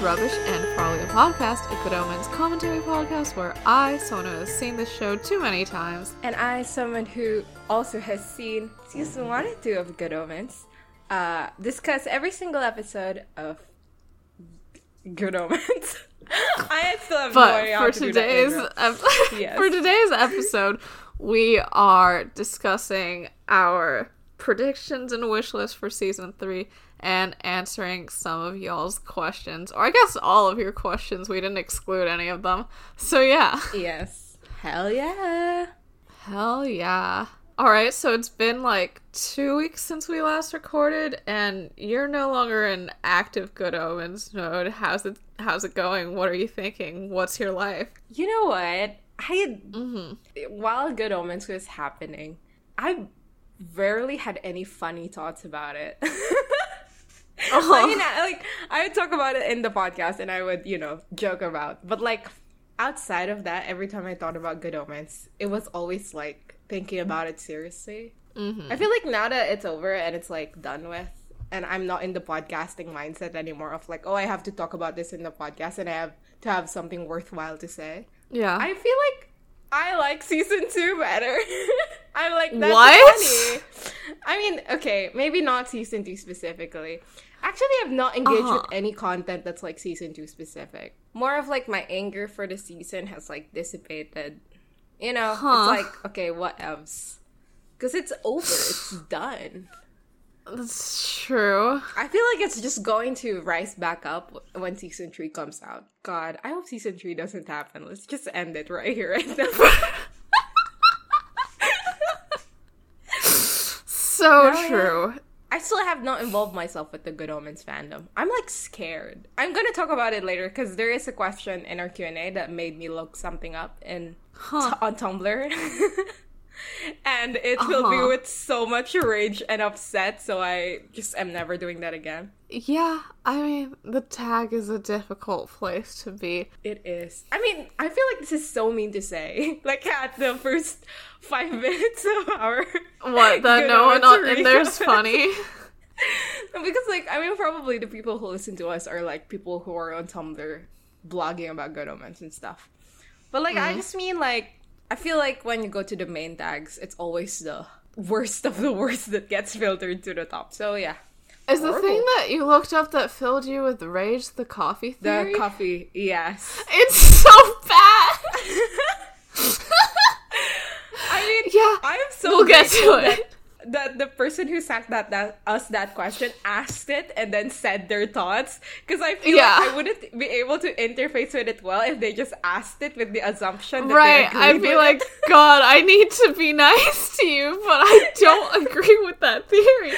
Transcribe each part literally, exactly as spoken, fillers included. Rubbish and Probably a Podcast, a Good Omens commentary podcast where I, someone who has seen this show too many times, and I, someone who also has seen season one and two of Good Omens, uh, discuss every single episode of Good Omens. I still have no idea how to do that episode. Yes. For today's episode, we are discussing our predictions and wish list for season three and answering some of y'all's questions, or I guess all of your questions. We didn't exclude any of them. So yeah. Yes. Hell yeah. Hell yeah. Alright, so it's been like two weeks since we last recorded, and you're no longer in active Good Omens mode. How's it how's it going? What are you thinking? What's your life? You know what? I mm-hmm. While Good Omens was happening, I rarely had any funny thoughts about it. Uh-huh. Like, you know, like, I would talk about it in the podcast and I would, you know, joke about. But, like, outside of that, every time I thought about Good Omens, it was always, like, thinking about it seriously. Mm-hmm. I feel like now that it's over and it's, like, done with, and I'm not in the podcasting mindset anymore of, like, oh, I have to talk about this in the podcast and I have to have something worthwhile to say. Yeah. I feel like I like season two better. I'm like, that's what? Funny. I mean, okay, maybe not season two specifically. Actually, I've not engaged uh-huh. with any content that's like season two specific. More of like my anger for the season has like dissipated. You know, huh. It's like, okay, what else? Because it's over. It's done. That's true. I feel like it's just going to rise back up when season three comes out. God, I hope season three doesn't happen. Let's just end it right here, right now. So now true. I, I still have not involved myself with the Good Omens fandom. I'm like scared. I'm gonna talk about it later because there is a question in our Q and A that made me look something up in huh. t- on Tumblr. And it uh-huh. filled me with so much rage and upset, so I just am never doing that again. Yeah, I mean, the tag is a difficult place to be. It is. I mean, I feel like this is so mean to say. Like, at the first five minutes of our... What, that no one on in there's funny? Because, like, I mean, probably the people who listen to us are, like, people who are on Tumblr blogging about Good Omens and stuff. But, like, mm-hmm. I just mean, like, I feel like when you go to the main tags, it's always the worst of the worst that gets filtered to the top. So, yeah. Is horrible. The thing that you looked up that filled you with rage the coffee theory? The coffee, yes. It's so bad! I mean, yeah, I'm so we'll get to it. That, that the person who sent that, that us that question asked it and then said their thoughts. Because I feel yeah. like I wouldn't be able to interface with it well if they just asked it with the assumption that right. they agreed I'd be like, it. God, I need to be nice to you, but I don't agree with that theory.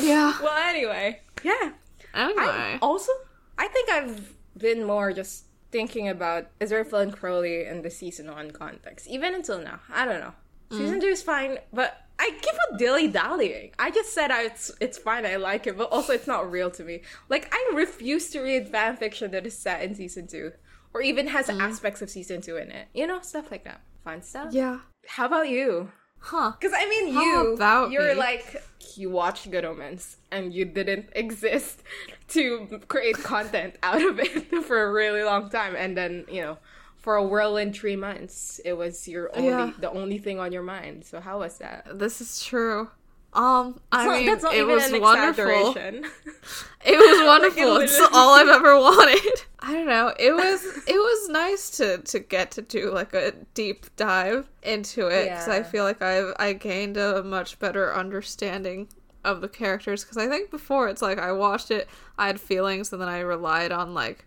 Yeah. Well, anyway. Yeah. Anyway. I also, I think I've been more just thinking about Aziraphale and Crowley in the season one context. Even until now. I don't know. Season mm. two is fine, but I keep on dilly-dallying. I just said I, it's it's fine, I like it, but also it's not real to me. Like, I refuse to read fanfiction that is set in season two, or even has mm. aspects of season two in it. You know, stuff like that. Fun stuff. Yeah. How about you? Huh. Because, I mean, How you, about you're me? Like, you watched Good Omens, and you didn't exist to create content out of it for a really long time, and then, you know... For a whirlwind three months, it was your only yeah. the only thing on your mind. So how was that? This is true. Um, I not, mean, that's not it, even was an exaggeration. It was wonderful. It was wonderful. It's all I've ever wanted. I don't know. It was it was nice to, to get to do like a deep dive into it because yeah. I feel like I've I gained a much better understanding of the characters. Because I think before it's like I watched it, I had feelings, and then I relied on like.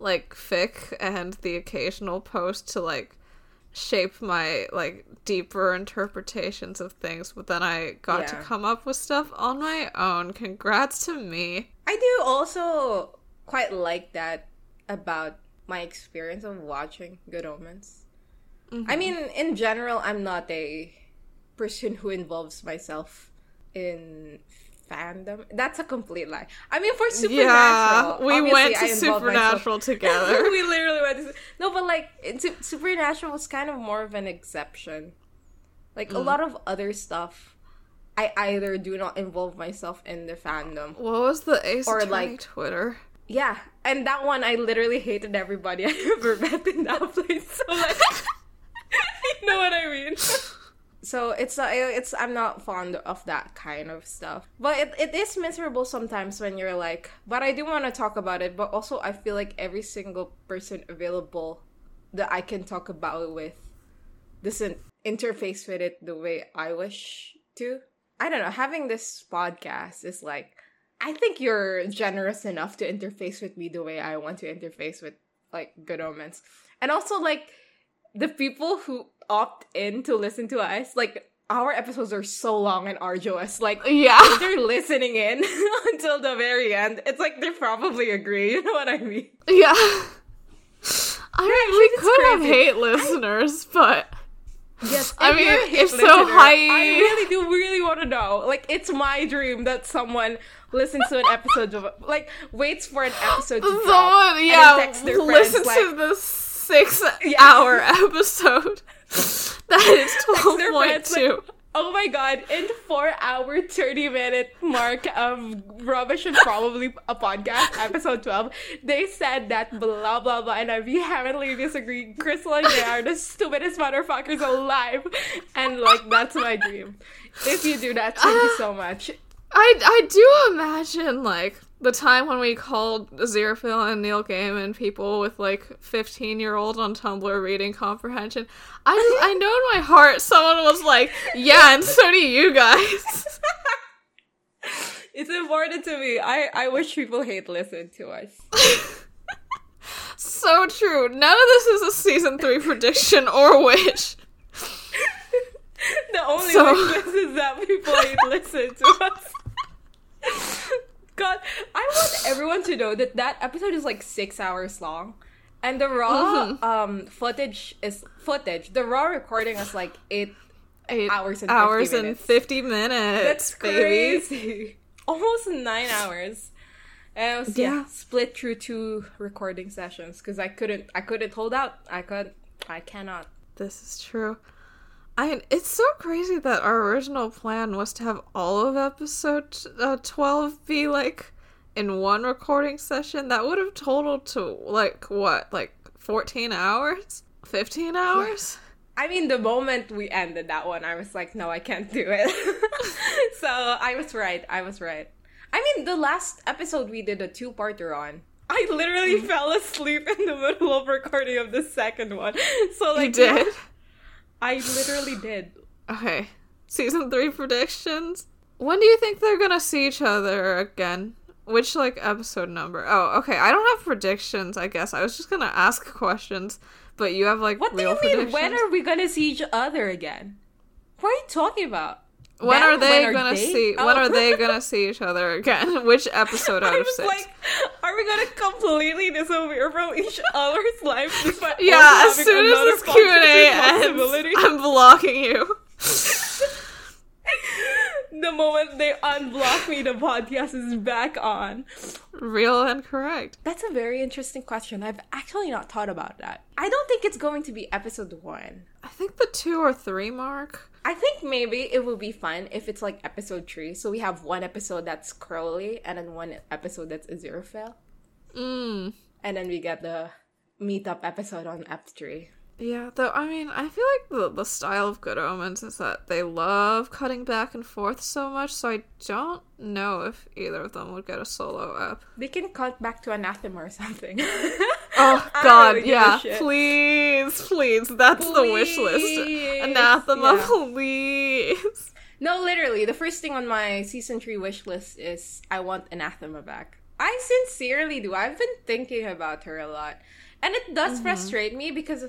like fic and the occasional post to like shape my like deeper interpretations of things, but then I got yeah. to come up with stuff on my own. Congrats to me. I do also quite like that about my experience of watching Good Omens. Mm-hmm. I mean, in general, I'm not a person who involves myself in fandom. That's a complete lie. I mean, for Supernatural, yeah, we went to Supernatural myself. Together. We literally went to... No, but like, su- Supernatural was kind of more of an exception. Like, mm. a lot of other stuff I either do not involve myself in the fandom. What was the Ace or Attorney like Twitter? Yeah, and that one I literally hated everybody I ever met in that place. So like, you know what I mean. So it's not, it's I'm not fond of that kind of stuff. But it, it is miserable sometimes when you're like, but I do want to talk about it. But also I feel like every single person available that I can talk about it with doesn't interface with it the way I wish to. I don't know. Having this podcast is like, I think you're generous enough to interface with me the way I want to interface with like Good Omens. And also like the people who opt in to listen to us, like our episodes are so long and arduous, like yeah, if they're listening in until the very end, it's like they probably agree, you know what I mean? Yeah. I mean, we could have hate listeners, I, but yes, I mean, if so high, I really do really want to know, like it's my dream that someone listens to an episode of like waits for an episode to someone, drop yeah, and texts their listen friends, like, to this six-hour yeah. episode. That is twelve point two. Like, oh my god, in four-hour, thirty-minute mark of Rubbish and Probably a Podcast, episode twelve, they said that blah, blah, blah, and I vehemently disagree. Crystal and they are the stupidest motherfuckers alive. And, like, that's my dream. If you do that, thank uh, you so much. I, I do imagine, like, the time when we called Aziraphale and Neil Gaiman people with, like, fifteen-year-old on Tumblr reading comprehension. I just, I know in my heart someone was like, yeah, and so do you guys. It's important to me. I, I wish people hate listen to us. So true. None of this is a season three prediction or wish. The only so... wish list is that people hate listen to us. God, I want everyone to know that that episode is like six hours long, and the raw mm-hmm. um footage is footage. The raw recording is like eight, eight hours and hours fifty minutes. and fifty minutes. That's crazy. Baby. Almost nine hours. And it was yeah. yeah split through two recording sessions because I couldn't I couldn't hold out. I could I cannot. This is true. I, it's so crazy that our original plan was to have all of episode uh, twelve be, like, in one recording session. That would have totaled to, like, what? Like, fourteen hours? fifteen hours? I mean, the moment we ended that one, I was like, no, I can't do it. So, I was right. I was right. I mean, the last episode we did a two-parter on, I literally fell asleep in the middle of recording of the second one. So, like, you did? I literally did. Okay. Season three predictions. When do you think they're gonna see each other again? Which, like, episode number? Oh, okay. I don't have predictions, I guess. I was just gonna ask questions, but you have, like, what real predictions. What do you mean? When are we gonna see each other again? What are you talking about? When, when are they when are gonna they? see? Oh. When are they gonna see each other again? Which episode out of six? I was like, are we gonna completely disappear from each other's lives? Despite yeah, as soon as this Q and A ends, I'm blocking you. The moment they unblock me, the podcast is back on. Real and correct. That's a very interesting question. I've actually not thought about that. I don't think it's going to be episode one. I think the two or three mark. I think maybe it will be fun if it's like episode three. So we have one episode that's Crowley and then one episode that's Aziraphale. Mm. And then we get the meetup episode on ep three. Yeah, though, I mean, I feel like the, the style of Good Omens is that they love cutting back and forth so much, so I don't know if either of them would get a solo up. They can cut back to Anathema or something. Oh, God, really yeah. Please, please, that's please. the wish list. Anathema, yeah. Please. No, literally, the first thing on my season three wish list is I want Anathema back. I sincerely do. I've been thinking about her a lot. And it does mm-hmm. frustrate me because...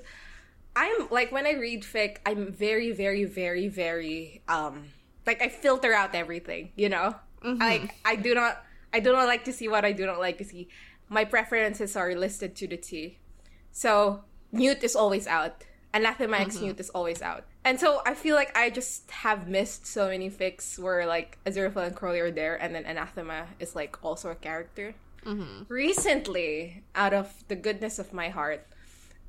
I'm, like, when I read fic, I'm very, very, very, very, um, like, I filter out everything, you know? Mm-hmm. Like, I do not, I do not like to see what I do not like to see. My preferences are listed to the T. So, Newt is always out. Anathema mm-hmm. X Newt is always out. And so, I feel like I just have missed so many fics where, like, Aziraphale and Crowley are there, and then Anathema is, like, also a character. Mm-hmm. Recently, out of the goodness of my heart...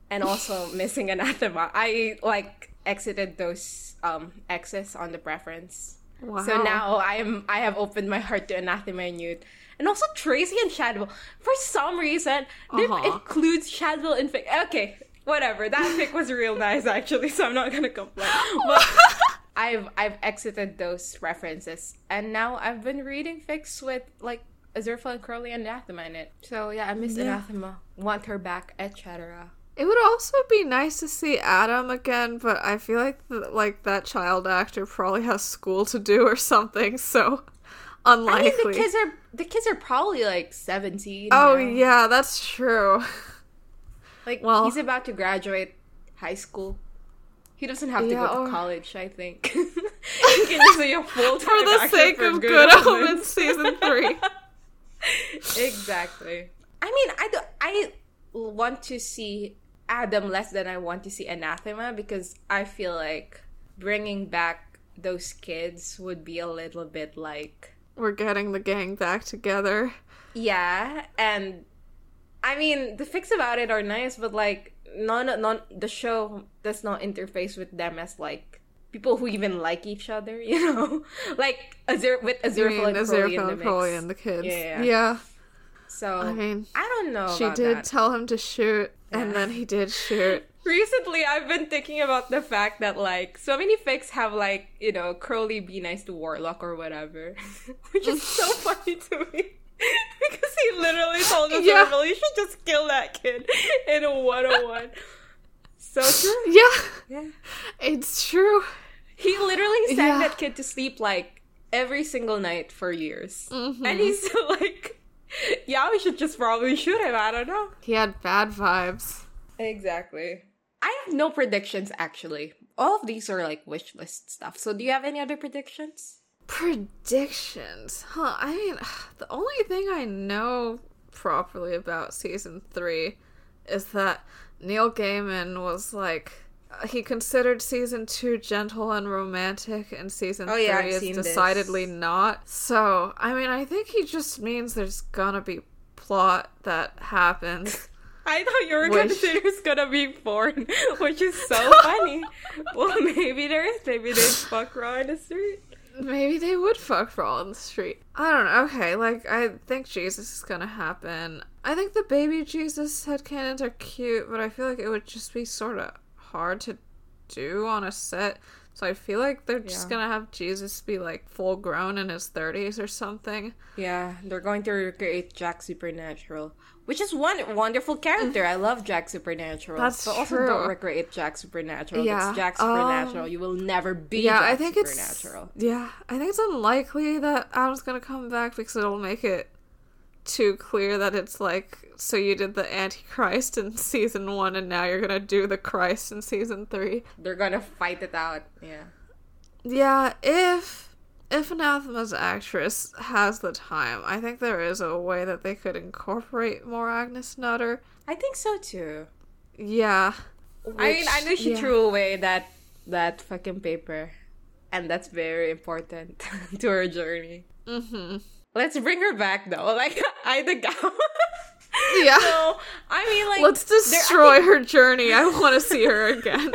And also missing Anathema. I, like, exited those um, X's on the preference. Wow. So now I am I have opened my heart to Anathema and Newt. And also Tracy and Shadwell. For some reason, they've uh-huh. included Shadwell in fic. Okay, whatever. That fic was real nice, actually, so I'm not gonna complain. But I've I've exited those references. And now I've been reading fics with, like, Aziraphale and Crowley and Anathema in it. So yeah, I miss yeah. Anathema. Want her back, et cetera. It would also be nice to see Adam again, but I feel like th- like that child actor probably has school to do or something, so unlikely. I mean, the kids are the kids are probably like seventeen. Oh now. Yeah, that's true. Like, well, he's about to graduate high school. He doesn't have to yeah, go to college, I think. He can just be a full-time for the sake for of Good Omens, Omens season three. Exactly. I mean, I do, I want to see Adam less than I want to see Anathema, because I feel like bringing back those kids would be a little bit like, we're getting the gang back together. Yeah, and I mean, the fics about it are nice, but like, none, none, the show does not interface with them as like people who even like each other, you know? Like, Azir- with Aziraphale and Crowley in the mix. And the kids. Yeah. yeah. yeah. So, I mean, I don't know. She about did that. Tell him to shoot, yeah. and then he did shoot. Recently, I've been thinking about the fact that, like, so many fics have, like, you know, Crowley be nice to Warlock or whatever, which is so funny to me. Because he literally told us yeah. you should just kill that kid in a one oh one. So true. Yeah. yeah. It's true. He literally sang yeah. that kid to sleep, like, every single night for years. Mm-hmm. And he's still like, yeah, we should just probably shoot him. I don't know. He had bad vibes. Exactly. I have no predictions, actually. All of these are, like, wish list stuff. So do you have any other predictions? Predictions? Huh, I mean, the only thing I know properly about season three is that Neil Gaiman was like, he considered season two gentle and romantic, and season oh, yeah, three I've is decidedly this. Not. So, I mean, I think he just means there's gonna be plot that happens. I thought you were which... gonna say there's gonna be porn, which is so funny. Well, maybe there is. Maybe they fuck raw in the street. Maybe they would fuck for all in the street. I don't know. Okay, like, I think Jesus is gonna happen. I think the baby Jesus headcanons are cute, but I feel like it would just be sort of hard to do on a set. So I feel like they're yeah. just gonna have Jesus be, like, full-grown in his thirties or something. Yeah, they're going to recreate Jack Supernatural, which is one wonderful character. I love Jack Supernatural. That's but also true. Don't recreate Jack Supernatural. Yeah. It's Jack Supernatural. Um, you will never be yeah, Jack I think Supernatural. It's, yeah, I think it's unlikely that Adam's gonna come back, because it'll make it too clear that it's like, so you did the Antichrist in season one and now you're gonna do the Christ in season three. They're gonna fight it out. Yeah. Yeah, if if Anathema's actress has the time, I think there is a way that they could incorporate more Agnes Nutter. I think so too. Yeah. Which, I mean, I know she yeah. threw away that that fucking paper, and that's very important to her journey. Mm-hmm. Let's bring her back, though. Like, I think. Yeah. So, I mean, like, let's destroy think... her journey. I want to see her again.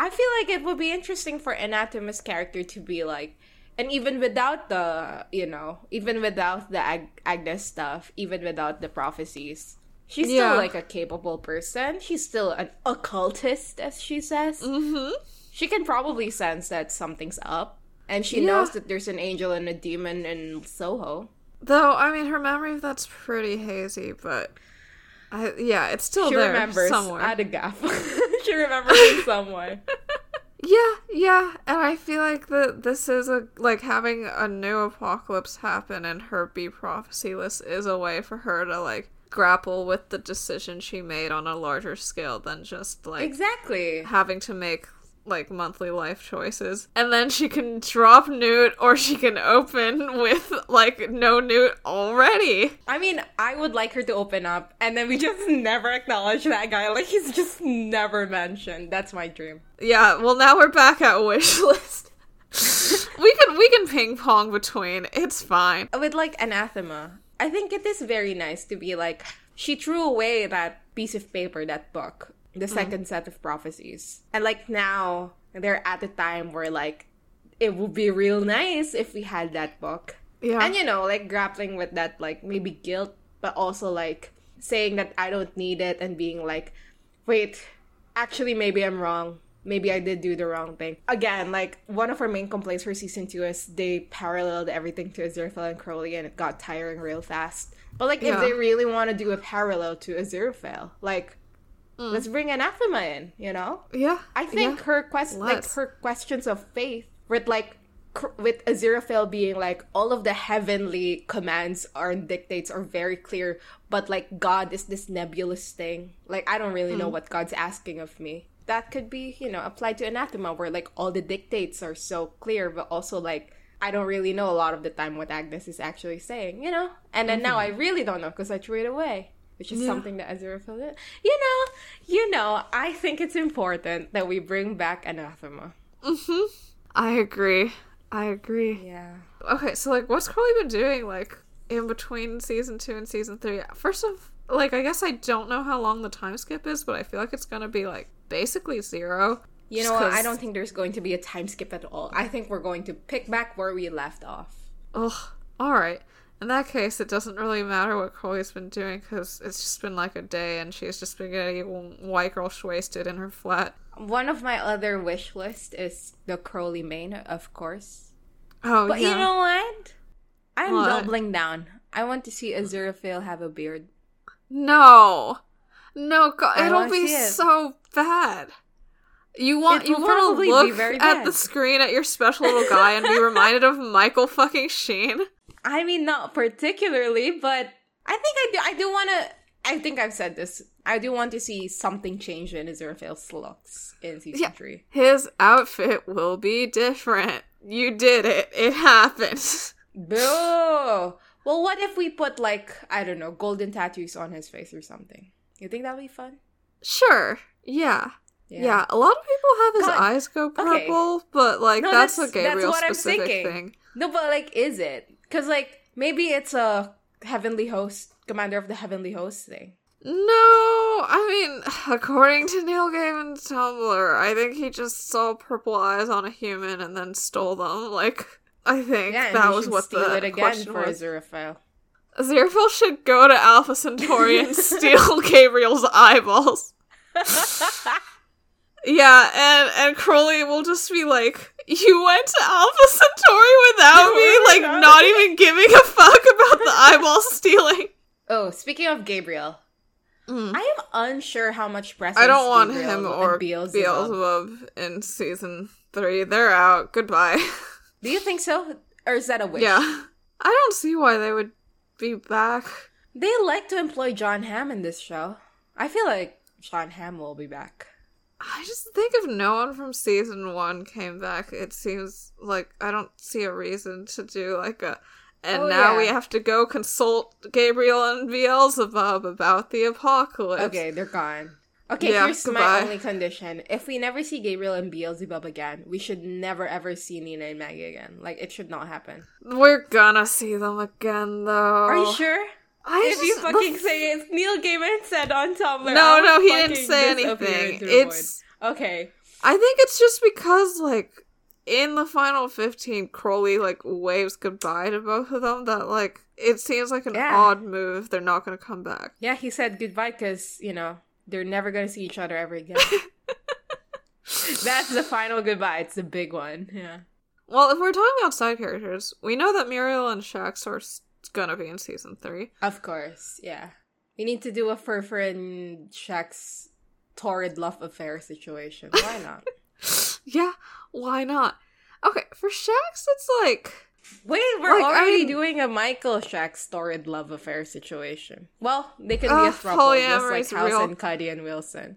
I feel like it would be interesting for Anathema's character to be like, and even without the, you know, even without the Ag- Agnes stuff, even without the prophecies, she's yeah. still like a capable person. She's still an occultist, as she says. Mm-hmm. She can probably sense that something's up. And she yeah. knows that there's an angel and a demon in Soho. Though, I mean, her memory of that's pretty hazy, but... I, yeah, it's still she there remembers somewhere. At a gaff. She remembers in some way. Yeah, yeah. And I feel like the, this is, a like, having a new apocalypse happen and her be prophecyless is a way for her to, like, grapple with the decision she made on a larger scale than just, like... Exactly. Having to make... like monthly life choices, and then she can drop Newt, or she can open with like no Newt already. I mean, I would like her to open up, and then we just never acknowledge that guy. Like, he's just never mentioned. That's my dream. Yeah. Well, now we're back at wishlist. we can we can ping pong between. It's fine. With like Anathema, I think it is very nice to be like, she threw away that piece of paper, that book. The second mm. set of prophecies. And, like, now, they're at a time where, like, it would be real nice if we had that book. Yeah. And, you know, like, grappling with that, like, maybe guilt, but also, like, saying that I don't need it and being like, wait, actually, maybe I'm wrong. Maybe I did do the wrong thing. Again, like, one of our main complaints for season two is they paralleled everything to Aziraphale and Crowley, and it got tiring real fast. But, like, yeah. if they really want to do a parallel to Aziraphale, like, mm. let's bring Anathema in, you know? Yeah. I think yeah. her quest, let's. like, her questions of faith with, like, with Aziraphale being like, all of the heavenly commands or dictates are very clear, but like God is this nebulous thing. Like, I don't really mm. know what God's asking of me. That could be, you know, applied to Anathema, where like all the dictates are so clear, but also like I don't really know a lot of the time what Agnes is actually saying, you know? And then mm-hmm. now I really don't know because I threw it away, which is yeah. something that Aziraphale did. You know, you know, I think it's important that we bring back Anathema. Mm-hmm. I agree. I agree. Yeah. Okay, so, like, what's Crowley been doing, like, in between season two and season three? First of, like, I guess I don't know how long the time skip is, but I feel like it's gonna be, like, basically zero. You know what? I don't think there's going to be a time skip at all. I think we're going to pick back where we left off. Ugh. Alright. In that case, it doesn't really matter what Crowley's been doing, because it's just been, like, a day, and she's just been getting white girl shwasted in her flat. One of my other wish list is the Crowley main, of course. Oh, but yeah. But you know what? I'm what? doubling down. I want to see Aziraphale have a beard. No. No, God, it'll be it. so bad. You want you want to look at the screen at your special little guy and be reminded of Michael fucking Sheen? I mean, not particularly, but I think I do, I do want to... I think I've said this. I do want to see something change in Aziraphale's looks in season yeah. three. His outfit will be different. You did it. It happened. Boo! Well, what if we put, like, I don't know, golden tattoos on his face or something? You think that'll be fun? Sure. Yeah. Yeah. yeah. A lot of people have his God. eyes go purple, okay. but, like, no, that's, that's a Gabriel-specific thing. No, but, like, is it? Because, like, maybe it's a heavenly host, commander of the heavenly host thing. No, I mean, according to Neil Gaiman's Tumblr, I think he just saw purple eyes on a human and then stole them. Like, I think yeah, that was what the it again question for was. Aziraphale. Aziraphale should go to Alpha Centauri and steal Gabriel's eyeballs. yeah, and, and Crowley will just be like, you went to Alpha Centauri without me, like, not even giving a fuck about the eyeball stealing. Oh, speaking of Gabriel, mm. I am unsure how much presence I don't want Gabriel him or Beelzebub. Beelzebub in season three. They're out. Goodbye. Do you think so? Or is that a wish? Yeah. I don't see why they would be back. They like to employ John Hamm in this show. I feel like John Hamm will be back. I just think if no one from season one came back, it seems like I don't see a reason to do like a, and oh, now yeah. we have to go consult Gabriel and Beelzebub about the apocalypse. Okay, they're gone. Okay, yeah, here's goodbye. my only condition. If we never see Gabriel and Beelzebub again, we should never ever see Nina and Maggie again. Like, it should not happen. We're gonna see them again, though. Are you sure? I if just, you fucking but, say it, Neil Gaiman said on Tumblr. No, no, he didn't say anything. It's okay. I think it's just because, like, in the final fifteen, Crowley like waves goodbye to both of them. That like it seems like an yeah. odd move. They're not going to come back. Yeah, he said goodbye because you know they're never going to see each other ever again. That's the final goodbye. It's the big one. Yeah. Well, if we're talking about side characters, we know that Muriel and Shax are. St- gonna be in season three, of course. Yeah, we need to do a Furfur and Shax torrid love affair situation. Why not? Yeah, why not? Okay, for Shax, it's like wait, we're like, already I mean, doing a Michael Shax torrid love affair situation. Well, they can uh, be a throuple, just like House real. and Cuddy and Wilson.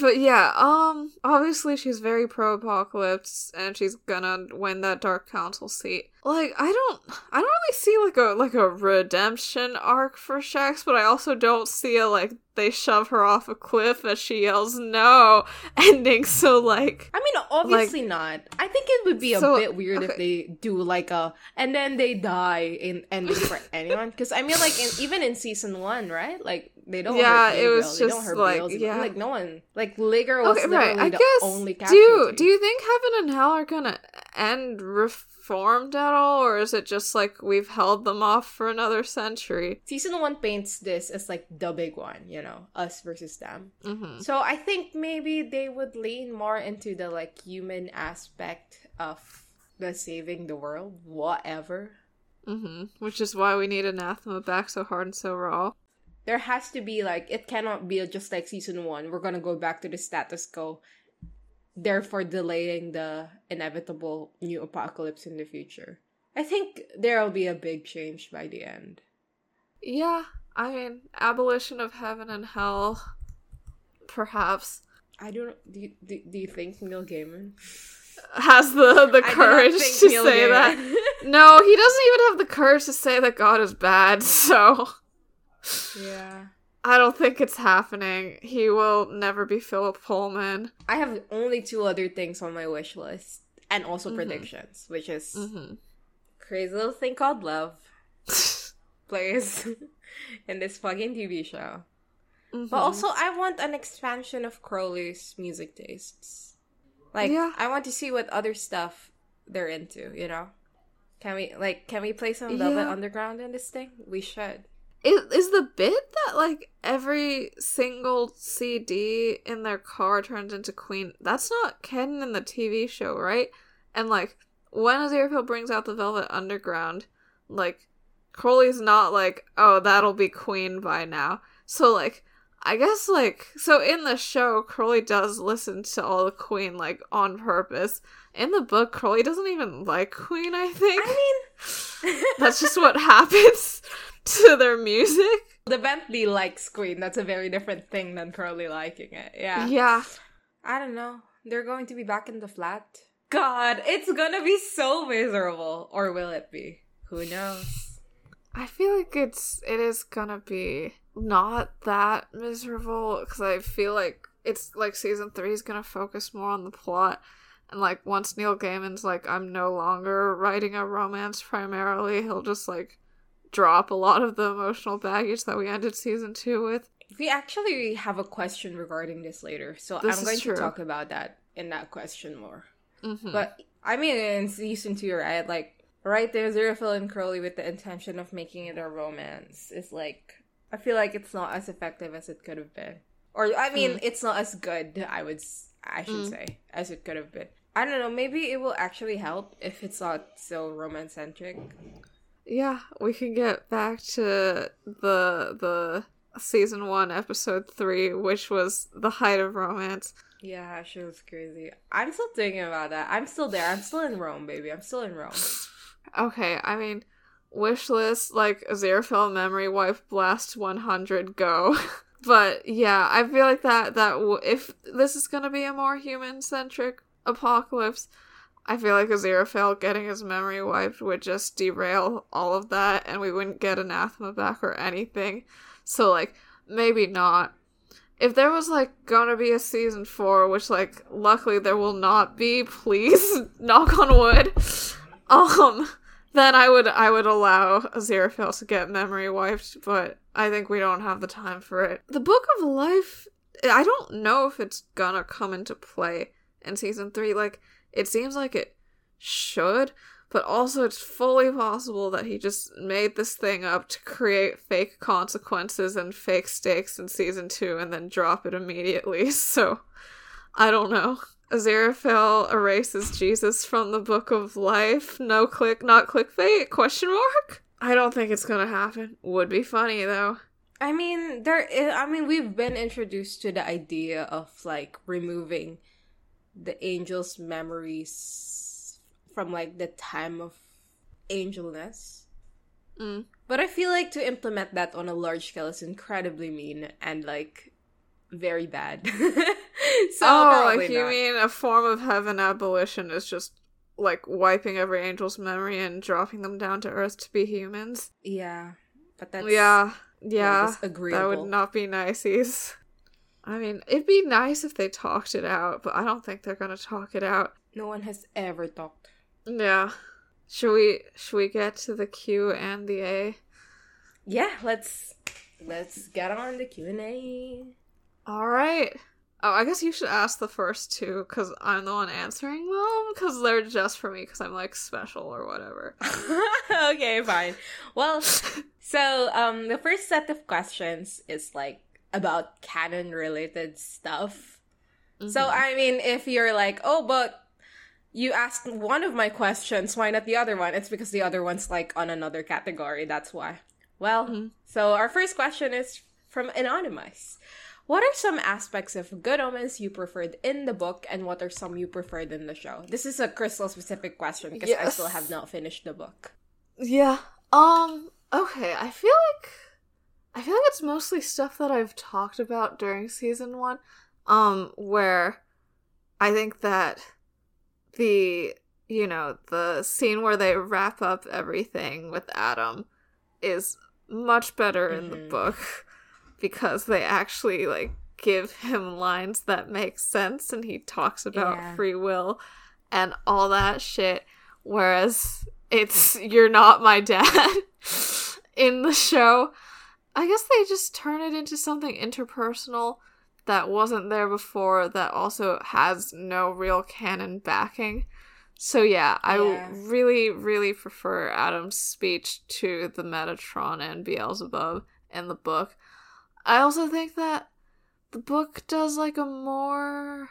But yeah, um, obviously she's very pro-apocalypse, and she's gonna win that Dark Council seat. Like, I don't, I don't really see like a like a redemption arc for Shax, but I also don't see a like they shove her off a cliff as she yells no ending. So like, I mean, obviously like, not. I think it would be a so, bit weird okay. if they do like a and then they die in ending for anyone, because I mean, like in, even in season one, right? Like They don't. Yeah, hurt it was they just like Beelzebub. Yeah, like no one like Ligur was okay, literally right. I the guess, only casualty. Do do you think heaven and hell are gonna end reformed at all, or is it just like we've held them off for another century? Season one paints this as like the big one, you know, us versus them. Mm-hmm. So I think maybe they would lean more into the like human aspect of the saving the world, whatever. Mm-hmm. Which is why we need Anathema back so hard and so raw. There has to be, like, it cannot be just like season one. We're gonna go back to the status quo, therefore delaying the inevitable new apocalypse in the future. I think there'll be a big change by the end. Yeah, I mean, abolition of heaven and hell, perhaps. I don't... Do you, do, do you think Neil Gaiman has the, the courage to Neil say Gaiman. That? No, he doesn't even have the courage to say that God is bad, so... Yeah. I don't think it's happening. He will never be Philip Pullman. I have only two other things on my wish list. And also mm-hmm. predictions, which is mm-hmm. crazy little thing called love. Plays in this fucking T V show. Mm-hmm. But also, I want an expansion of Crowley's music tastes. Like, yeah. I want to see what other stuff they're into, you know? Can we, like, can we play some Velvet yeah. Underground in this thing? We should. It is the bit that, like, every single C D in their car turns into Queen. That's not canon in the T V show, right? And, like, when Aziraphale brings out the Velvet Underground, like, Crowley's not like, oh, that'll be Queen by now. So, like, I guess, like, so in the show, Crowley does listen to all the Queen, like, on purpose. In the book, Crowley doesn't even like Queen, I think. I mean... That's just what happens... to their music. The Bentley likes Queen. That's a very different thing than Crowley liking it. Yeah. Yeah. I don't know. They're going to be back in the flat. God, it's gonna be so miserable. Or will it be? Who knows? I feel like it's, it is gonna be not that miserable. Because I feel like it's like season three is gonna focus more on the plot. And like once Neil Gaiman's like, I'm no longer writing a romance primarily, he'll just like drop a lot of the emotional baggage that we ended season two with. We actually have a question regarding this later, so this I'm going to talk about that in that question more. Mm-hmm. But, I mean, in season two, right, like, right there, Aziraphale and Crowley with the intention of making it a romance is, like, I feel like it's not as effective as it could have been. Or, I mean, mm. it's not as good, I would, I should mm. say, as it could have been. I don't know, maybe it will actually help if it's not so romance-centric. Yeah, we can get back to the the season one, episode three, which was the height of romance. Yeah, that shit was crazy. I'm still thinking about that. I'm still there. I'm still in Rome, baby. I'm still in Rome. Okay, I mean, wishlist, like, Aziraphale memory wipe, blast one hundred, go. But, yeah, I feel like that, that w- if this is gonna be a more human-centric apocalypse... I feel like Aziraphale getting his memory wiped would just derail all of that, and we wouldn't get Anathema back or anything. So, like, maybe not. If there was, like, gonna be a season four, which, like, luckily there will not be, please, knock on wood, um, then I would, I would allow Aziraphale to get memory wiped, but I think we don't have the time for it. The Book of Life, I don't know if it's gonna come into play in season three, like, it seems like it should, but also it's fully possible that he just made this thing up to create fake consequences and fake stakes in season two and then drop it immediately, so I don't know. Aziraphale erases Jesus from the Book of Life. No click, not clickbait, question mark? I don't think it's gonna happen. Would be funny, though. I mean, there. Is, I mean, we've been introduced to the idea of, like, removing... the angel's memories from, like, the time of angelness. Mm. But I feel like to implement that on a large scale is incredibly mean and, like, very bad. so oh, like, you mean a form of heaven abolition is just, like, wiping every angel's memory and dropping them down to earth to be humans? Yeah. But that's... Yeah. Yeah. Disagreeable. That would not be nice. I mean, it'd be nice if they talked it out, but I don't think they're gonna talk it out. No one has ever talked. Yeah. Should we should we get to the Q and the A? Yeah, let's Let's get on to Q and A. All right. Oh, I guess you should ask the first two, because I'm the one answering them, because they're just for me, because I'm, like, special or whatever. Okay, fine. Well, so, um, the first set of questions is, like, about canon-related stuff. Mm-hmm. So, I mean, if you're like, oh, but you asked one of my questions, why not the other one? It's because the other one's, like, on another category, that's why. Well, mm-hmm. So our first question is from Anonymous. What are some aspects of Good Omens you preferred in the book, and what are some you preferred in the show? This is a Crystal-specific question, because yes. I still have not finished the book. Yeah. Um, okay, I feel like... I feel like it's mostly stuff that I've talked about during season one, um, where I think that the, you know, the scene where they wrap up everything with Adam is much better mm-hmm. in the book, because they actually, like, give him lines that make sense, and he talks about yeah. free will and all that shit, whereas it's, you're not my dad in the show. I guess they just turn it into something interpersonal that wasn't there before, that also has no real canon backing. So yeah, I yeah. really, really prefer Adam's speech to the Metatron and Beelzebub in the book. I also think that the book does, like, a more...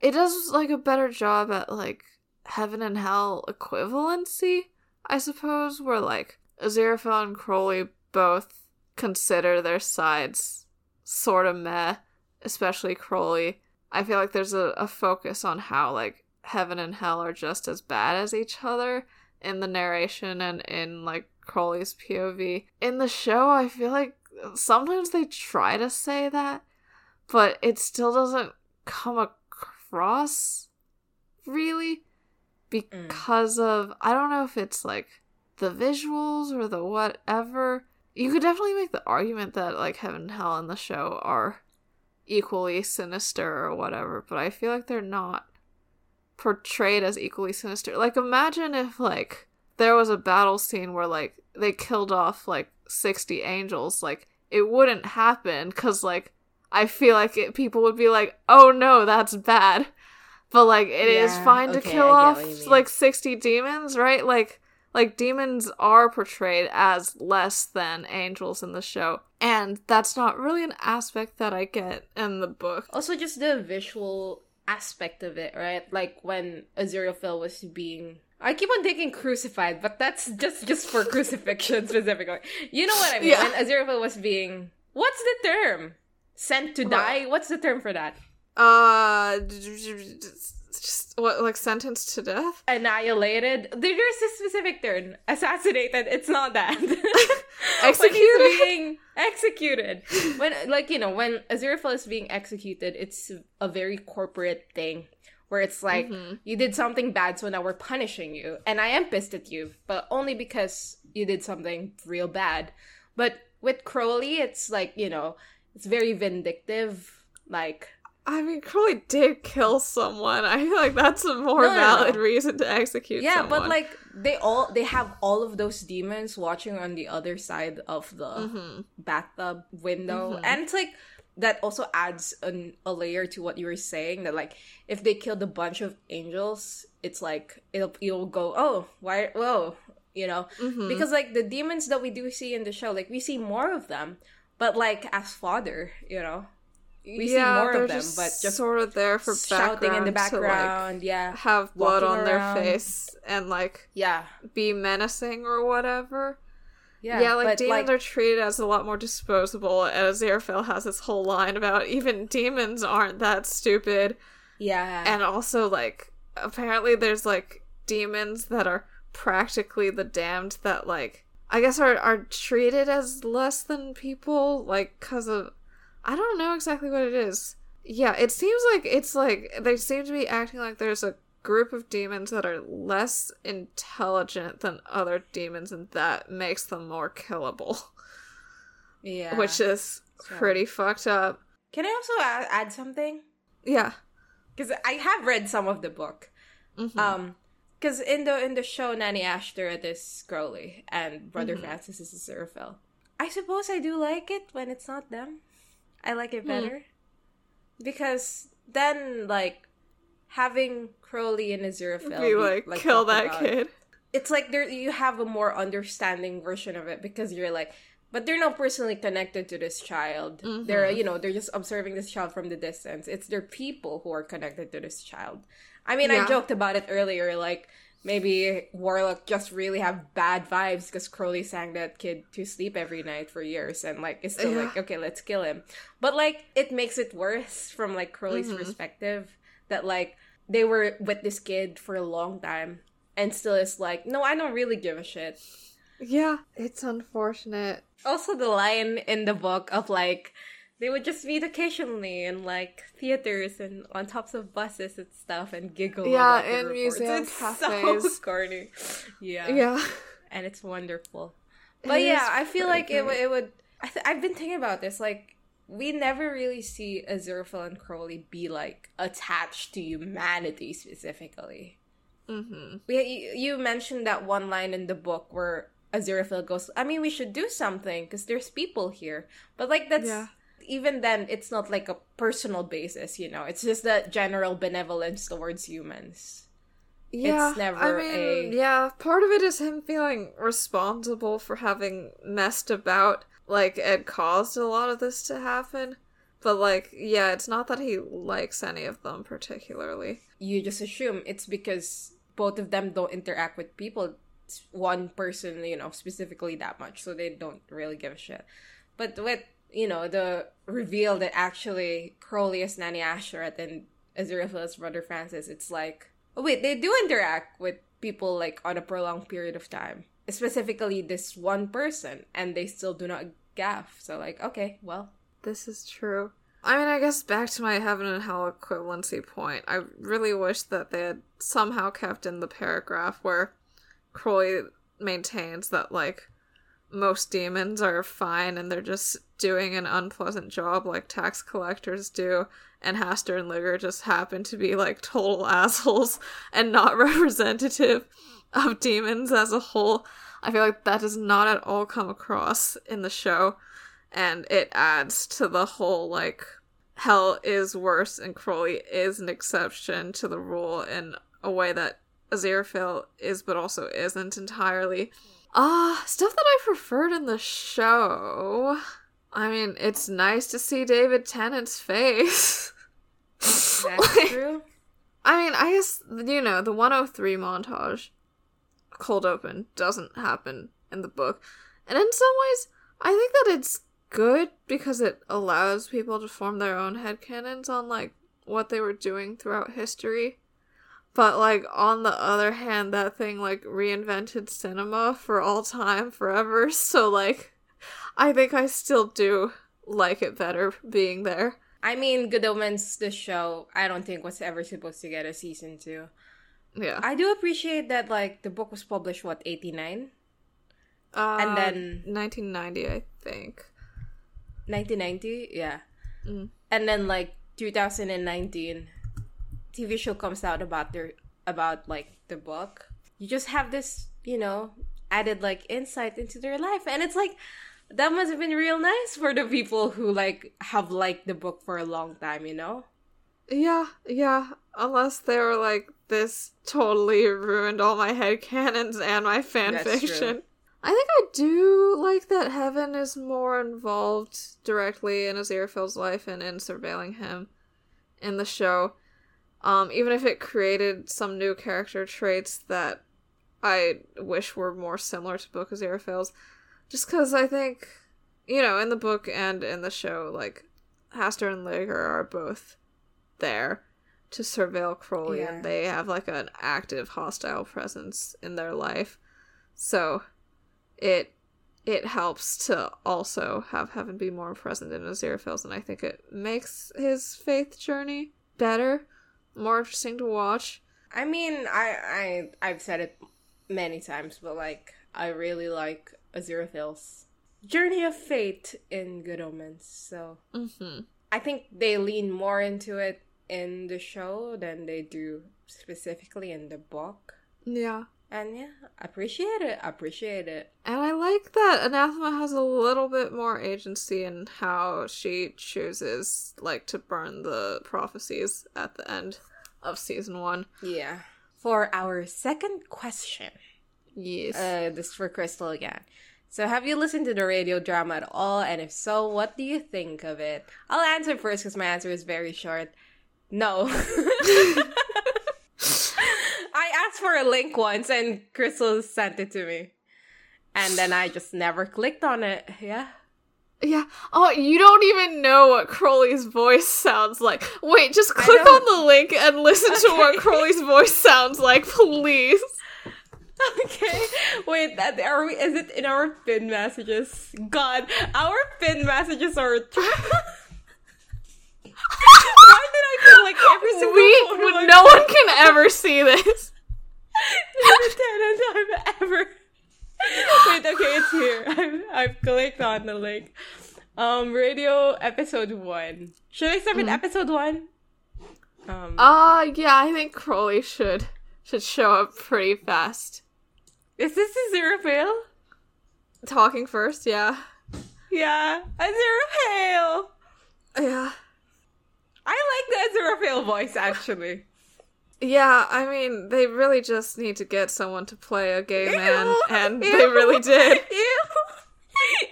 It does, like, a better job at, like, heaven and hell equivalency, I suppose, where, like, Aziraphale and Crowley both consider their sides sort of meh, especially Crowley. I feel like there's a, a focus on how, like, heaven and hell are just as bad as each other in the narration and in, like, Crowley's P O V. In the show, I feel like sometimes they try to say that, but it still doesn't come across really because mm. of, I don't know if it's, like, the visuals or the whatever. You could definitely make the argument that, like, heaven and hell in the show are equally sinister or whatever, but I feel like they're not portrayed as equally sinister. Like, imagine if, like, there was a battle scene where, like, they killed off, like, sixty angels. Like, it wouldn't happen, because, like, I feel like it, people would be like, oh no, that's bad. But, like, it yeah, is fine okay, to kill off, like, sixty demons, right? Like, like, demons are portrayed as less than angels in the show. And that's not really an aspect that I get in the book. Also, just the visual aspect of it, right? Like, when Aziraphale was being... I keep on thinking crucified, but that's just, just for crucifixion specifically. You know what I mean? Yeah. When Aziraphale was being... What's the term? Sent to what? Die? What's the term for that? Uh... Just, what, like, sentenced to death? Annihilated. There's a specific term. Assassinated. It's not that. Executed. When he's being executed. When, like, you know, when Aziraphale is being executed, it's a very corporate thing where it's like, mm-hmm. you did something bad, so now we're punishing you. And I am pissed at you, but only because you did something real bad. But with Crowley, it's like, you know, it's very vindictive, like... I mean, Crowley did kill someone. I feel like that's a more no, valid no, no. reason to execute yeah, someone. Yeah, but, like, they all they have all of those demons watching on the other side of the mm-hmm. bathtub window. Mm-hmm. And it's, like, that also adds an, a layer to what you were saying, that, like, if they killed a bunch of angels, it's, like, it'll, it'll go, oh, why, whoa, you know? Mm-hmm. Because, like, the demons that we do see in the show, like, we see more of them, but, like, as fodder, you know? We yeah, see more of them, just but just sort of there for shouting in the background, to, like, yeah, have blood on around. Their face and, like, yeah, be menacing or whatever. Yeah, yeah, like, demons, like, are treated as a lot more disposable, and Aziraphale has this whole line about even demons aren't that stupid. Yeah, and also, like, apparently there's, like, demons that are practically the damned that, like, I guess are are treated as less than people, like, because of. I don't know exactly what it is. Yeah, it seems like it's like they seem to be acting like there's a group of demons that are less intelligent than other demons, and that makes them more killable. Yeah. Which is so pretty fucked up. Can I also add something? Yeah. Because I have read some of the book. Mm-hmm. Um, because in the, in the show, Nanny Ashtoreth is Crowley, and Brother mm-hmm. Francis is Aziraphale. I suppose I do like it when it's not them. I like it better. Mm. Because then, like, having Crowley and Aziraphale... We, like, like kill that about, kid. It's like there you have a more understanding version of it because you're like... But they're not personally connected to this child. Mm-hmm. They're, you know, they're just observing this child from the distance. It's their people who are connected to this child. I mean, yeah. I joked about it earlier, like... Maybe Warlock just really have bad vibes because Crowley sang that kid to sleep every night for years. And, like, it's still yeah. like, okay, let's kill him. But, like, it makes it worse from, like, Crowley's mm-hmm. perspective that, like, they were with this kid for a long time. And still is like, no, I don't really give a shit. Yeah, it's unfortunate. Also the line in the book of, like, they would just meet occasionally in, like, theaters and on tops of buses and stuff and giggle. Yeah, and museum cafes. It's so corny. Yeah. Yeah. And it's wonderful. But it yeah, I feel like it, it would... I th- I've been thinking about this. Like, we never really see Aziraphale and Crowley be, like, attached to humanity specifically. Mm-hmm. We, you, you mentioned that one line in the book where Aziraphale goes, I mean, we should do something because there's people here. But, like, that's... Yeah. Even then, it's not like a personal basis, you know? It's just that general benevolence towards humans. Yeah, it's never I mean, a... yeah, part of it is him feeling responsible for having messed about, like, and caused a lot of this to happen. But, like, yeah, it's not that he likes any of them particularly. You just assume it's because both of them don't interact with people. It's one person, you know, specifically that much, so they don't really give a shit. But with... You know, the reveal that actually Crowley is Nanny Asheret and Aziraphale's brother Francis, it's like, oh wait, they do interact with people, like, on a prolonged period of time. Specifically this one person, and they still do not gaff. So, like, okay, well. This is true. I mean, I guess back to my heaven and hell equivalency point, I really wish that they had somehow kept in the paragraph where Crowley maintains that, like, most demons are fine and they're just doing an unpleasant job like tax collectors do, and Hastur and Ligur just happen to be, like, total assholes and not representative of demons as a whole. I feel like that does not at all come across in the show, and it adds to the whole, like, hell is worse and Crowley is an exception to the rule in a way that Aziraphale is but also isn't entirely. Ah, uh, stuff that I preferred in the show. I mean, it's nice to see David Tennant's face. That's like, true. I mean, I guess, you know, the one oh three montage, cold open, doesn't happen in the book. And in some ways, I think that it's good because it allows people to form their own headcanons on, like, what they were doing throughout history. But, like, on the other hand, that thing, like, reinvented cinema for all time, forever. So, like, I think I still do like it better being there. I mean, Good Omens, the show, I don't think was ever supposed to get a season two. Yeah. I do appreciate that, like, the book was published, what, eighty-nine? Uh, and then... nineteen ninety, I think. nineteen ninety? Yeah. Mm. And then, like, two thousand nineteen... T V show comes out about their about like the book. You just have this, you know, added, like, insight into their life, and it's like that must have been real nice for the people who, like, have liked the book for a long time, you know? Yeah, yeah. Unless they were like, this totally ruined all my headcanons and my fan That's fiction. True. I think I do like that Heaven is more involved directly in Aziraphale's life and in surveilling him in the show. Um, even if it created some new character traits that I wish were more similar to Book of Aziraphale's. Just because I think, you know, in the book and in the show, like, Hastur and Ligur are both there to surveil Crowley, yeah. and they have, like, an active hostile presence in their life. So it it helps to also have Heaven be more present in Aziraphale's, and I think it makes his faith journey better. More interesting to watch. I mean, I, I, I've said it many times, but, like, I really like Aziraphale's journey of fate in Good Omens, so... Mm-hmm. I think they lean more into it in the show than they do specifically in the book. Yeah. And yeah, appreciate it. Appreciate it. And I like that Anathema has a little bit more agency in how she chooses, like, to burn the prophecies at the end of season one. Yeah. For our second question. Yes. Uh, this is for Crystal again. So have you listened to the radio drama at all? And if so, what do you think of it? I'll answer first because my answer is very short. No. I asked for a link once and Crystal sent it to me. And then I just never clicked on it. Yeah. Yeah. Oh, you don't even know what Crowley's voice sounds like. Wait, just click on the link and listen okay. to what Crowley's voice sounds like, please. Okay. Wait, that, are we, is it in our pin messages? God, our pin messages are... Why did I feel like every single we, one no one can ever see this. This is the tenth time ever. Wait, okay, it's here. I've, I've clicked on the link. Um, radio episode one. Should I start with mm. episode one? Um. Uh, yeah, I think Crowley should should show up pretty fast. Is this Aziraphale? Talking first, yeah. Yeah, Aziraphale! Yeah. I like the Aziraphale voice, actually. Yeah, I mean, they really just need to get someone to play a gay ew, man, and ew, they really did. Ew!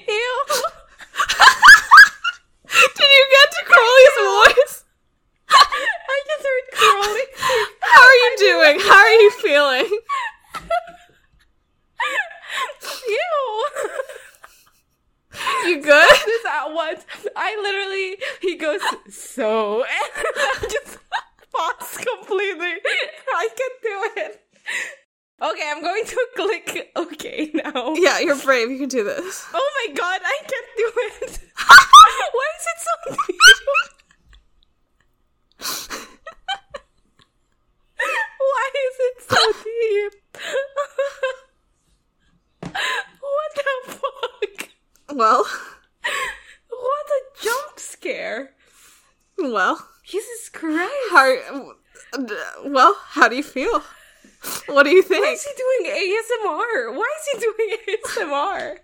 Ew! Did you get to Crowley's voice? I just heard Crowley. How are you doing? How are you feeling? Ew! You good? This at once. I literally, he goes, so, and I just pause completely. I can do it. Okay, I'm going to click okay now. Yeah, you're brave. You can do this. Oh my god, I can't do it. Why is it so deep? Why is it so deep? What the fuck? Well. What a jump scare. Well. Jesus Christ. How, well, how do you feel? What do you think? Why is he doing A S M R? Why is he doing A S M R?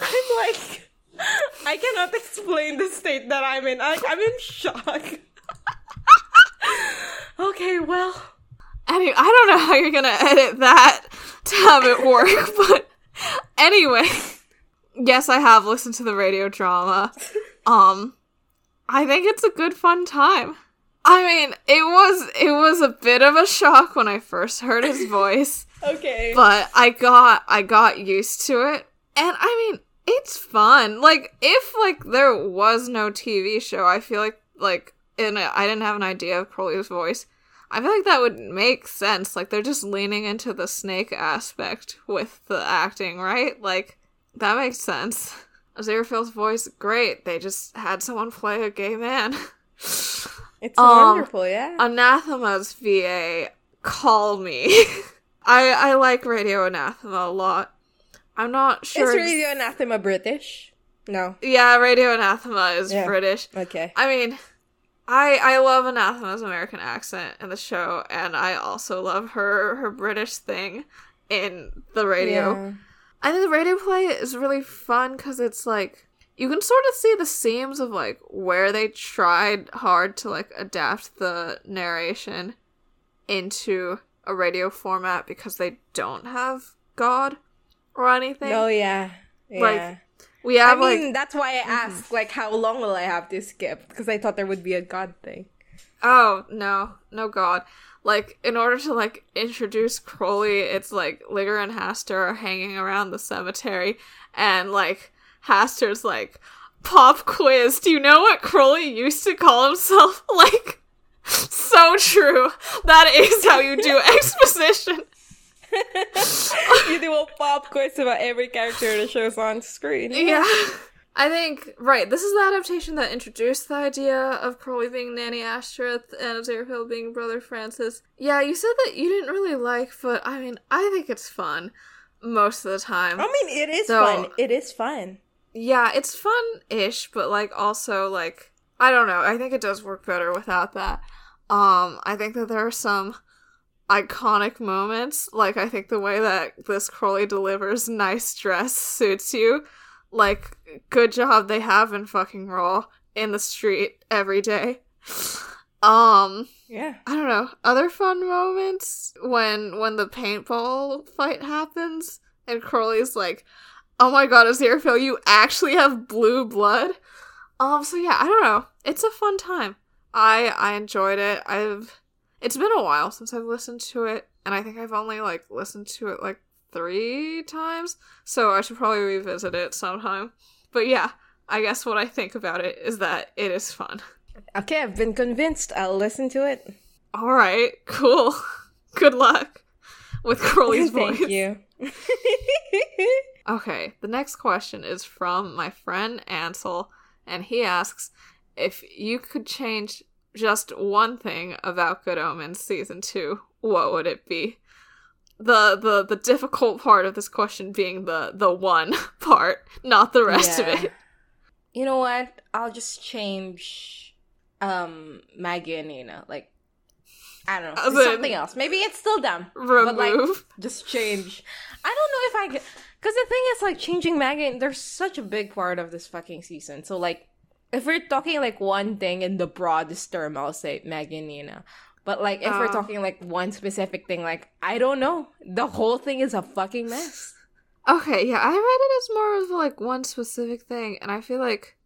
I'm like, I cannot explain the state that I'm in. I, I'm in shock. Okay, well. Anyway, I don't know how you're going to edit that to have it work, but... Anyway, yes, I have listened to the radio drama. Um, I think it's a good fun time. I mean, it was it was a bit of a shock when I first heard his voice. Okay. But I got I got used to it. And I mean, it's fun. Like, if like there was no T V show, I feel like like in a, I didn't have an idea of Crowley's voice. I feel like that would make sense. Like, they're just leaning into the snake aspect with the acting, right? Like, that makes sense. Aziraphale's voice, great. They just had someone play a gay man. It's um, wonderful, yeah. Anathema's V A, call me. I I like Radio Anathema a lot. I'm not sure... Is Radio ex- Anathema British? No. Yeah, Radio Anathema is yeah. British. Okay. I mean... I, I love Anathema's American accent in the show, and I also love her, her British thing in the radio. Yeah. I think the radio play is really fun because it's, like, you can sort of see the seams of, like, where they tried hard to, like, adapt the narration into a radio format because they don't have God or anything. Oh, yeah. Yeah. Like, We have, I mean, like, that's why I asked, mm-hmm. like, how long will I have to skip? Because I thought there would be a God thing. Oh, no. No God. Like, in order to, like, introduce Crowley, it's, like, Ligur and Hastur are hanging around the cemetery, and, like, Hastur's, like, pop quiz, do you know what Crowley used to call himself? Like, so true. That is how you do exposition. You do a pop quiz about every character that shows on screen. Yeah. I think, right, this is the adaptation that introduced the idea of Crowley being Nanny Ashtoreth and Aziraphale being Brother Francis. Yeah, you said that you didn't really like, but I mean, I think it's fun most of the time. I mean, it is so, fun. It is fun. Yeah, it's fun-ish, but like also like, I don't know, I think it does work better without that. Um, I think that there are some iconic moments. Like, I think the way that this Crowley delivers "nice dress suits you," like, good job they have in fucking Raw in the street every day. Um, yeah. I don't know. Other fun moments when when the paintball fight happens and Crowley's like, "Oh my god, Aziraphale, you actually have blue blood." Um, so yeah, I don't know. It's a fun time. I I enjoyed it. I've it's been a while since I've listened to it, and I think I've only like listened to it like three times, so I should probably revisit it sometime. But yeah, I guess what I think about it is that it is fun. Okay, I've been convinced. I'll listen to it. All right, cool. Good luck with Crowley's voice. Thank you. Okay, the next question is from my friend Ansel, and he asks, if you could change just one thing about Good Omens Season two, what would it be? The the, the difficult part of this question being the, the one part, not the rest yeah. of it. You know what? I'll just change um, Maggie and Nina. Like, I don't know. Something else. Maybe it's still them. Remove. But, like, just change. I don't know if I... Because the thing is, like, changing Maggie and... They're such a big part of this fucking season. So, like, if we're talking, like, one thing in the broadest term, I'll say Maggie and Nina. But, like, if uh, we're talking, like, one specific thing, like, I don't know. The whole thing is a fucking mess. Okay, yeah, I read it as more of, like, one specific thing, and I feel like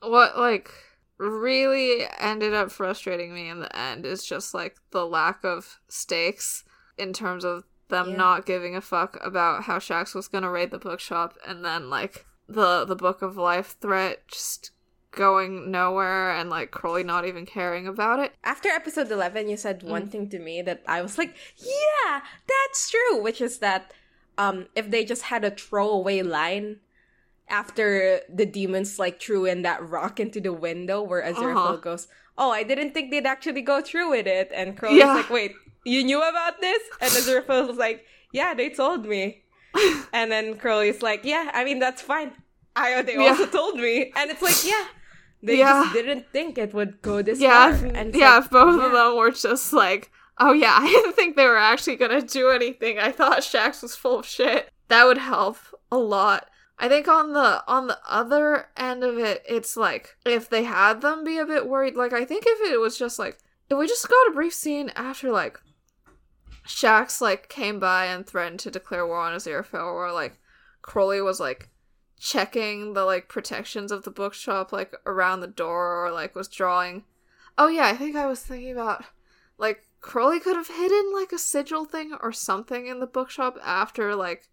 what, like, really ended up frustrating me in the end is just, like, the lack of stakes in terms of them yeah. not giving a fuck about how Shax was gonna raid the bookshop, and then, like, the, the Book of Life threat just going nowhere, and, like, Crowley not even caring about it. After episode eleven, you said mm. one thing to me that I was like, yeah, that's true, which is that Um, if they just had a throwaway line after the demons, like, threw in that rock into the window where Aziraphale uh-huh. goes, oh, I didn't think they'd actually go through with it. And Crowley's yeah. like, wait, you knew about this? And Aziraphale was like, yeah, they told me. And then Crowley's like, yeah, I mean, that's fine. I They yeah. also told me. And it's like, yeah, they yeah. just didn't think it would go this yeah, far. And yeah, like, both yeah. of them were just like, oh yeah, I didn't think they were actually gonna do anything. I thought Shax was full of shit. That would help a lot. I think on the on the other end of it, it's like, if they had them be a bit worried, like, I think if it was just like, if we just got a brief scene after, like, Shax, like, came by and threatened to declare war on Aziraphale, where, like, Crowley was, like, checking the, like, protections of the bookshop, like, around the door, or, like, was drawing. Oh yeah, I think I was thinking about, like, Crowley could have hidden, like, a sigil thing or something in the bookshop after, like,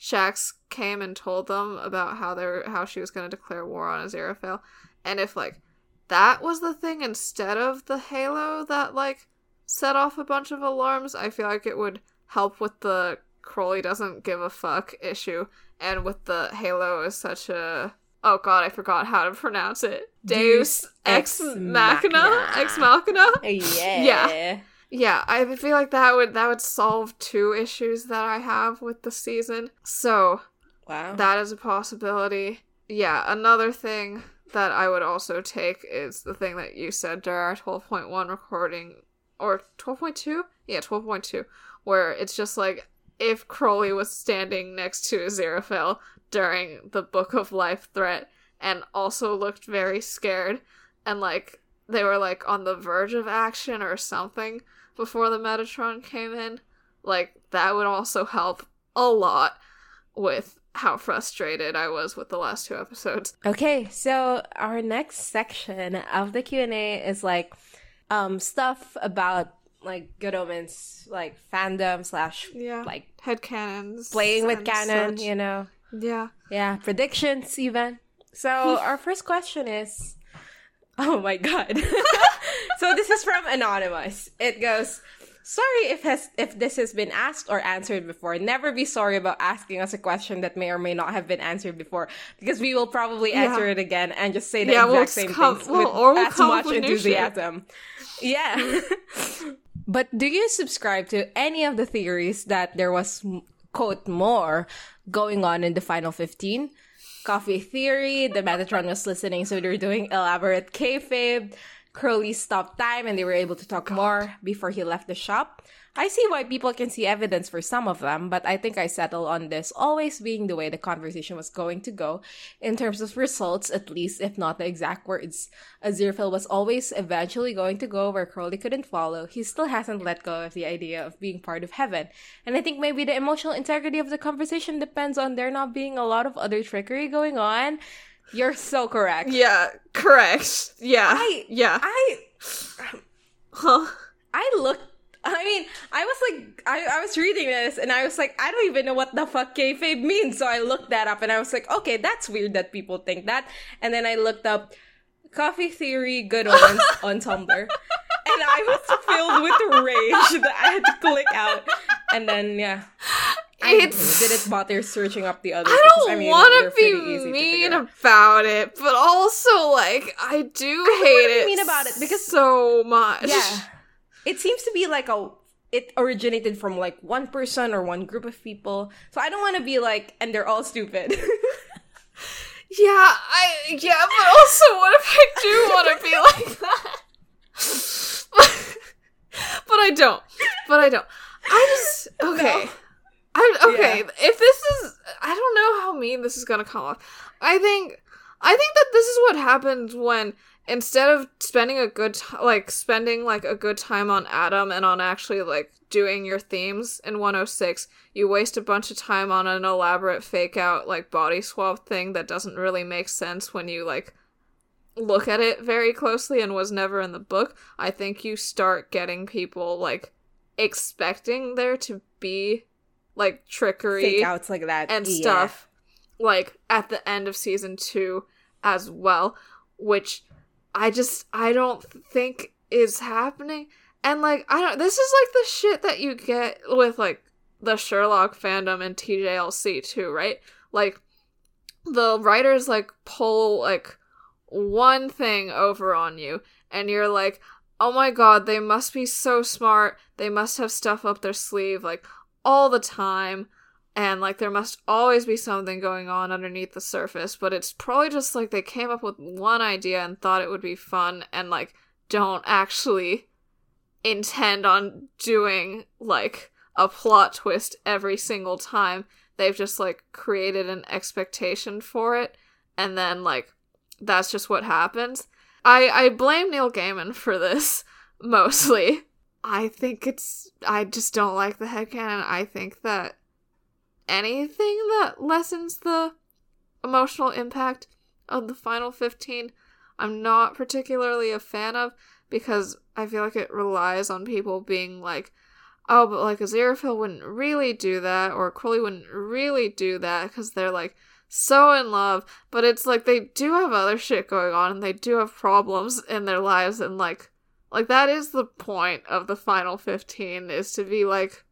Shax came and told them about how they were, how she was going to declare war on Aziraphale. And if, like, that was the thing instead of the halo that, like, set off a bunch of alarms, I feel like it would help with the Crowley doesn't give a fuck issue. And with the halo is such a... Oh god, I forgot how to pronounce it. Deus, Deus ex, ex machina? machina? Ex machina? Yeah. Yeah. Yeah, I feel like that would that would solve two issues that I have with the season. So, wow. That is a possibility. Yeah, another thing that I would also take is the thing that you said during our twelve point one recording, or twelve point two? Yeah, twelve point two, where it's just like, if Crowley was standing next to Aziraphale during the Book of Life threat and also looked very scared, and, like, they were, like, on the verge of action or something before the Metatron came in, like, that would also help a lot with how frustrated I was with the last two episodes. Okay, so our next section of the Q and A is, like, um, stuff about, like, Good Omens, like, fandom slash, yeah. like, headcanons. Playing with canon, such. You know. Yeah. Yeah, predictions, even. So, our first question is... Oh my god. So this is from Anonymous. It goes, sorry if has if this has been asked or answered before. Never be sorry about asking us a question that may or may not have been answered before, because we will probably yeah. answer it again and just say the yeah, exact we'll same com- things we'll, with or we'll as much enthusiasm. Shit. Yeah. But do you subscribe to any of the theories that there was, quote, more going on in the final fifteen? Coffee theory, the Metatron was listening, so they're doing elaborate kayfabe. Crowley stopped time and they were able to talk God. more before he left the shop. I see why people can see evidence for some of them, but I think I settled on this always being the way the conversation was going to go, in terms of results at least, if not the exact words. Aziraphale was always eventually going to go where Crowley couldn't follow. He still hasn't let go of the idea of being part of heaven, and I think maybe the emotional integrity of the conversation depends on there not being a lot of other trickery going on. You're so correct. Yeah, correct. Yeah, I, yeah. I, huh? I looked. I mean, I was like, I, I was reading this, and I was like, I don't even know what the fuck kayfabe means. So I looked that up, and I was like, okay, that's weird that people think that. And then I looked up coffee theory, Good Omens on Tumblr, and I was filled with rage that I had to click out. And then yeah. It's, I didn't bother searching up the other. I don't I mean, want to be mean to about it, but also, like, I do I hate it mean about it because, so much. Yeah. It seems to be like a... It originated from, like, one person or one group of people. So I don't want to be like, and they're all stupid. yeah, I... Yeah, but also, what if I do want to be like that? but, but I don't. But I don't. I just... Okay. No. I, okay, yeah. If this is, I don't know how mean this is gonna come off. I think, I think that this is what happens when instead of spending a good, t- like spending like a good time on Adam and on actually like doing your themes in one oh six, you waste a bunch of time on an elaborate fake out like body swap thing that doesn't really make sense when you like look at it very closely and was never in the book. I think you start getting people like expecting there to be like trickery fake outs like that and yeah. stuff like at the end of season two as well, which I just I don't think is happening. And like I don't this is like the shit that you get with like the Sherlock fandom and T J L C too, right? Like the writers like pull like one thing over on you and you're like, oh my god, they must be so smart, they must have stuff up their sleeve like all the time, and like there must always be something going on underneath the surface, but it's probably just like they came up with one idea and thought it would be fun and like don't actually intend on doing like a plot twist every single time. They've just like created an expectation for it and then like that's just what happens. I I blame Neil Gaiman for this mostly. I think it's... I just don't like the headcanon. I think that anything that lessens the emotional impact of the final fifteen, I'm not particularly a fan of, because I feel like it relies on people being like, oh, but like Aziraphale wouldn't really do that, or Crowley wouldn't really do that, because they're like so in love, but it's like they do have other shit going on, and they do have problems in their lives, and like Like, that is the point of the final fifteen, is to be like,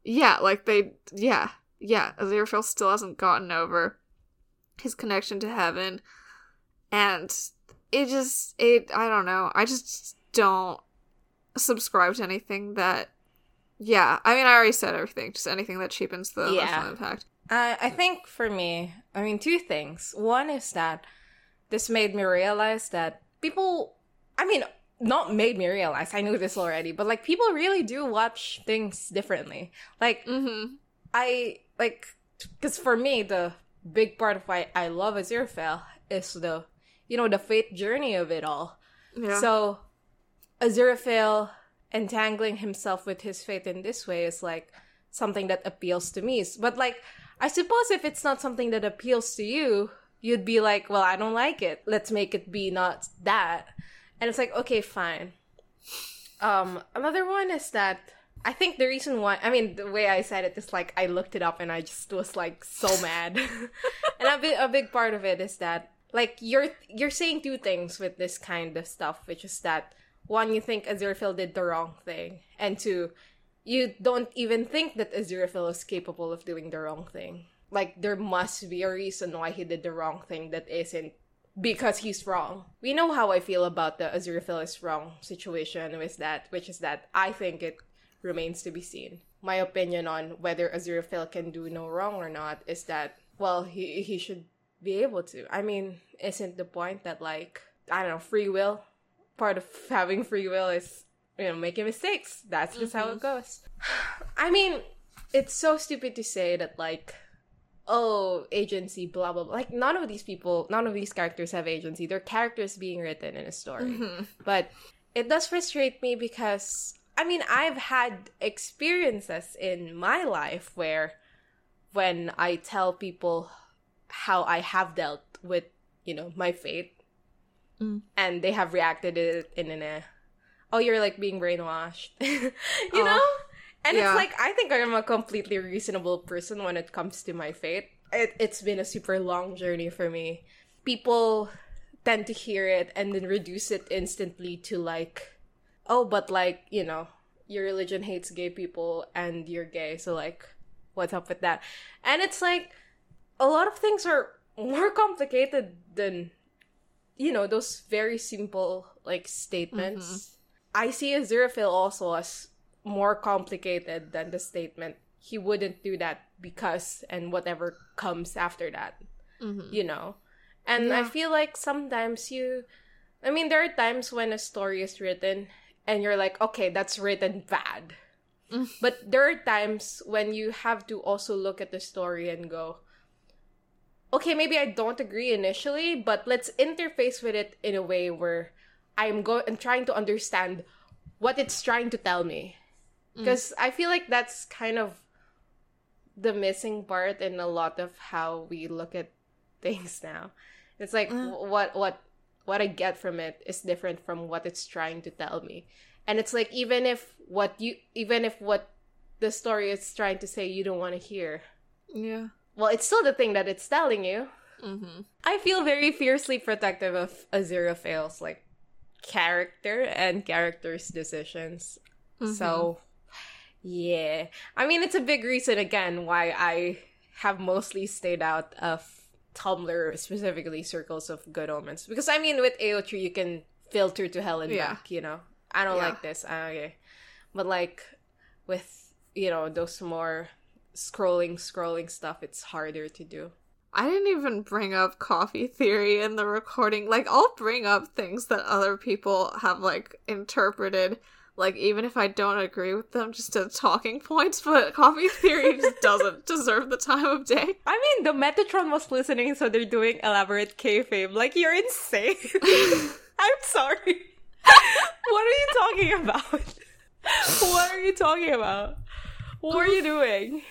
yeah, like they, yeah, yeah, Aziraphale still hasn't gotten over his connection to heaven, and it just, it, I don't know, I just don't subscribe to anything that, yeah, I mean, I already said everything, just anything that cheapens the yeah. emotional impact. Uh, I think for me, I mean, two things. One is that this made me realize that people, I mean, not made me realize, I knew this already, but like people really do watch things differently. Like mm-hmm. I like because for me the big part of why I love Aziraphale is the you know the faith journey of it all. Yeah. So Aziraphale entangling himself with his faith in this way is like something that appeals to me. But like I suppose if it's not something that appeals to you, you'd be like, well, I don't like it. Let's make it be not that. And it's like, okay, fine. Um, another one is that I think the reason why... I mean, the way I said it is like I looked it up and I just was like so mad. And a, bit, a big part of it is that like you're you're saying two things with this kind of stuff, which is that one, you think Aziraphale did the wrong thing. And two, you don't even think that Aziraphale is capable of doing the wrong thing. Like there must be a reason why he did the wrong thing that isn't because he's wrong. We know how I feel about the Aziraphale is wrong situation with that, which is that I think it remains to be seen. My opinion on whether Aziraphale can do no wrong or not is that, well, he he should be able to. I mean, isn't the point that, like, I don't know, free will part of having free will is, you know, making mistakes. That's just mm-hmm. how it goes. I mean, it's so stupid to say that, like, oh, agency, blah, blah, blah. Like, none of these people, none of these characters have agency. They're characters being written in a story. Mm-hmm. But it does frustrate me because, I mean, I've had experiences in my life where when I tell people how I have dealt with, you know, my fate, mm. and they have reacted it in a, oh, you're, like, being brainwashed, you oh. know? And yeah. it's like, I think I'm a completely reasonable person when it comes to my fate. It, it's been a super long journey for me. People tend to hear it and then reduce it instantly to, like, oh, but, like, you know, your religion hates gay people and you're gay, so, like, what's up with that? And it's like, a lot of things are more complicated than, you know, those very simple, like, statements. Mm-hmm. I see Aziraphale also as more complicated than the statement, he wouldn't do that because, and whatever comes after that, mm-hmm. you know? And yeah. I feel like sometimes you, I mean, there are times when a story is written and you're like, okay, that's written bad. Mm. But there are times when you have to also look at the story and go, okay, maybe I don't agree initially, but let's interface with it in a way where I'm go- I'm trying to understand what it's trying to tell me. Because I feel like that's kind of the missing part in a lot of how we look at things now. It's like mm. what what what I get from it is different from what it's trying to tell me. And it's like even if what you even if what the story is trying to say you don't want to hear. Yeah. Well, it's still the thing that it's telling you. Mm-hmm. I feel very fiercely protective of Aziraphale's, like, character and character's decisions. Mm-hmm. So yeah, I mean, it's a big reason, again, why I have mostly stayed out of Tumblr, specifically circles of Good Omens. Because, I mean, with A O three, you can filter to hell and yeah. back, you know? I don't yeah. like this. I, okay. But, like, with, you know, those more scrolling, scrolling stuff, it's harder to do. I didn't even bring up coffee theory in the recording. Like, I'll bring up things that other people have, like, interpreted, like, even if I don't agree with them, just to talking points, but coffee theory just doesn't deserve the time of day. I mean, the Metatron was listening, so they're doing elaborate kayfabe. Like, you're insane. I'm sorry. What are you talking about? What are you talking about? What are you doing?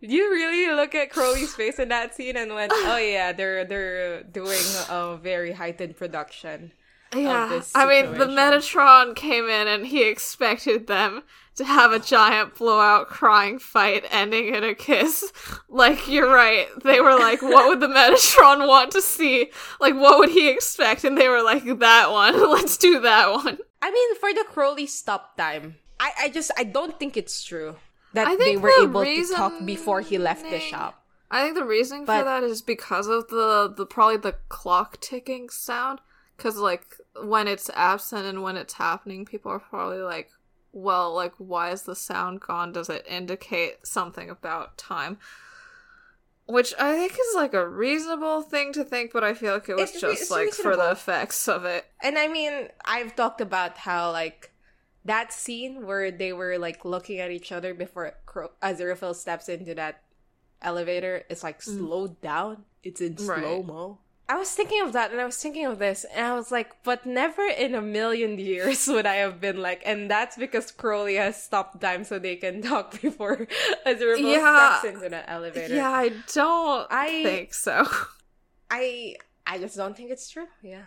You really look at Crowley's face in that scene and went, oh yeah, they're they're doing a very heightened production. Yeah, I mean, the Metatron came in and he expected them to have a giant blowout crying fight ending in a kiss. Like, you're right. They were like, what would the Metatron want to see? Like, what would he expect? And they were like, that one. Let's do that one. I mean, for the Crowley stop time, I, I just, I don't think it's true that they were able to talk before he left the shop. I think the reason for that is because of the, the probably the clock ticking sound. Because, like, when it's absent and when it's happening, people are probably like, well, like, why is the sound gone? Does it indicate something about time? Which I think is, like, a reasonable thing to think, but I feel like it was it's, just, it's like, reasonable. For the effects of it. And, I mean, I've talked about how, like, that scene where they were, like, looking at each other before Aziraphale steps into that elevator is, like, slowed mm. down. It's in right. slow-mo. I was thinking of that, and I was thinking of this, and I was like, but never in a million years would I have been like, and that's because Crowley has stopped time so they can talk before Aziraphale yeah. steps into the elevator. Yeah, I don't I, think so. I I just don't think it's true, yeah.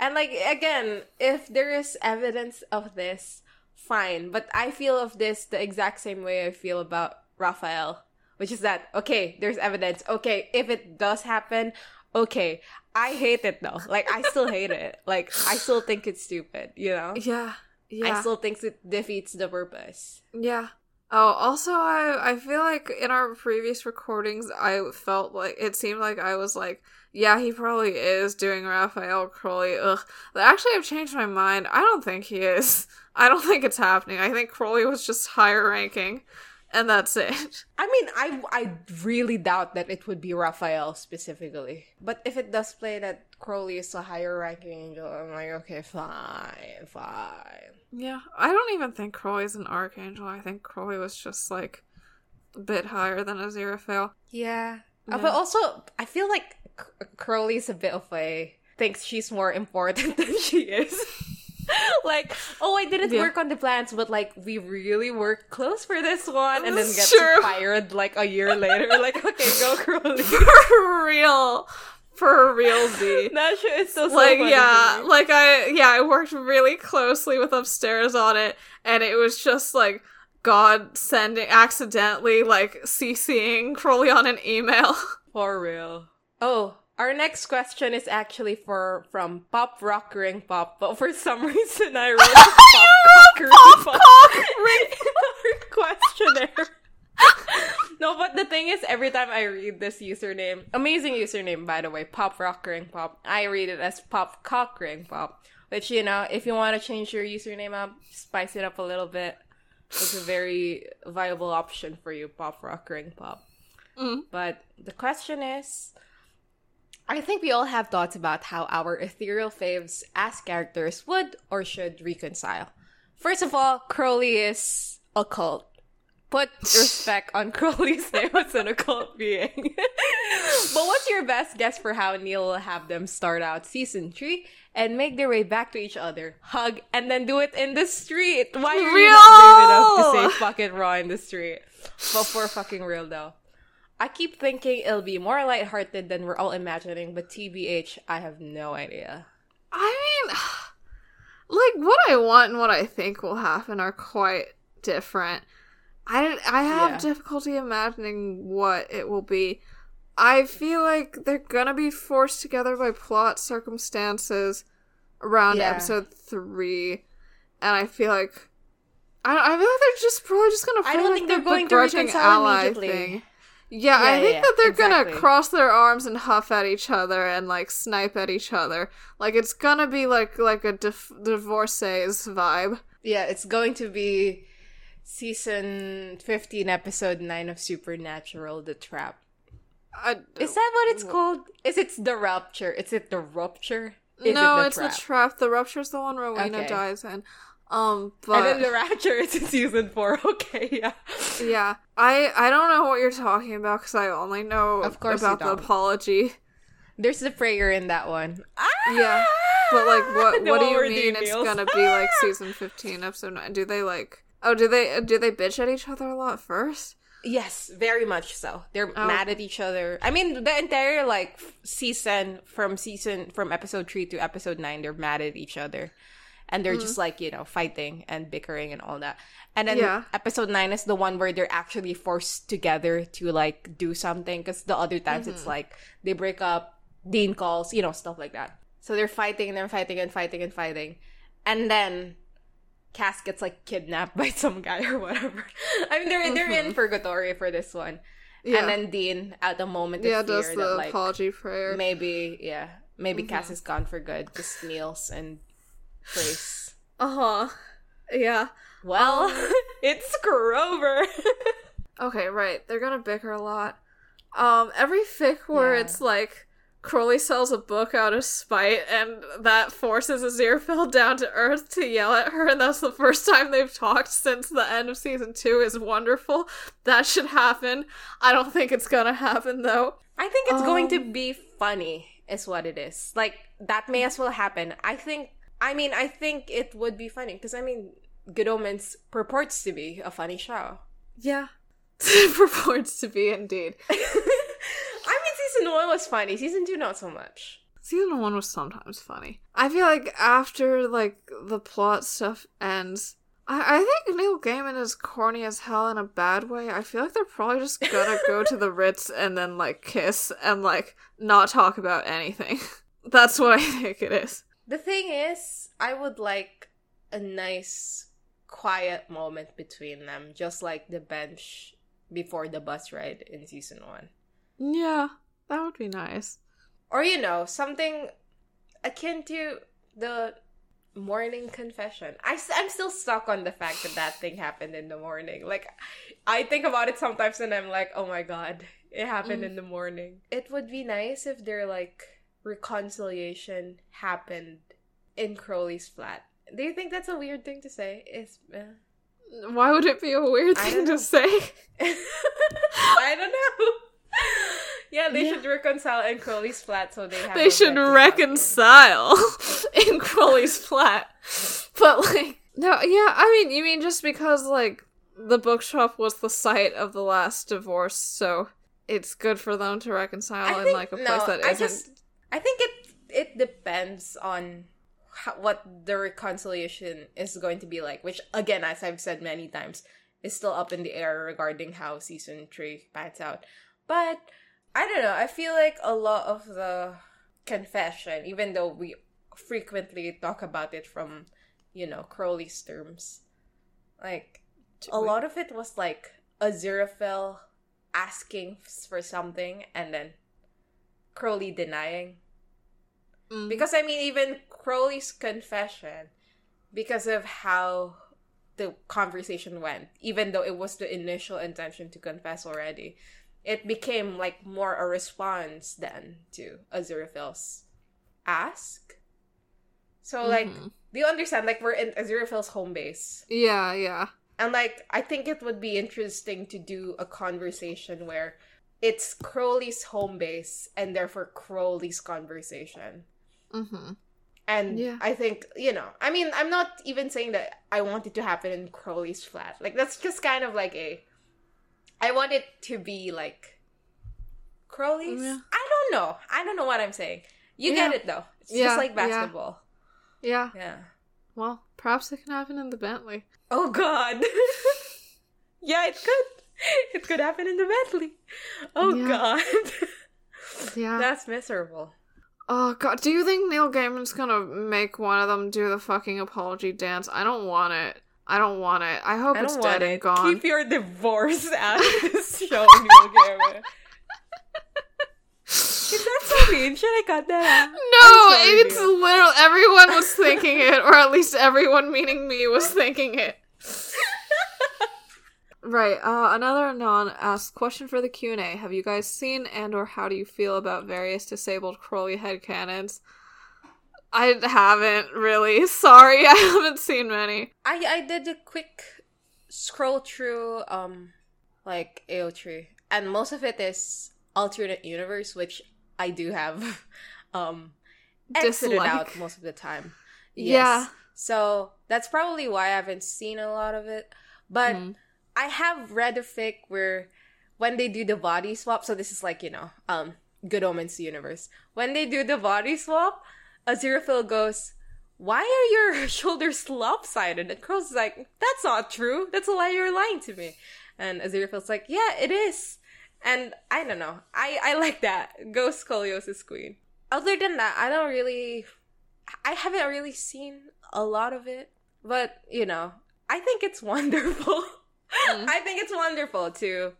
And, like, again, if there is evidence of this, fine. But I feel of this the exact same way I feel about Raphael, which is that, okay, there's evidence. Okay, if it does happen, okay, I hate it though. Like, I still hate it. Like, I still think it's stupid, you know? Yeah, yeah. I still think it defeats the purpose. Yeah. Oh, also, I, I feel like in our previous recordings, I felt like, it seemed like I was like, yeah, he probably is doing Raphael Crowley, ugh. But actually, I've changed my mind. I don't think he is. I don't think it's happening. I think Crowley was just higher ranking. and that's it. I mean, I, I really doubt that it would be Raphael specifically. But if it does play that Crowley is a higher ranking angel, I'm like, okay, fine, fine. Yeah, I don't even think Crowley's an archangel. I think Crowley was just, like, a bit higher than Aziraphale. Yeah. yeah. Uh, but also, I feel like C- Crowley's a bit of a... thinks she's more important than she is. Like, oh, I didn't yeah. work on the plans, but, like, we really worked close for this one. And then gets true. fired, like, a year later. Like, okay, go, Crowley. For real. For real, Z. That shit is so, so like, funny. Yeah, like, I, yeah, I worked really closely with Upstairs on it, and it was just, like, God sending, accidentally, like, CCing Crowley on an email. For real. Oh, our next question is actually for from Pop Rock Ring Pop, but for some reason I wrote Pop Rock Ring Pop, Pop Ring Pop questionnaire. No, but the thing is, every time I read this username, amazing username by the way, Pop Rock Ring Pop, I read it as Pop Cock Ring Pop. Which, you know, if you want to change your username up, spice it up a little bit, it's a very viable option for you, Pop Rock Ring Pop. Mm. But the question is, I think we all have thoughts about how our ethereal faves as characters would or should reconcile. First of all, Crowley is a cult. Put respect on Crowley's name as an occult being. But what's your best guess for how Neil will have them start out season three and make their way back to each other, hug, and then do it in the street? Why are real! you not brave enough to say fuck it raw in the street? But for fucking real though. I keep thinking it'll be more lighthearted than we're all imagining, but T B H, I have no idea. I mean, like, what I want and what I think will happen are quite different. I didn't, I have yeah. difficulty imagining what it will be. I feel like they're gonna be forced together by plot circumstances around yeah. episode three, and I feel like I, I feel like they're just probably just gonna. I don't think they're going to reconcile immediately. Thing. Yeah, yeah, I think yeah, that they're exactly. gonna cross their arms and huff at each other and, like, snipe at each other. Like, it's gonna be, like, like a dif- divorcees vibe. Yeah, it's going to be season fifteen, episode nine of Supernatural, The Trap. I, Is that what it's called? Is it The Rupture? Is it The Rupture? Is no, it the it's trap? The Trap. The Rupture's the one Rowena okay. dies in. Um, but... And then The Rapture is in season four. Okay, yeah. Yeah. I, I don't know what you're talking about because I only know of course about the apology. There's the prayer in that one. Yeah. But, like, what no, what do you mean it's going to be, like, season fifteen, episode nine? Do they, like... Oh, do they do they bitch at each other a lot first? Yes, very much so. They're oh. mad at each other. I mean, the entire, like, season from season... From episode three to episode nine, they're mad at each other. And they're mm. just, like, you know, fighting and bickering and all that. And then yeah. episode nine is the one where they're actually forced together to, like, do something. Because the other times mm-hmm. it's, like, they break up, Dean calls, you know, stuff like that. So they're fighting and they're fighting and fighting and fighting. And then Cass gets, like, kidnapped by some guy or whatever. I mean, they're, mm-hmm. they're in purgatory for this one. Yeah. And then Dean, at the moment of yeah, fear, does the that, like, apology prayer. Maybe, yeah. Maybe mm-hmm. Cass is gone for good. Just kneels and... place. Uh-huh. Yeah. Well, um, it's Grover. Okay, right. They're gonna bicker a lot. Um, every fic where yeah. it's like Crowley sells a book out of spite and that forces Aziraphale down to earth to yell at her, and that's the first time they've talked since the end of season two is wonderful. That should happen. I don't think it's gonna happen though. I think it's um, going to be funny is what it is. Like, that may as well happen. I think I mean, I think it would be funny, because, I mean, Good Omens purports to be a funny show. Yeah. It purports to be, indeed. I mean, season one was funny. Season two, not so much. Season one was sometimes funny. I feel like after, like, the plot stuff ends, I, I think Neil Gaiman is corny as hell in a bad way. I feel like they're probably just gonna go to the Ritz and then, like, kiss and, like, not talk about anything. That's what I think it is. The thing is, I would like a nice, quiet moment between them, just like the bench before the bus ride in season one. Yeah, that would be nice. Or, you know, something akin to the morning confession. I, I'm still stuck on the fact that that thing happened in the morning. Like, I think about it sometimes and I'm like, oh my God, it happened mm. in the morning. It would be nice if their, like, reconciliation happened in Crowley's flat. Do you think that's a weird thing to say? It's, uh, Why would it be a weird thing to say? I don't know. Yeah, they yeah. should reconcile in Crowley's flat so they have... They should reconcile in Crowley's flat. But, like... No, yeah, I mean, you mean just because, like, the bookshop was the site of the last divorce, so it's good for them to reconcile think, in, like, a place no, that isn't... I, just, I think it it depends on how, what the reconciliation is going to be like, which, again, as I've said many times, is still up in the air regarding how season three pans out. But... I don't know, I feel like a lot of the confession, even though we frequently talk about it from, you know, Crowley's terms, like, a lot of it was, like, Aziraphale asking for something and then Crowley denying. Mm. Because, I mean, even Crowley's confession, because of how the conversation went, even though it was the initial intention to confess already... It became, like, more a response than to Aziraphale's ask. So, mm-hmm. like, do you understand? Like, we're in Aziraphale's home base. Yeah, yeah. And, like, I think it would be interesting to do a conversation where it's Crowley's home base and therefore Crowley's conversation. Mm-hmm. And yeah. I think, you know, I mean, I'm not even saying that I want it to happen in Crowley's flat. Like, that's just kind of like a... I want it to be, like, Crowley's? Yeah. I don't know. I don't know what I'm saying. You yeah. get it, though. It's yeah. just like basketball. Yeah. yeah. Yeah. Well, perhaps it can happen in the Bentley. Oh, God. Yeah, it could. It could happen in the Bentley. Oh, yeah. God. Yeah. That's miserable. Oh, God. Do you think Neil Gaiman's gonna make one of them do the fucking apology dance? I don't want it. I don't want it. I hope I it's dead it. and gone. Keep your divorce out of this show, Neil Gaiman. Is that so mean? Should I cut that out? No, it's you. literal. Everyone was thinking it, or at least everyone, meaning me, was thinking it. Right. Uh, another non-asked question for the Q and A. Have you guys seen and or how do you feel about various disabled Crowley headcanons? I haven't really. Sorry, I haven't seen many. I, I did a quick scroll through, um, like, A O three. And most of it is alternate universe, which I do have um, exited out most of the time. Yes. Yeah. So that's probably why I haven't seen a lot of it. But mm-hmm. I have read a fic where when they do the body swap, so this is like, you know, um, Good Omens universe. When they do the body swap... Aziraphale goes, why are your shoulders lopsided? And Crow's like, that's not true. That's a lie. You're lying to me. And Aziraphale's like, yeah, it is. And I don't know. I, I like that. Go Scoliosis Queen. Other than that, I don't really... I haven't really seen a lot of it. But, you know, I think it's wonderful. Mm. I think it's wonderful to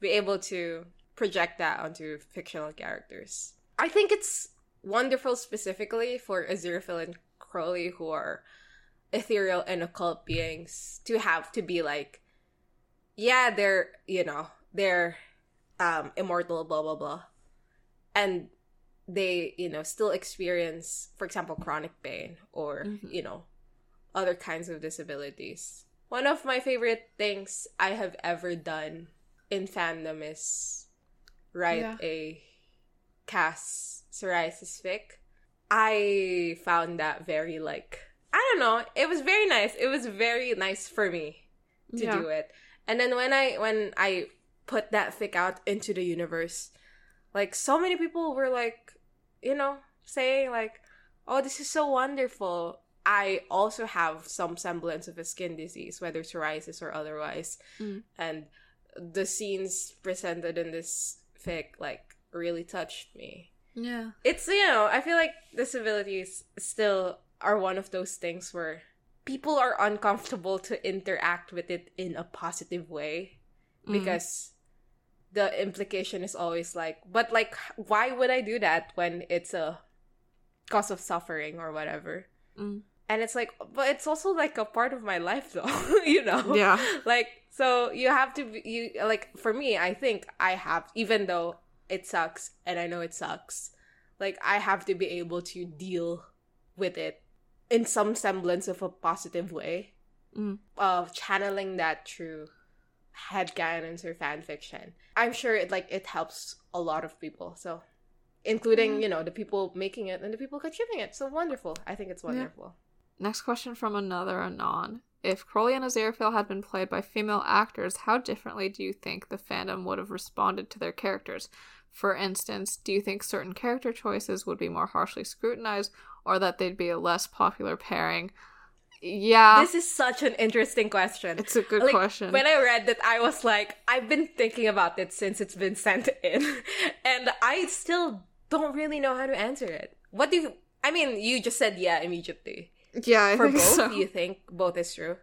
be able to project that onto fictional characters. I think it's... wonderful specifically for Aziraphale and Crowley, who are ethereal and occult beings, to have to be like, yeah, they're, you know, they're um, immortal, blah, blah, blah. And they, you know, still experience, for example, chronic pain or, mm-hmm. you know, other kinds of disabilities. One of my favorite things I have ever done in fandom is write yeah. a cast psoriasis fic. I found that very, like, I don't know, it was very nice. It was very nice for me to yeah. do it. And then when I when I put that fic out into the universe, like, so many people were like, you know, saying like, oh, this is so wonderful. I also have some semblance of a skin disease, whether psoriasis or otherwise. Mm. And the scenes presented in this fic, like, really touched me. Yeah. It's, you know, I feel like disabilities still are one of those things where people are uncomfortable to interact with it in a positive way mm. because the implication is always like, but, like, why would I do that when it's a cause of suffering or whatever? Mm. And it's like, but it's also like a part of my life though, you know? Yeah. Like, so you have to be, you, like, for me, I think I have, even though it sucks and I know it sucks, like, I have to be able to deal with it in some semblance of a positive way, mm. of channeling that through headcanons or fan fiction. I'm sure it, like, it helps a lot of people. So, including, mm. you know, the people making it and the people contributing it. So wonderful. I think it's wonderful. Yeah. Next question from another Anon. If Crowley and Aziraphale had been played by female actors, how differently do you think the fandom would have responded to their characters? For instance, do you think certain character choices would be more harshly scrutinized, or that they'd be a less popular pairing? Yeah. This is such an interesting question. It's a good like, question. When I read that, I was like, I've been thinking about it since it's been sent in, and I still don't really know how to answer it. What do you... I mean, you just said yeah immediately. Yeah, I for think both, so. You think both is true?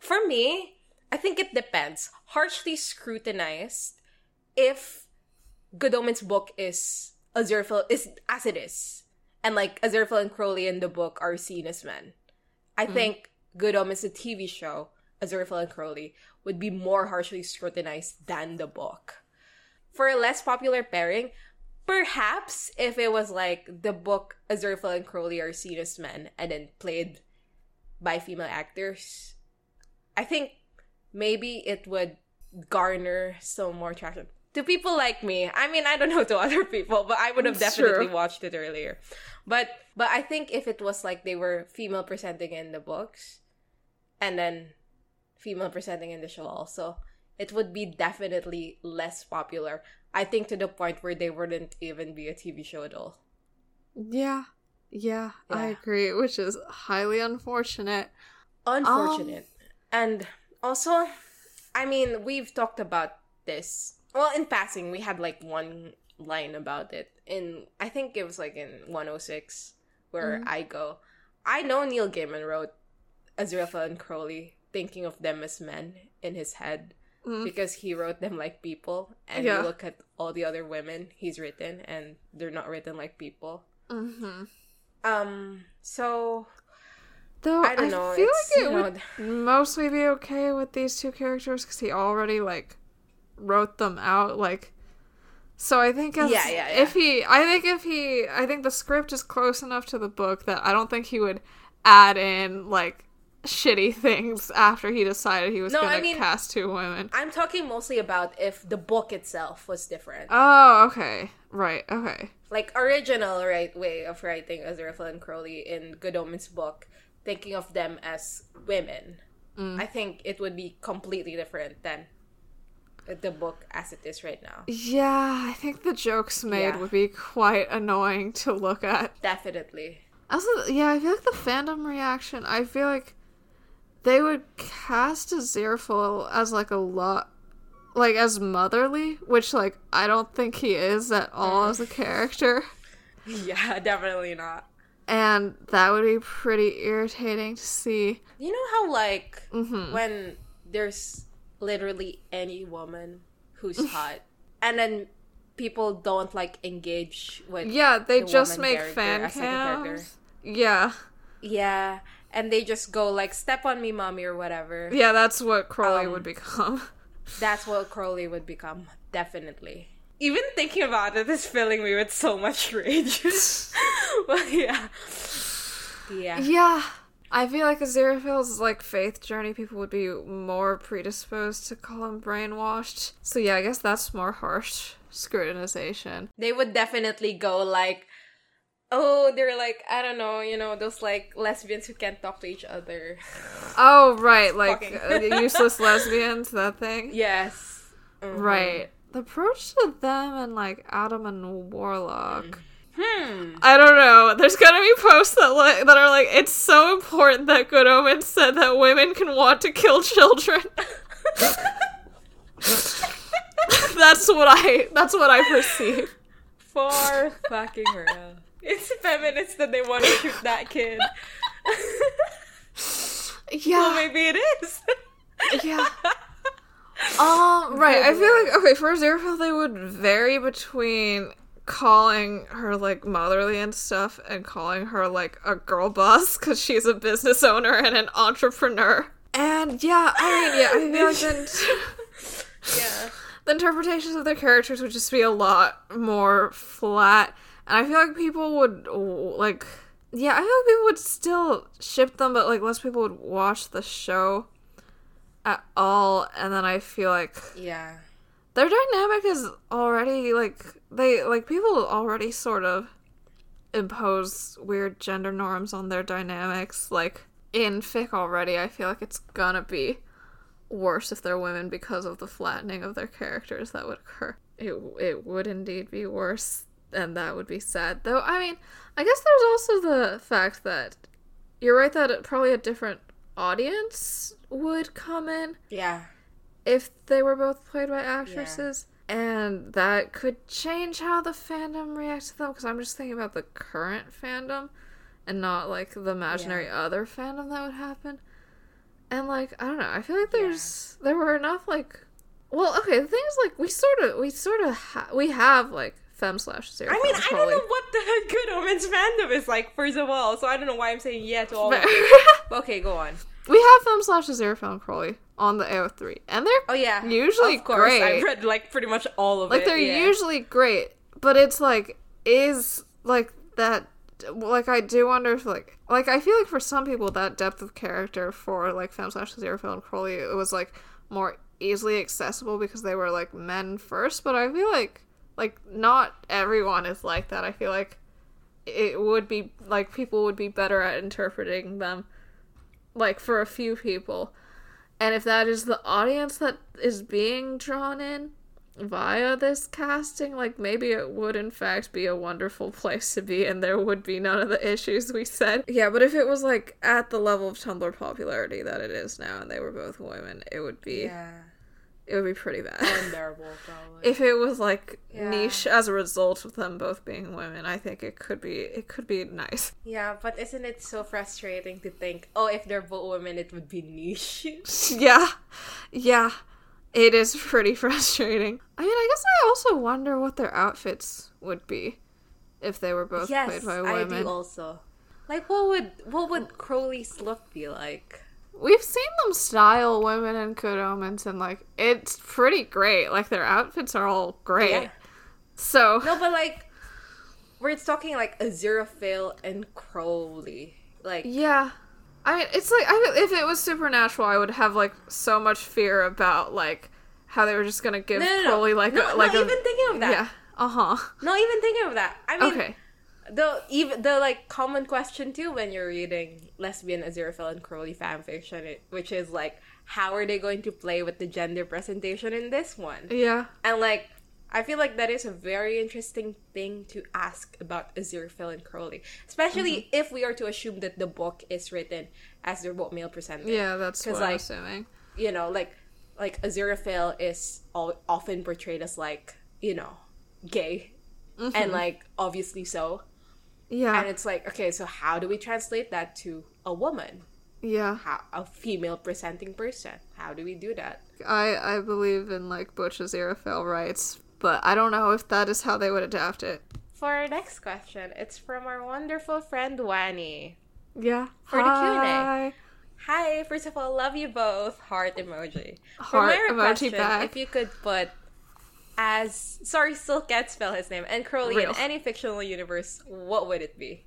For me, I think it depends. Harshly scrutinized if Good Omens book is Aziraphale is as it is, and like Aziraphale and Crowley in the book are seen as men. I mm. think Good Omens, the T V show, Aziraphale and Crowley would be more harshly scrutinized than the book. For a less popular pairing, perhaps if it was like the book Aziraphale and Crowley are seen as men and then played by female actors, I think maybe it would garner some more traction. To people like me, I mean, I don't know to other people, but I would have it's definitely true. watched it earlier. But but I think if it was like they were female presenting in the books and then female presenting in the show also, it would be definitely less popular. I think to the point where they wouldn't even be a T V show at all. Yeah. Yeah, yeah. I agree, which is highly unfortunate. Unfortunate. Um, and also, I mean, we've talked about this. Well, in passing, we had like one line about it. In I think it was like in one oh six where mm-hmm. I go, I know Neil Gaiman wrote Aziraphale and Crowley thinking of them as men in his head. Because he wrote them like people, and yeah. you look at all the other women he's written, and they're not written like people. Mm-hmm. Um. So, though I don't I know. feel it's, like it you know, would mostly be okay with these two characters because he already like wrote them out. Like, so I think as, yeah, yeah, yeah. if he, I think if he, I think the script is close enough to the book that I don't think he would add in like. shitty things after he decided he was no, gonna I mean, cast two women. I'm talking mostly about if the book itself was different. Oh, okay. Right, okay. Like, original right way of writing Aziraphale and Crowley in Good Omens book, thinking of them as women. Mm. I think it would be completely different than the book as it is right now. Yeah, I think the jokes made yeah. would be quite annoying to look at. Definitely. Also, yeah, I feel like the fandom reaction, I feel like they would cast Aziraphale as, like, a lot, like, as motherly, which, like, I don't think he is at all as a character. Yeah, definitely not. And that would be pretty irritating to see. You know how, like, mm-hmm. when there's literally any woman who's hot, and then people don't, like, engage with Yeah, they the just make fan cams. Yeah. Yeah. And they just go, like, step on me, mommy, or whatever. Yeah, that's what Crowley um, would become. That's what Crowley would become, definitely. Even thinking about it is filling me with so much rage. But yeah. Yeah. Yeah. I feel like Aziraphale's, like, faith journey, people would be more predisposed to call him brainwashed. So yeah, I guess that's more harsh scrutinization. They would definitely go, like... Oh, they're like, I don't know, you know, those, like, lesbians who can't talk to each other. Oh, right, like, uh, useless lesbians, that thing? Yes. Mm-hmm. Right. The approach to them and, like, Adam and Warlock. Hmm. I don't know. There's gonna be posts that, like, that are like, it's so important that Good Omens said that women can want to kill children. That's what I, that's what I perceive. For fucking real. It's feminists that they want to shoot that kid. Yeah. Well, maybe it is. Yeah. Um, right. I feel like, okay, for Aziraphale, they would vary between calling her, like, motherly and stuff, and calling her, like, a girl boss, because she's a business owner and an entrepreneur. And, yeah, I mean, yeah, I feel like the, yeah. the interpretations of their characters would just be a lot more flat, and I feel like people would, like, yeah, I feel like people would still ship them, but, like, less people would watch the show at all, and then I feel like... yeah. Their dynamic is already, like, they, like, people already sort of impose weird gender norms on their dynamics, like, in fic already. I feel like it's gonna be worse if they're women because of the flattening of their characters that would occur. It, it would indeed be worse, and that would be sad. Though, I mean, I guess there's also the fact that, you're right that it, probably a different audience would come in. Yeah. If they were both played by actresses, yeah. And that could change how the fandom reacts to them, because I'm just thinking about the current fandom, and not, like, the imaginary yeah. other fandom that would happen. And, like, I don't know, I feel like there's, yeah. there were enough, like, well, okay, the thing is, like, we sort of, we sort of, ha- we have, like, femme slash zero. I mean, I probably. don't know what the Good Omens fandom is like, first of all, so I don't know why I'm saying yeah to all of it. Okay, go on. We have femme slash Aziraphale Crowley on the A O three, and they're oh, yeah. usually of course. great. I've read, like, pretty much all of like, it. Like, they're yeah. usually great, but it's, like, is, like, that, like, I do wonder if, like, like, I feel like for some people that depth of character for, like, femme slash Aziraphale Crowley, it was, like, more easily accessible because they were, like, men first, but I feel like, like, not everyone is like that. I feel like it would be, like, people would be better at interpreting them. Like, for a few people. And if that is the audience that is being drawn in via this casting, like, maybe it would, in fact, be a wonderful place to be, and there would be none of the issues we said. Yeah, but if it was, like, at the level of Tumblr popularity that it is now, and they were both women, it would be... yeah. It would be pretty bad. Unbearable, probably. If it was, like, yeah. niche as a result of them both being women, I think it could be it could be nice. Yeah, but isn't it so frustrating to think, oh, if they're both women, it would be niche? yeah. Yeah. It is pretty frustrating. I mean, I guess I also wonder what their outfits would be if they were both yes, played by women. Yes, I do also. Like, what would, what would Crowley's look be like? We've seen them style women in Good Omens, and, like, it's pretty great. Like, their outfits are all great. Yeah. So... no, but, like, we're talking, like, Aziraphale and Crowley. Like... yeah. I mean, it's, like, I, if it was Supernatural, I would have, like, so much fear about, like, how they were just gonna give no, no, no. Crowley, like, no, a... like not a, even thinking of that. Yeah. Uh-huh. Not even thinking of that. I mean... okay. The, even, the, like, common question, too, when you're reading lesbian Aziraphale and Crowley fanfiction, it, which is, like, how are they going to play with the gender presentation in this one? Yeah. And, like, I feel like that is a very interesting thing to ask about Aziraphale and Crowley, especially mm-hmm. if we are to assume that the book is written as they're both male presented. Yeah, that's what like, I'm assuming. You know, like, like Aziraphale is all, often portrayed as, like, you know, gay. Mm-hmm. And, like, obviously so. Yeah. And it's like, okay, so how do we translate that to a woman? Yeah. How, a female-presenting person. How do we do that? I, I believe in, like, Butch Aziraphale rights, but I don't know if that is how they would adapt it. For our next question, it's from our wonderful friend Wani. Yeah. For Hi. the Q and A. Hi. First of all, love you both. Heart emoji. Heart for my request, emoji back. If you could put... as sorry, still can't spell his name. And Crowley Real. in any fictional universe, what would it be?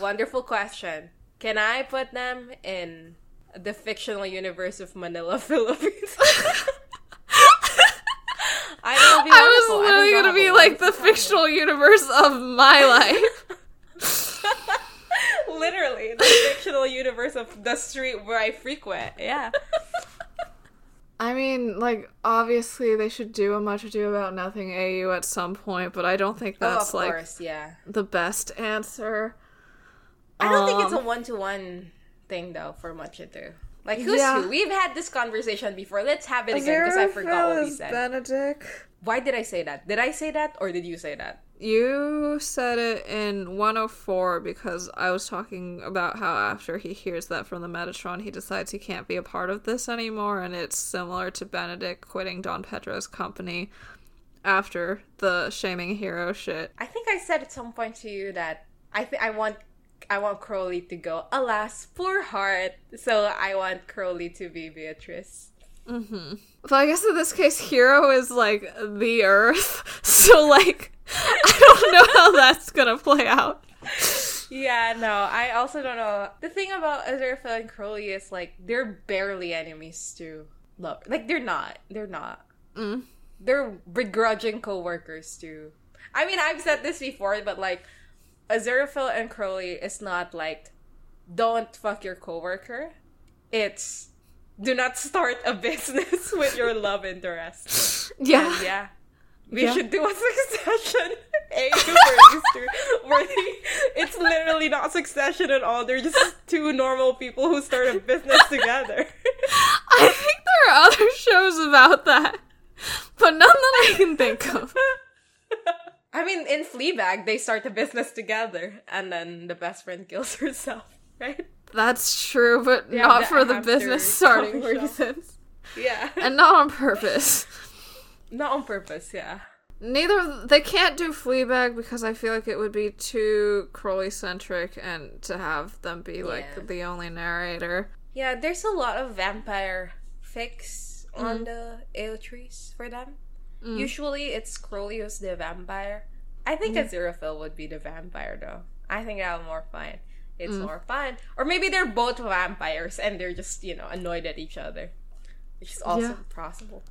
Wonderful question. Can I put them in the fictional universe of Manila, Philippines? I know. Be I wonderful. was literally I gonna be like the fictional universe of my life. Literally, the fictional universe of the street where I frequent. Yeah. I mean, like, obviously they should do a Much Ado About Nothing A U at some point, but I don't think that's, oh, of course, like, yeah. the best answer. I don't um, think it's a one-to-one thing, though, for Much Ado. Like, who's yeah. who? We've had this conversation before. Let's have it again, because I forgot what we said. Benedict. Why did I say that? Did I say that, or did you say that? You said it in one oh four, because I was talking about how after he hears that from the Metatron, he decides he can't be a part of this anymore, and it's similar to Benedict quitting Don Pedro's company after the shaming hero shit. I think I said at some point to you that I think I want I want Crowley to go, alas, poor heart. So I want Crowley to be Beatrice. Mm-hmm. But I guess in this case, hero is, like, the Earth. So, like, I don't know how that's gonna play out. Yeah, no, I also don't know. The thing about Aziraphale and Crowley is, like, they're barely enemies to love. Like, they're not. They're not. Mm. They're begrudging co-workers, too. I mean, I've said this before, but, like, Aziraphale and Crowley is not, like, don't fuck your co-worker. It's... do not start a business with your love interest. Yeah. And yeah. We yeah. should do a Succession. A worthy. It's literally not Succession at all. They're just two normal people who start a business together. I think there are other shows about that, but none that I can think of. I mean, in Fleabag, they start a business together, and then the best friend kills herself, right? That's true, but yeah, not for the business starting reasons. Yeah. And not on purpose. Not on purpose, yeah. Neither, they can't do Fleabag because I feel like it would be too Crowley-centric and to have them be, yeah. like, the only narrator. Yeah, there's a lot of vampire fics mm. on the Aotrees for them. Mm. Usually it's Crowley who's the vampire. I think mm. Aziraphale would be the vampire, though. I think that would be more fun. It's mm. more fun. Or maybe they're both vampires and they're just, you know, annoyed at each other. Which is also yeah. possible.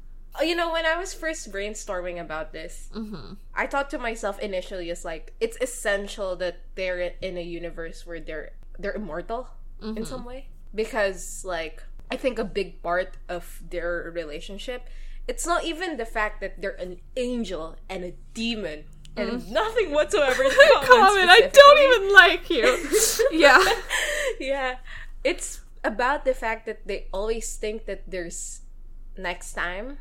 You know, when I was first brainstorming about this, mm-hmm. I thought to myself initially, it's like, it's essential that they're in a universe where they're they're immortal mm-hmm. in some way. Because, like, I think a big part of their relationship, it's not even the fact that they're an angel and a demon. And mm. nothing whatsoever in common. Common. I don't even like you. Yeah. Yeah. It's about the fact that they always think that there's next time.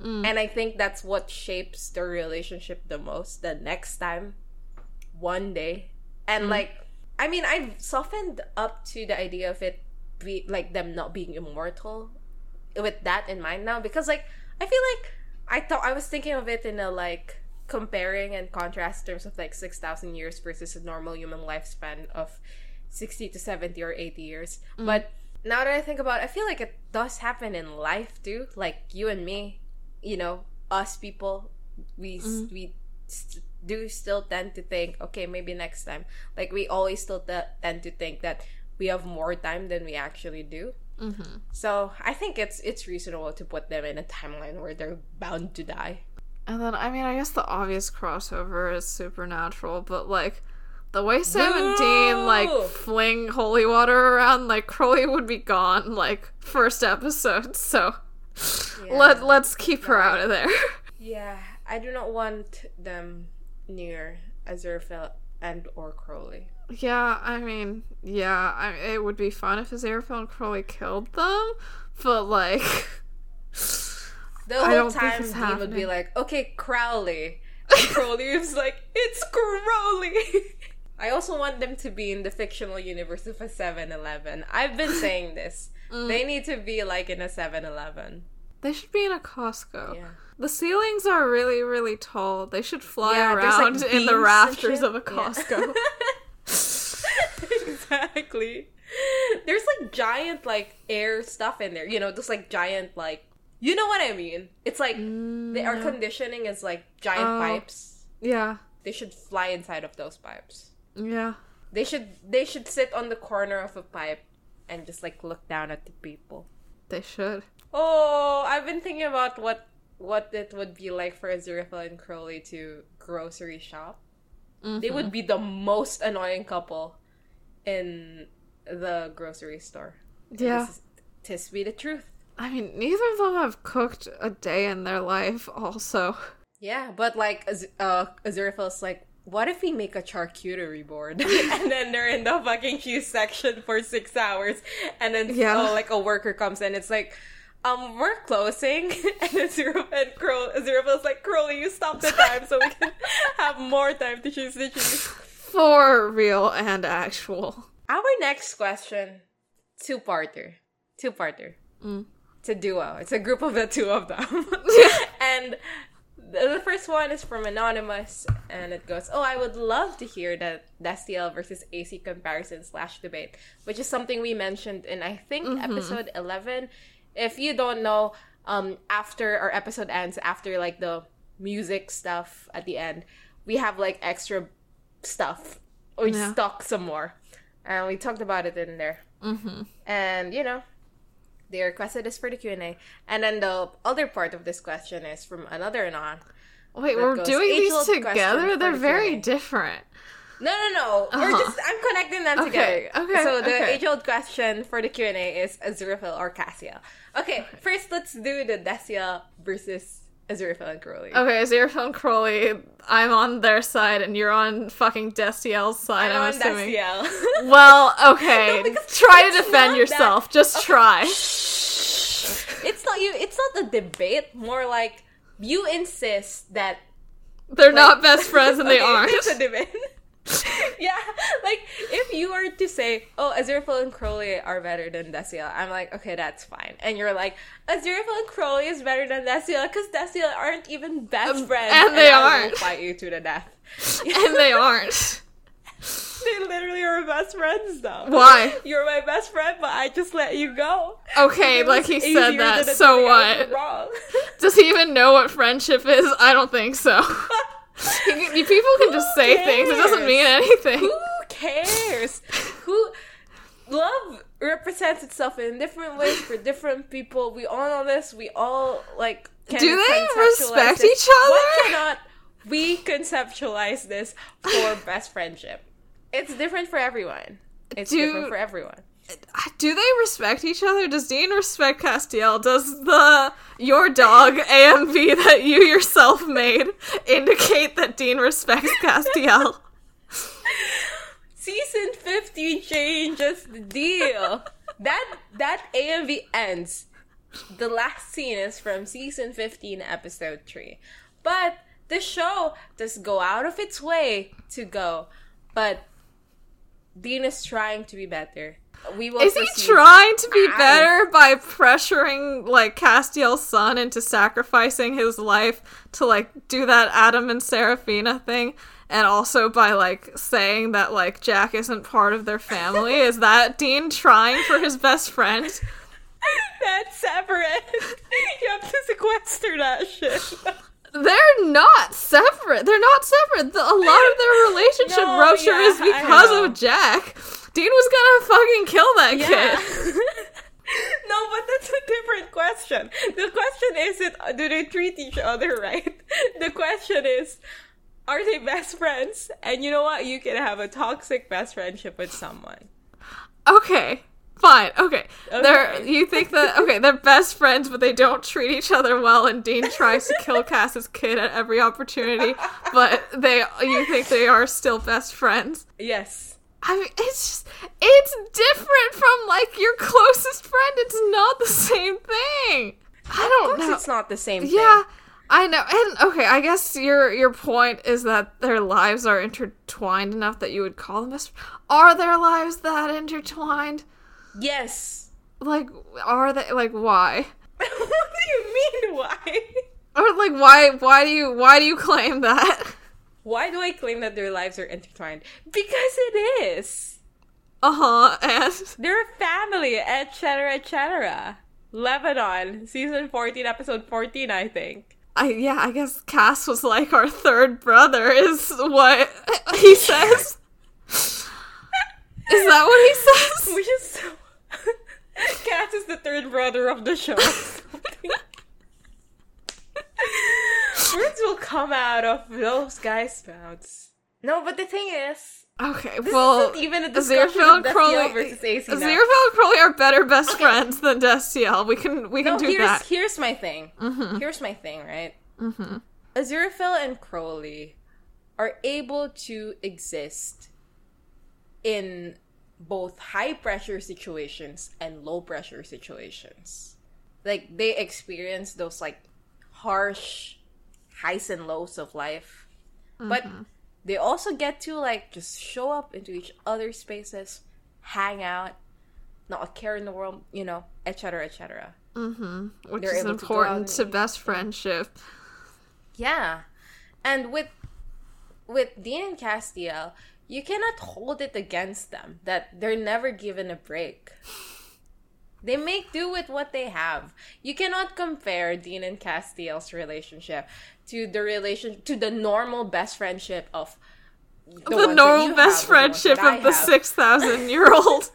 Mm. And I think that's what shapes their relationship the most. The next time. One day. And mm. like, I mean, I've softened up to the idea of it, be, like, them not being immortal with that in mind now. Because, like, I feel like I thought I was thinking of it in a, like, comparing and contrast terms of, like, six thousand years versus a normal human lifespan of sixty to seventy or eighty years. Mm. But now that I think about it, I feel like it does happen in life, too. Like, you and me, you know, us people, we mm. we st- do still tend to think, okay, maybe next time. Like, we always still t- tend to think that we have more time than we actually do. Mm-hmm. So I think it's it's reasonable to put them in a timeline where they're bound to die. And then, I mean, I guess the obvious crossover is Supernatural, but, like, the way Sam Boo! And Dean, like, fling holy water around, like, Crowley would be gone, like, first episode, so yeah. let, let's keep her out of there. Yeah, I do not want them near Aziraphale and or Crowley. Yeah, I mean, yeah, I, it would be fun if Aziraphale and Crowley killed them, but, like... The whole time, Dean would be like, okay, Crowley. And Crowley was like, it's Crowley! I also want them to be in the fictional universe of a seven eleven. I've been saying this. Mm. They need to be, like, in a seven eleven. They should be in a Costco. Yeah. The ceilings are really, really tall. They should fly yeah, around, like, in the rafters of a Costco. Yeah. Exactly. There's, like, giant, like, air stuff in there. You know, just, like, giant, like, you know what I mean? It's like mm, the air yeah. conditioning is like giant uh, pipes. Yeah. They should fly inside of those pipes. Yeah. They should they should sit on the corner of a pipe and just, like, look down at the people. They should. Oh, I've been thinking about what what it would be like for Aziraphale and Crowley to grocery shop. Mm-hmm. They would be the most annoying couple in the grocery store. Yeah. Tis be the truth. I mean, neither of them have cooked a day in their life, also. Yeah, but, like, uh, Aziraphale's like, what if we make a charcuterie board? And then they're in the fucking cheese section for six hours. And then, yeah. oh, like, a worker comes in. It's like, um, we're closing. And Aziraphale, Crow- Aziraphale's like, Crowley, you stop the time so we can have more time to choose the cheese. For real and actual. Our next question, two-parter. Two-parter. Mm. It's a duo. It's a group of the two of them. And The first one is from Anonymous, and it goes, "Oh, I would love to hear that Dastiel versus A C comparison slash debate," which is something we mentioned in, I think, mm-hmm. episode eleven. If you don't know, um, after our episode ends, after, like, the music stuff at the end, we have, like, extra stuff. We yeah. stock some more. And we talked about it in there. Mm-hmm. And, you know, they requested this for the Q and A. And then the other part of this question is from another anon. Wait, we're goes, doing these together? They're the very Q and A. Different. No, no, no. Uh-huh. We're just, I'm connecting them okay, together. Okay, so the okay. age-old question for the Q and A is Aziraphale or Cassia. Okay, okay, first let's do the Dacia versus Aziraphale and Crowley. Okay, Aziraphale and Crowley, I'm on their side and you're on fucking Destiel's side, I'm, I'm assuming. Destiel. Well, okay. No, try to defend yourself. That. Just okay. try. It's not you it's not a debate, more like you insist that they're like, not best friends and okay, they aren't. It's a debate. Yeah, like if you were to say, "Oh, Aziraphale and Crowley are better than Daciel," I'm like, okay, that's fine. And you're like, Aziraphale and Crowley is better than Daciel because Daciel aren't even best um, friends, and, and they I aren't. Will fight you to the death, and they aren't. They literally are best friends, though. Why? You're my best friend, but I just let you go. Okay, like he said that. So what? Wrong. Does he even know what friendship is? I don't think so. You people can just say things. It doesn't mean anything. Who cares? Who love represents itself in different ways for different people. We all know this. We all like. Can do they respect this. Each other? Why cannot we conceptualize this for best friendship? It's different for everyone. It's do, different for everyone. Do they respect each other? Does Dean respect Castiel? Does the your dog A M V that you yourself made indicate that Dean respects Castiel? Season fifty changes the deal. That that A M V ends. The last scene is from season fifteen, episode three. But the show does go out of its way to go. But Dean is trying to be better. We will is proceed. He trying to be I... better by pressuring, like, Castiel's son into sacrificing his life to, like, do that Adam and Serafina thing? And also by, like, saying that, like, Jack isn't part of their family? Is that Dean trying for his best friend? That's separate. You have to sequester that shit. They're not separate. They're not separate. The, a lot of their relationship no, rupture yeah, is because of Jack. Dean was gonna fucking kill that yeah. kid. No, but that's a different question. The question isn't, do they treat each other right? The question is, are they best friends? And you know what? You can have a toxic best friendship with someone. Okay. Fine, okay. okay. They're, you think that, okay, they're best friends, but they don't treat each other well, and Dean tries to kill Cass's kid at every opportunity, but they, you think they are still best friends? Yes. I mean, it's just, it's different from, like, your closest friend. It's not the same thing. I don't know. Of course know. It's not the same thing. Yeah, I know. And, okay, I guess your your point is that their lives are intertwined enough that you would call them best friends. Are their lives that intertwined? Yes. Like, are they, like, why? What do you mean, why? Or, like, why, why do you, why do you claim that? Why do I claim that their lives are intertwined? Because it is. Uh-huh, and? They're a family, et cetera, et cetera. Lebanon, season fourteen, episode fourteen, I think. I, yeah, I guess Cass was like our third brother, is what he says. Is that what he says? Which is so... Cass is the third brother of the show. Words will come out of those guys' mouths. No, but the thing is... Okay, this well... This isn't even a discussion Aziraphale of Daciel versus A C. Aziraphale and Crowley are better best okay. friends than Daciel. We can we can no, do here's, that. Here's my thing. Mm-hmm. Here's my thing, right? Mm-hmm. Aziraphale and Crowley are able to exist in both high-pressure situations and low-pressure situations. Like, they experience those, like, harsh highs and lows of life. Mm-hmm. But they also get to, like, just show up into each other's spaces, hang out, not a care in the world, you know, et cetera, et cetera. Mm-hmm. Which They're is important to, to best friendship. Yeah. And with with Dean and Castiel, you cannot hold it against them that they're never given a break. They make do with what they have. You cannot compare Dean and Castiel's relationship to the relation to the normal best friendship of the, the normal best friendship of the six thousand year old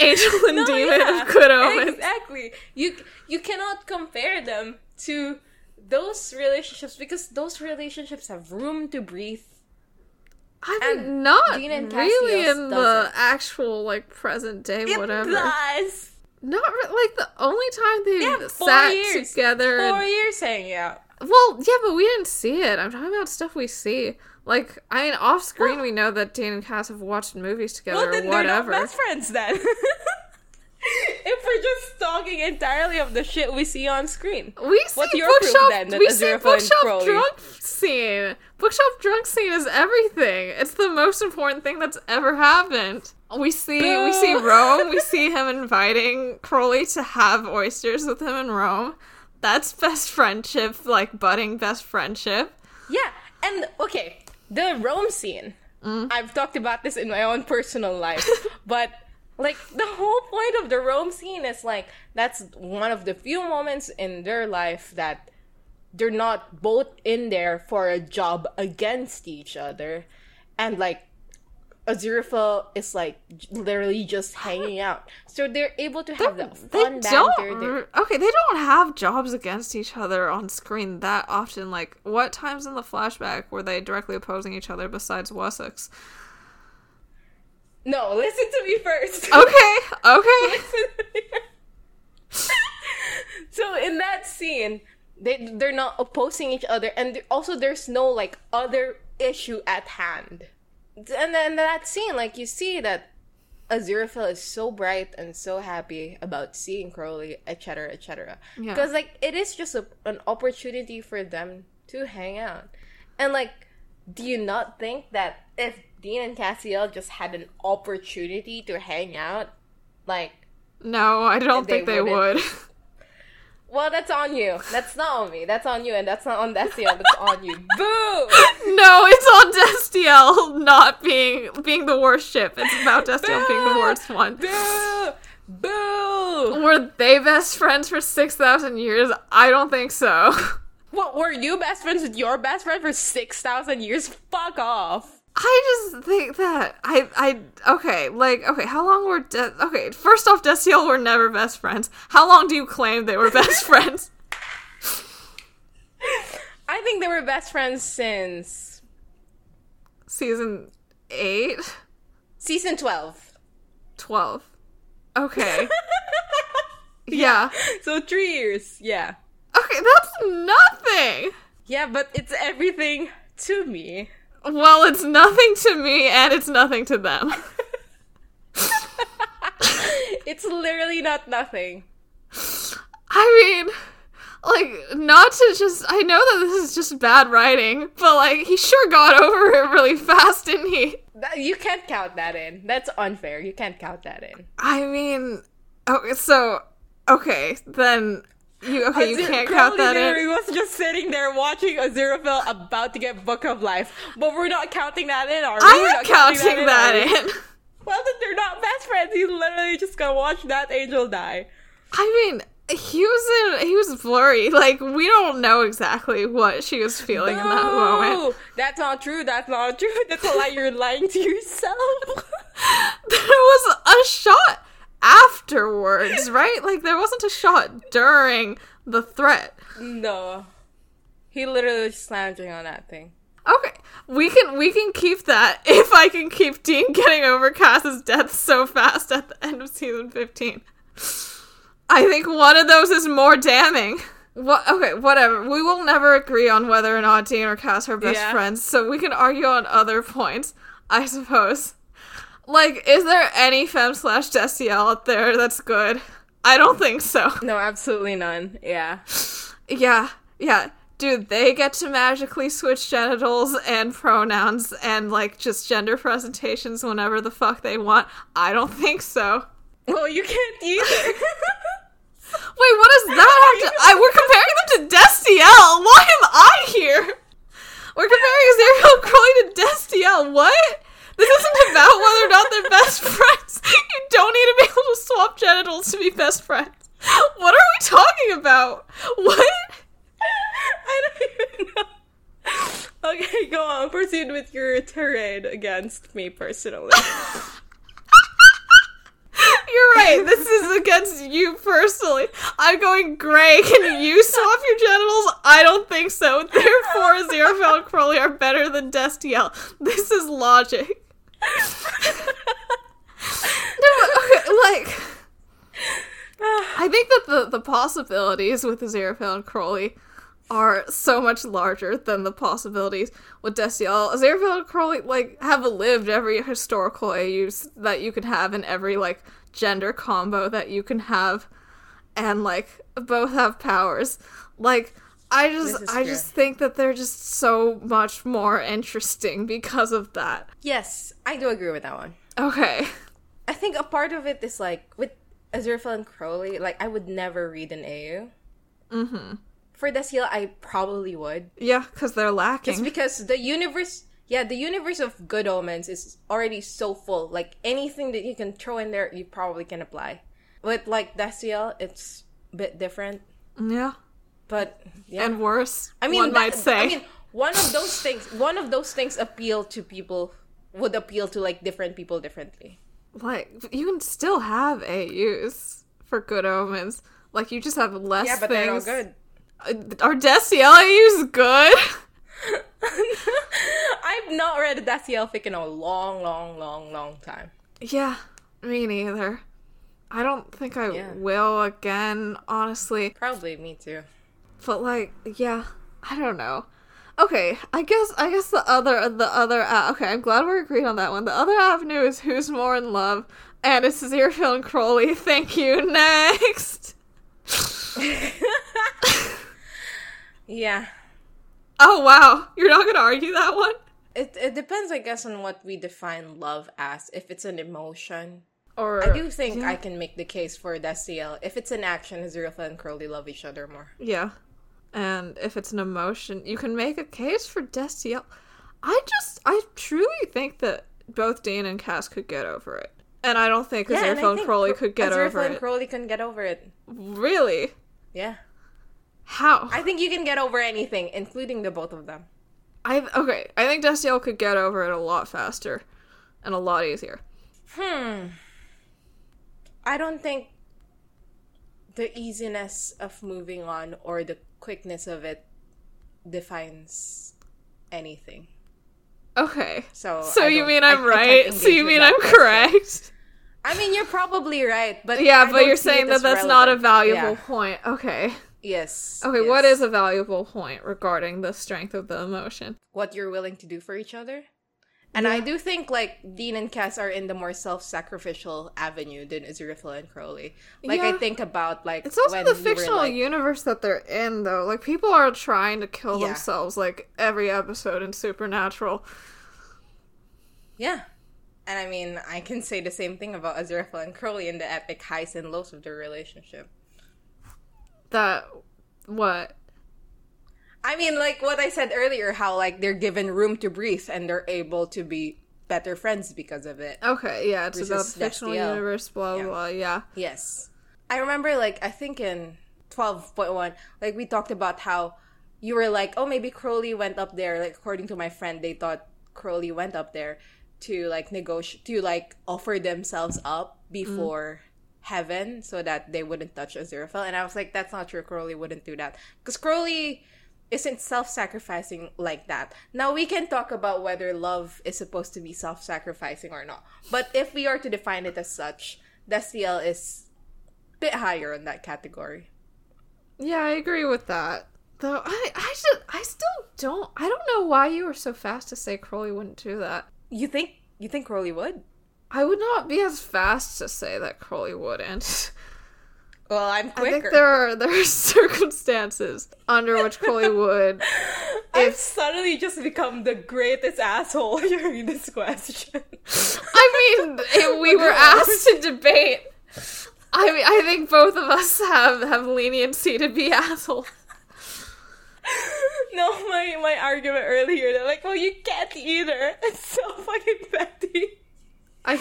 angel and no, demon yeah, of Good Omens. Exactly. You you cannot compare them to those relationships because those relationships have room to breathe. I'm not really in the actual like present day it whatever. It does. Not re- like the only time they yeah, sat years. together. Four and, years hanging out. Well, yeah, but we didn't see it. I'm talking about stuff we see. Like, I mean, off screen well, we know that Dean and Cass have watched movies together well, then or whatever. They're not best friends then. If we're just talking entirely of the shit we see on screen. We see What's your bookshop, proof, then, we see bookshop drunk scene. Bookshop drunk scene is everything. It's the most important thing that's ever happened. We see Boo. we see Rome. We see him inviting Crowley to have oysters with him in Rome. That's best friendship, like budding best friendship. Yeah, and okay, the Rome scene. Mm. I've talked about this in my own personal life, but like the whole point of the Rome scene is like that's one of the few moments in their life that they're not both in there for a job against each other, and like. Aziraphale is like literally just hanging out, so they're able to have they're, that fun they banter. Don't, okay, they don't have jobs against each other on screen that often. Like, what times in the flashback were they directly opposing each other besides Wessex? No, listen to me first. Okay, okay. Listen to me first. So in that scene, they they're not opposing each other, and also there's no like other issue at hand. And then that scene, like, you see that Aziraphale is so bright and so happy about seeing Crowley, et cetera, et cetera. Because, yeah. like, it is just a, an opportunity for them to hang out. And, like, do you not think that if Dean and Castiel just had an opportunity to hang out, like... No, I don't they think they would. Well, that's on you. That's not on me. That's on you, and that's not on Destiel. That's on you. Boo! No, it's on Destiel not being being the worst ship. It's about Destiel Boo! Being the worst one. Boo! Boo! Were they best friends for six thousand years? I don't think so. What, were you best friends with your best friend for six thousand years? Fuck off. I just think that I I okay like okay how long were De- okay first off Destiel were never best friends. How long do you claim they were best friends? I think they were best friends since season eight, season twelve. Twelve. Okay. yeah. yeah. So three years. Yeah. Okay, that's nothing. Yeah, but it's everything to me. Well, it's nothing to me, and it's nothing to them. It's literally not nothing. I mean, like, not to just... I know that this is just bad writing, but, like, he sure got over it really fast, didn't he? You can't count that in. That's unfair. You can't count that in. I mean... Okay, so... Okay, then... You, okay, you Azir- can't count that in. He was just sitting there watching Aziraphale about to get Book of Life, but we're not counting that in, are we? I'm not counting, counting that, that in. in. Well, then they're not best friends. He's literally just gonna watch that angel die. I mean, he was in, he was blurry. Like, we don't know exactly what she was feeling no, in that moment. That's not true. That's not true. That's a lie. You're lying to yourself. There was a shot afterwards, right? Like, there wasn't a shot during the threat. No. He literally was slandering on that thing. Okay. We can we can keep that if I can keep Dean getting over Cass's death so fast at the end of season fifteen. I think one of those is more damning. What? Okay, whatever. We will never agree on whether or not Dean or Cass are best yeah. friends, so we can argue on other points, I suppose. Like, is there any femme slash Destiel out there that's good? I don't think so. No, absolutely none. Yeah. Yeah. Yeah. Dude, they get to magically switch genitals and pronouns and, like, just gender presentations whenever the fuck they want. I don't think so. Well, you can't either. Wait, what is that? To, I, we're comparing them to Destiel. Why am I here? We're comparing Aziraphale Crowley to Destiel. What? This isn't about whether or not they're best friends. You don't need to be able to swap genitals to be best friends. What are we talking about? What? I don't even know. Okay, go on. Proceed with your tirade against me personally. You're right. This is against you personally. I'm going gray. Can you swap your genitals? I don't think so. Therefore, Aziraphale and Crowley are better than Destiel. This is logic. No, okay, like... I think that the, the possibilities with Aziraphale and Crowley are so much larger than the possibilities with Destiel. Aziraphale and Crowley, like, have lived every historical A U that you could have and every, like, gender combo that you can have, and, like, both have powers. Like, I just, I true. just think that they're just so much more interesting because of that. Yes, I do agree with that one. Okay. I think a part of it is, like, with Aziraphale and Crowley, like, I would never read an A U. Mm-hmm. For Destiel, I probably would. Yeah, because they're lacking. Just because the universe... Yeah, the universe of Good Omens is already so full. Like, anything that you can throw in there, you probably can apply. With, like, Destiel, it's a bit different. Yeah. But, yeah. And worse, I mean, one that, might say. I mean, one of those things... One of those things appeal to people... Would appeal to, like, different people differently. Like, you can still have A Us for Good Omens. Like, you just have less things. Yeah, but things. They're all good. Are Destiel A Us good? I've not read a Destiel fic in a long, long, long, long time. Yeah, me neither. I don't think I yeah. will again, honestly. Probably me too. But like, yeah, I don't know. Okay, I guess I guess the other the other uh, okay, I'm glad we agreed on that one. The other avenue is who's more in love, and it's Aziraphale and Crowley. Thank you. Next. Yeah. Oh, wow. You're not going to argue that one? It it depends, I guess, on what we define love as. If it's an emotion. Or I do think yeah. I can make the case for Destiel. If it's an action, Aziraphale and Crowley love each other more. Yeah. And if it's an emotion, you can make a case for Destiel. I just, I truly think that both Dean and Cass could get over it. And I don't think yeah, Aziraphale and, and Crowley Cro- could get Aziraphale over it. Aziraphale and Crowley can get over it. Really? Yeah. How? I think you can get over anything, including the both of them. I Okay, I think Destiel could get over it a lot faster and a lot easier. Hmm. I don't think the easiness of moving on or the quickness of it defines anything. Okay. So, so you mean I'm I, right? I so you mean I'm correct? I mean, you're probably right, but... Yeah, I but you're saying that that's relevant. Not a valuable yeah. point. Okay. Yes. Okay, yes. What is a valuable point regarding the strength of the emotion? What you're willing to do for each other. And yeah. I do think, like, Dean and Cass are in the more self-sacrificial avenue than Aziraphale and Crowley. Like, yeah. I think about, like... It's also when the fictional were, like... universe that they're in, though. Like, people are trying to kill yeah. themselves, like, every episode in Supernatural. Yeah. And, I mean, I can say the same thing about Aziraphale and Crowley in the epic highs and lows of their relationship. That what I mean, like what I said earlier, how like they're given room to breathe and they're able to be better friends because of it. Okay, yeah, it's about the fictional universe, blah blah blah. Yeah. Yes, I remember, like I think in twelve point one, like we talked about how you were like, oh, maybe Crowley went up there. Like according to my friend, they thought Crowley went up there to like negotiate, to like offer themselves up before. Mm. Heaven, so that they wouldn't touch Aziraphale. And I was like, that's not true. Crowley wouldn't do that. Because Crowley isn't self-sacrificing like that. Now, we can talk about whether love is supposed to be self-sacrificing or not. But if we are to define it as such, Destiel is a bit higher in that category. Yeah, I agree with that. Though, I, I, should, I still don't... I don't know why you were so fast to say Crowley wouldn't do that. You think, you think Crowley would? I would not be as fast to say that Crowley wouldn't. Well, I'm quicker. I think there are there are circumstances under which Crowley would. I've if... suddenly just become the greatest asshole during this question. I mean, if we were asked to debate, I I mean, I think both of us have, have leniency to be assholes. No, my, my argument earlier, they're like, well, you can't either. It's so fucking petty. I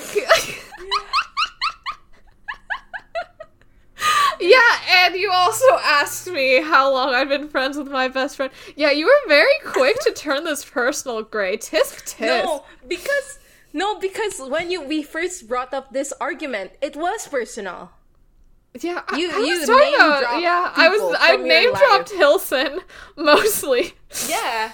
Yeah, and you also asked me how long I've been friends with my best friend. Yeah, you were very quick to turn this personal, Gray. Tisk tisk. No, because no, because when you we first brought up this argument, it was personal. Yeah, you, I, I you was talking about, yeah, I was I name dropped Hilson mostly. Yeah,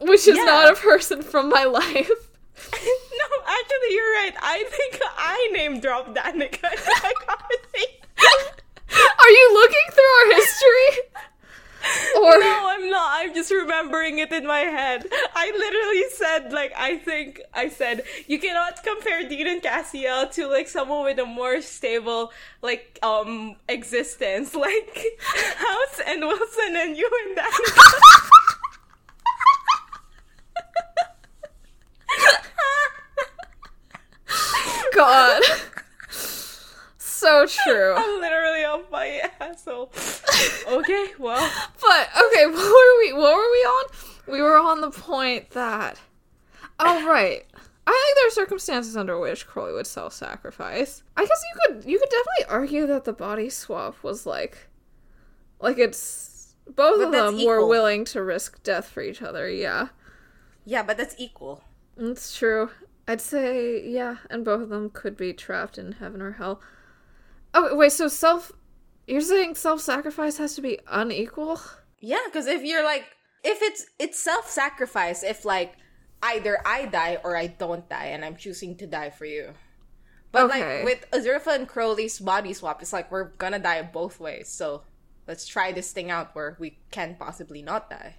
which is yeah. not a person from my life. No, actually, you're right. I think I name dropped Danica in that conversation. Are you looking through our history? Or... No, I'm not. I'm just remembering it in my head. I literally said, like, I think I said, you cannot compare Dean and Cassiel to, like, someone with a more stable, like, um, existence. Like, House and Wilson and you and Danica. God. So true. I'm literally on my asshole. Okay, well. But, okay, what were we, what were we on? We were on the point that, oh, right. I think there are circumstances under which Crowley would self-sacrifice. I guess you could, you could definitely argue that the body swap was like, like it's, both but of them equal. Were willing to risk death for each other, yeah. Yeah, but that's equal. That's true. I'd say, yeah, and both of them could be trapped in heaven or hell. Oh, wait, so self... You're saying self-sacrifice has to be unequal? Yeah, because if you're, like... If it's it's self-sacrifice, if, like, either I die or I don't die, and I'm choosing to die for you. But, okay. like, with Aziraphale and Crowley's body swap, it's like, we're gonna die both ways, so let's try this thing out where we can possibly not die.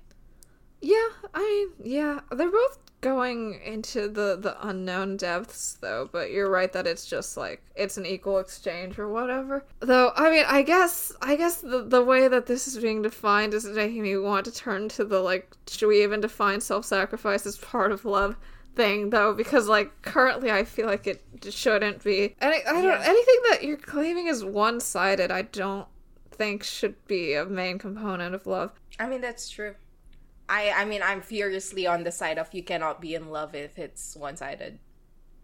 Yeah, I mean, yeah. They're both going into the, the unknown depths, though, but you're right that it's just, like, it's an equal exchange or whatever. Though, I mean, I guess I guess the, the way that this is being defined is making me want to turn to the, like, should we even define self-sacrifice as part of love thing, though, because, like, currently I feel like it shouldn't be. And I, I don't, yeah. anything that you're claiming is one-sided, I don't think should be a main component of love. I mean, that's true. I, I mean, I'm furiously on the side of you cannot be in love if it's one-sided.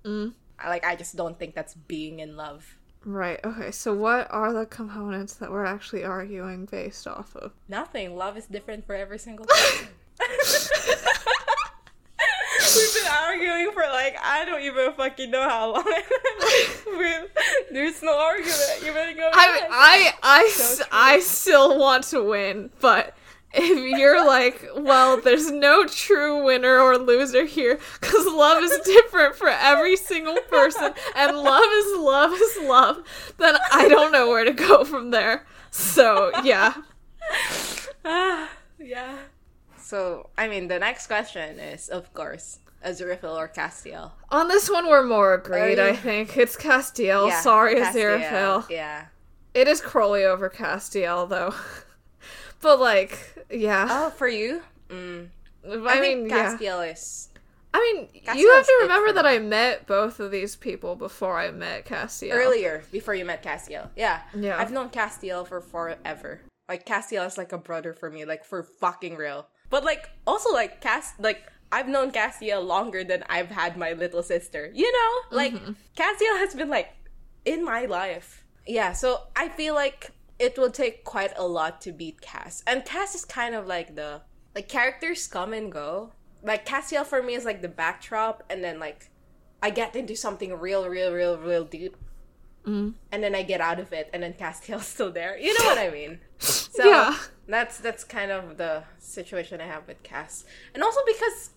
Mm. I, like, I just don't think that's being in love. Right, okay, so what are the components that we're actually arguing based off of? Nothing. Love is different for every single person. We've been arguing for, like, I don't even fucking know how long. Like, there's no argument. You better go I, I, I, so I still want to win, but... If you're like, well, there's no true winner or loser here, because love is different for every single person, and love is love is love, then I don't know where to go from there. So, yeah. Ah, yeah. So, I mean, the next question is, of course, Aziraphale or Castiel? On this one, we're more agreed, uh, I think. It's Castiel. Yeah, Sorry, Castiel. Aziraphale. Yeah. It is Crowley over Castiel, though. But, like, yeah. Oh, for you? Mm. I, I mean, think Castiel yeah. is... I mean, Castiel you have to remember that I met both of these people before I met Castiel. Earlier, before you met Castiel. Yeah. yeah. I've known Castiel for forever. Like, Castiel is like a brother for me, like, for fucking real. But, like, also, like, Cast... Like, I've known Castiel longer than I've had my little sister. You know? Like, mm-hmm. Castiel has been, like, in my life. Yeah, so I feel like... It will take quite a lot to beat Cass. And Cass is kind of like the... Like, characters come and go. Like, Castiel for me is like the backdrop. And then, like, I get into something real, real, real, real deep. Mm. And then I get out of it. And then Castiel's still there. You know what I mean? So, yeah. that's that's kind of the situation I have with Cass. And also because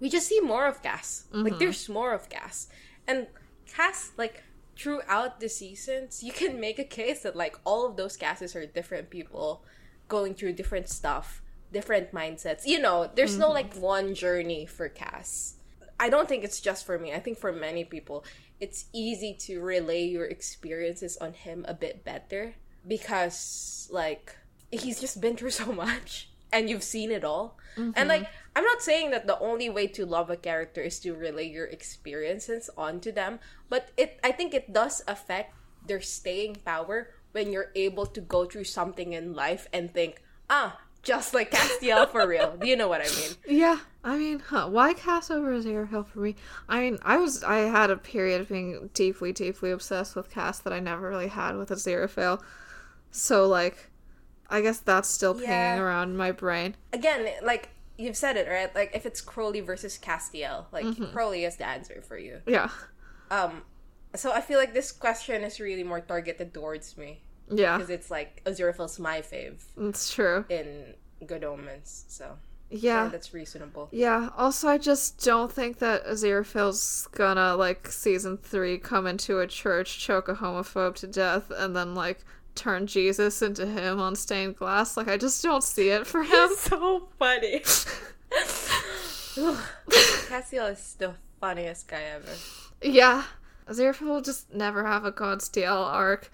we just see more of Cass. Mm-hmm. Like, there's more of Cass. And Cass, like... Throughout the seasons, you can make a case that, like, all of those casts are different people going through different stuff, different mindsets. You know, there's mm-hmm. no, like, one journey for casts. I don't think it's just for me. I think for many people, it's easy to relay your experiences on him a bit better because, like, he's just been through so much and you've seen it all. Mm-hmm. And, like, I'm not saying that the only way to love a character is to relay your experiences onto them, but it I think it does affect their staying power when you're able to go through something in life and think, ah, just like Castiel for real. Do you know what I mean? Yeah. I mean, huh, why cast over Aziraphale for me? I mean, I was, I had a period of being deeply, deeply obsessed with Cass that I never really had with Aziraphale. So, like, I guess that's still pinging yeah. around my brain. Again, like, you've said it, right? Like, if it's Crowley versus Castiel, like, mm-hmm. Crowley is the answer for you. Yeah. Um, so I feel like this question is really more targeted towards me. Yeah. Because it's, like, Aziraphale's my fave. It's true. In Good Omens, so... Yeah. yeah, that's reasonable. Yeah, also I just don't think that Aziraphale's gonna, like, season three come into a church, choke a homophobe to death, and then, like, turn Jesus into him on stained glass. Like, I just don't see it for him. He's so funny. Castiel is the funniest guy ever. Yeah, Aziraphale will just never have a God's D L arc,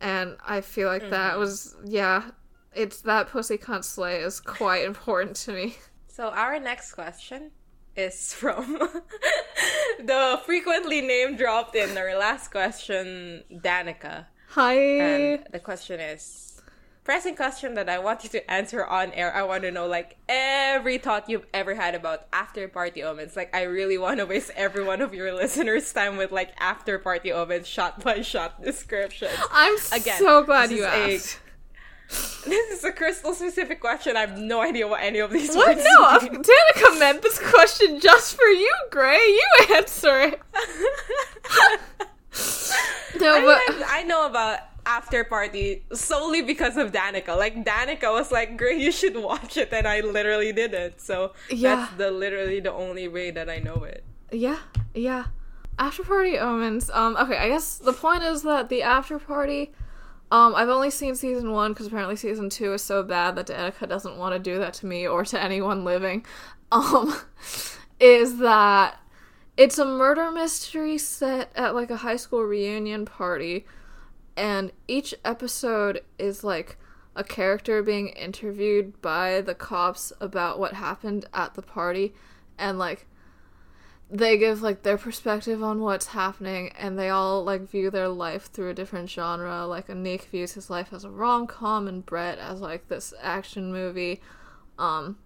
and I feel like mm-hmm. that was, yeah... It's that pussy cunt slay is quite important to me. So our next question is from the frequently name dropped in our last question, Danica. Hi. And the question is, pressing question that I want you to answer on air. I want to know, like, every thought you've ever had about after party omens. Like, I really want to waste every one of your listeners' time with, like, after party omens shot by shot descriptions. I'm Again, so glad you asked. A- This is a crystal-specific question. I have no idea what any of these what? words no, mean. What? No, Danica meant this question just for you, Gray. You answer it. no, I, but... mean, I know about After Party solely because of Danica. Like, Danica was like, Gray, you should watch it, and I literally didn't. So yeah. that's the literally the only way that I know it. Yeah, yeah. After Party Omens. Um, okay, I guess the point is that the After Party... Um, I've only seen season one because apparently season two is so bad that Danica doesn't want to do that to me or to anyone living. Um, is that it's a murder mystery set at, like, a high school reunion party, and each episode is, like, a character being interviewed by the cops about what happened at the party, and, like, they give, like, their perspective on what's happening, and they all, like, view their life through a different genre. Like, Anik views his life as a rom-com, and Brett as, like, this action movie, um,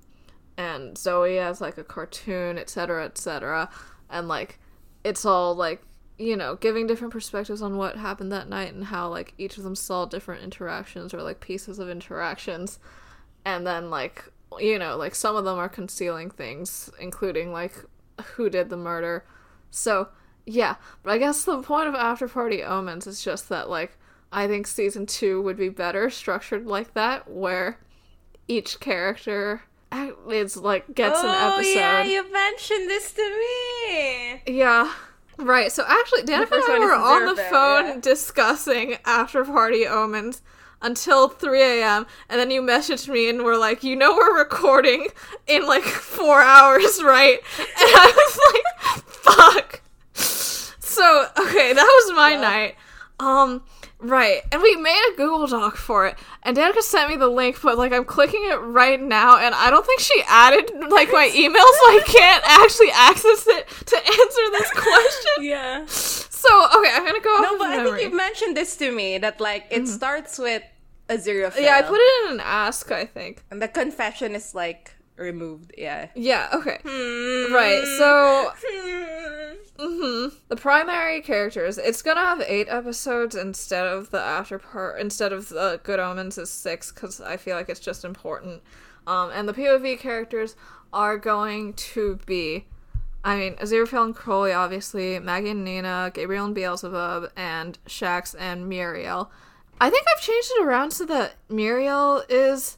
and Zoe as, like, a cartoon, et cetera, et cetera. And, like, it's all, like, you know, giving different perspectives on what happened that night and how, like, each of them saw different interactions or, like, pieces of interactions. And then, like, you know, like, some of them are concealing things, including, like, who did the murder. So yeah, but I guess the point of After Party Omens is just that, like, I think season two would be better structured like that, where each character is, like, gets oh, an episode. Oh yeah, you mentioned this to me. Yeah, right. So actually Danica and I were on the phone yeah. discussing After Party Omens until three a.m. and then you messaged me and were like, you know we're recording in, like, four hours, right? And I was like, fuck. So, okay, that was my yeah. night. Um, right. And we made a Google Doc for it. And Danica sent me the link, but, like, I'm clicking it right now, and I don't think she added, like, my email, so I can't actually access it to answer this question. Yeah. So, okay, I'm gonna go off No, but memory. I think you mentioned this to me, that, like, it mm. starts with Aziraphale. Yeah, I put it in an ask, I think. And the confession is, like, removed, yeah. Yeah, okay. Mm. Right, so... Mm-hmm. The primary characters, it's gonna have eight episodes instead of the after part, instead of the Good Omens is six, because I feel like it's just important. Um, and the P O V characters are going to be, I mean, Aziraphale and Crowley, obviously, Maggie and Nina, Gabriel and Beelzebub, and Shax and Muriel. I think I've changed it around so that Muriel is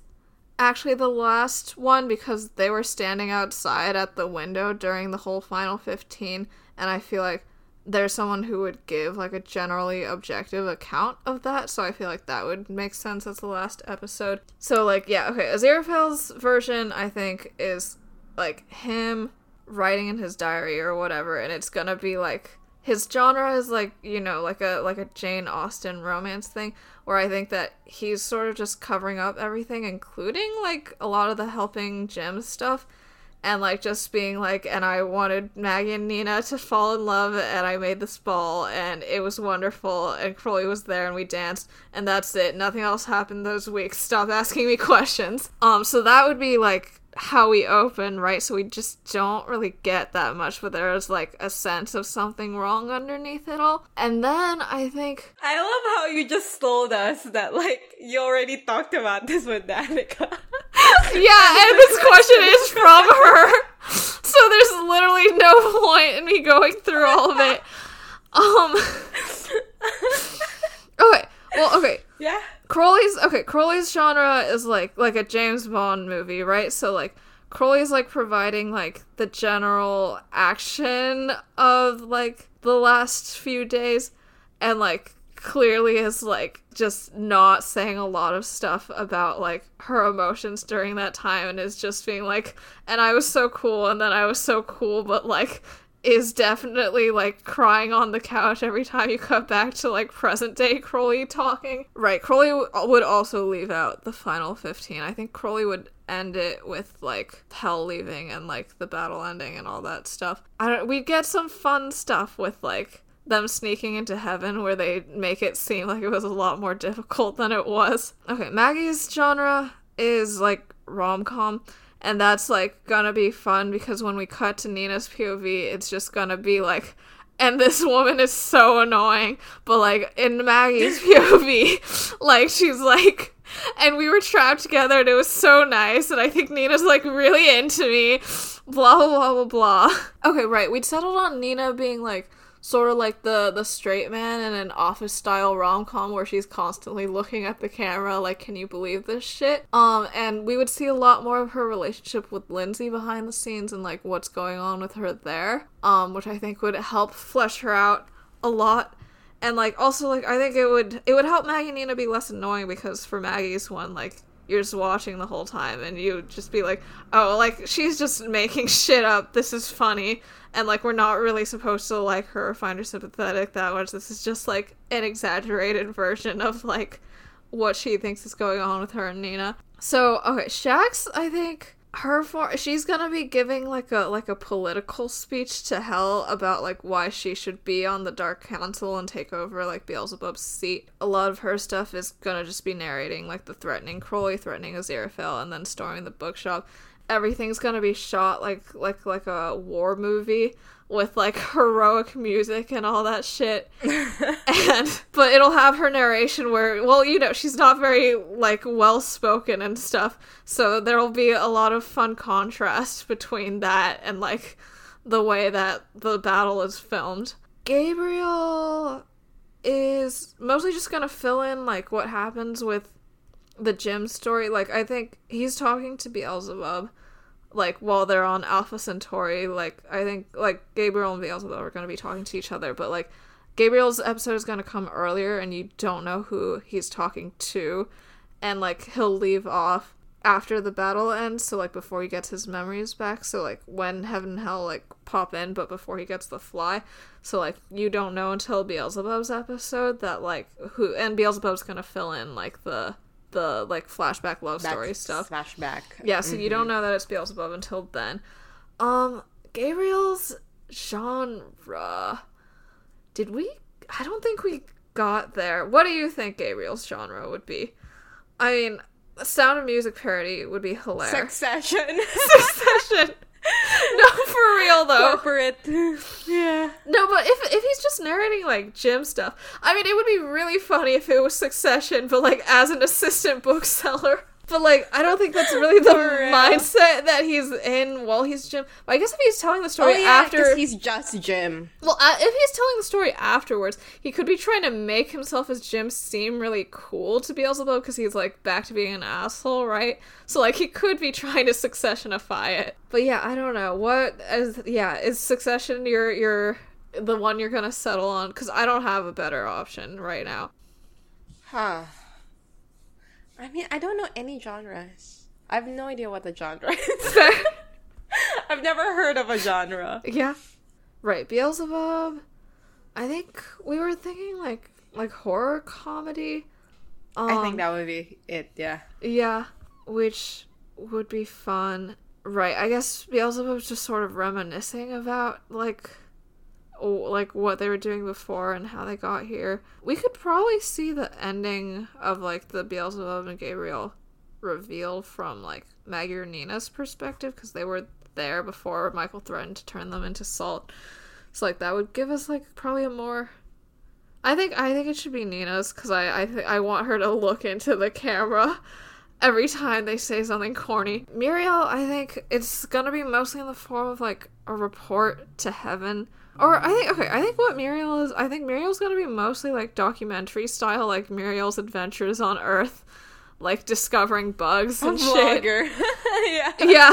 actually the last one, because they were standing outside at the window during the whole final fifteen, and I feel like there's someone who would give, like, a generally objective account of that, so I feel like that would make sense as the last episode. So, like, yeah, okay, Aziraphale's version, I think, is, like, him writing in his diary or whatever, and it's gonna be, like, his genre is, like, you know, like a like a Jane Austen romance thing, where I think that he's sort of just covering up everything, including, like, a lot of the helping Jim stuff, and like just being like, and I wanted Maggie and Nina to fall in love, and I made this ball, and it was wonderful, and Crowley was there, and we danced, and that's it. Nothing else happened those weeks. Stop asking me questions. Um, so that would be like how we open, right? So we just don't really get that much, but there's like a sense of something wrong underneath it all. And then I think I love how you just told us that like you already talked about this with Danica. Yeah, and this question is from her. So there's literally no point in me going through all of it. Um Okay. Well, okay. Yeah. Crowley's okay, Crowley's genre is like like a James Bond movie, right? So like Crowley's like providing like the general action of like the last few days, and like clearly is like just not saying a lot of stuff about like her emotions during that time, and is just being like, and I was so cool, and then I was so cool, but like is definitely like crying on the couch every time you cut back to like present day Crowley talking. Right, Crowley w- would also leave out the final fifteen. I think Crowley would end it with like hell leaving and like the battle ending and all that stuff. I don't, we get some fun stuff with like them sneaking into heaven where they make it seem like it was a lot more difficult than it was. Okay, Maggie's genre is like rom-com. And that's, like, gonna be fun because when we cut to Nina's P O V, it's just gonna be, like, and this woman is so annoying. But, like, in Maggie's P O V, like, she's like, and we were trapped together and it was so nice. And I think Nina's, like, really into me. Blah, blah, blah, blah, blah. Okay, right. We'd settled on Nina being, like, sort of like the, the straight man in an Office-style rom-com where she's constantly looking at the camera like, can you believe this shit? Um, and we would see a lot more of her relationship with Lindsay behind the scenes and, like, what's going on with her there, um, which I think would help flesh her out a lot. And, like, also, like, I think it would, it would help Maggie and Nina be less annoying because for Maggie's one, like, you're just watching the whole time and you just be like, oh, like, she's just making shit up, this is funny, and like we're not really supposed to like her or find her sympathetic that much, this is just like an exaggerated version of like what she thinks is going on with her and Nina. So okay, Shax, I think her for she's gonna be giving like a like a political speech to hell about like why she should be on the Dark Council and take over like Beelzebub's seat. A lot of her stuff is gonna just be narrating like the threatening Crowley, threatening Aziraphale, and then storming the bookshop. Everything's gonna be shot like like like a war movie with like heroic music and all that shit. And but it'll have her narration where, well, you know, she's not very like well spoken and stuff, so there'll be a lot of fun contrast between that and like the way that the battle is filmed. Gabriel is mostly just gonna fill in like what happens with the gym story. Like, I think he's talking to Beelzebub, like, while they're on Alpha Centauri. Like, I think, like, Gabriel and Beelzebub are going to be talking to each other, but, like, Gabriel's episode is going to come earlier, and you don't know who he's talking to, and, like, he'll leave off after the battle ends, so, like, before he gets his memories back, so, like, when Heaven and Hell, like, pop in, but before he gets the fly, so, like, you don't know until Beelzebub's episode that, like, who, and Beelzebub's going to fill in, like, the the, like, flashback love That's story stuff. Flashback. Yeah, so mm-hmm. You don't know that it's Beelzebub until then. Um, Gabriel's genre. Did we? I don't think we got there. What do you think Gabriel's genre would be? I mean, a Sound of Music parody would be hilarious. Succession. Succession. No, for real, though. Corporate. Yeah. No, but if if he's just narrating, like, gym stuff, I mean, it would be really funny if it was Succession, but, like, as an assistant bookseller. But, like, I don't think that's really the mindset that he's in while he's gym. But I guess if he's telling the story oh, yeah, after... he's just gym. Well, uh, if he's telling the story afterwards, he could be trying to make himself as gym seem really cool to Beelzebub because he's, like, back to being an asshole, right? So, like, he could be trying to Successionify it. But, yeah, I don't know. What is... Yeah, is Succession your... your the one you're gonna settle on? Because I don't have a better option right now. Huh. I mean, I don't know any genres. I have no idea what the genre is. I've never heard of a genre. Yeah. Right, Beelzebub. I think we were thinking, like, like horror comedy. Um, I think that would be it, yeah. Yeah, which would be fun. Right, I guess Beelzebub's just sort of reminiscing about, like, oh, like what they were doing before and how they got here. We could probably see the ending of, like, the Beelzebub and Gabriel reveal from, like, Maggie or Nina's perspective, because they were there before Michael threatened to turn them into salt. So, like, that would give us, like, probably a more... I think I think it should be Nina's, because I I, th- I want her to look into the camera every time they say something corny. Muriel, I think it's gonna be mostly in the form of, like, a report to heaven. Or, I think, okay, I think what Muriel is, I think Muriel's gonna be mostly, like, documentary style, like, Muriel's adventures on Earth, like, discovering bugs and shit. yeah. Yeah.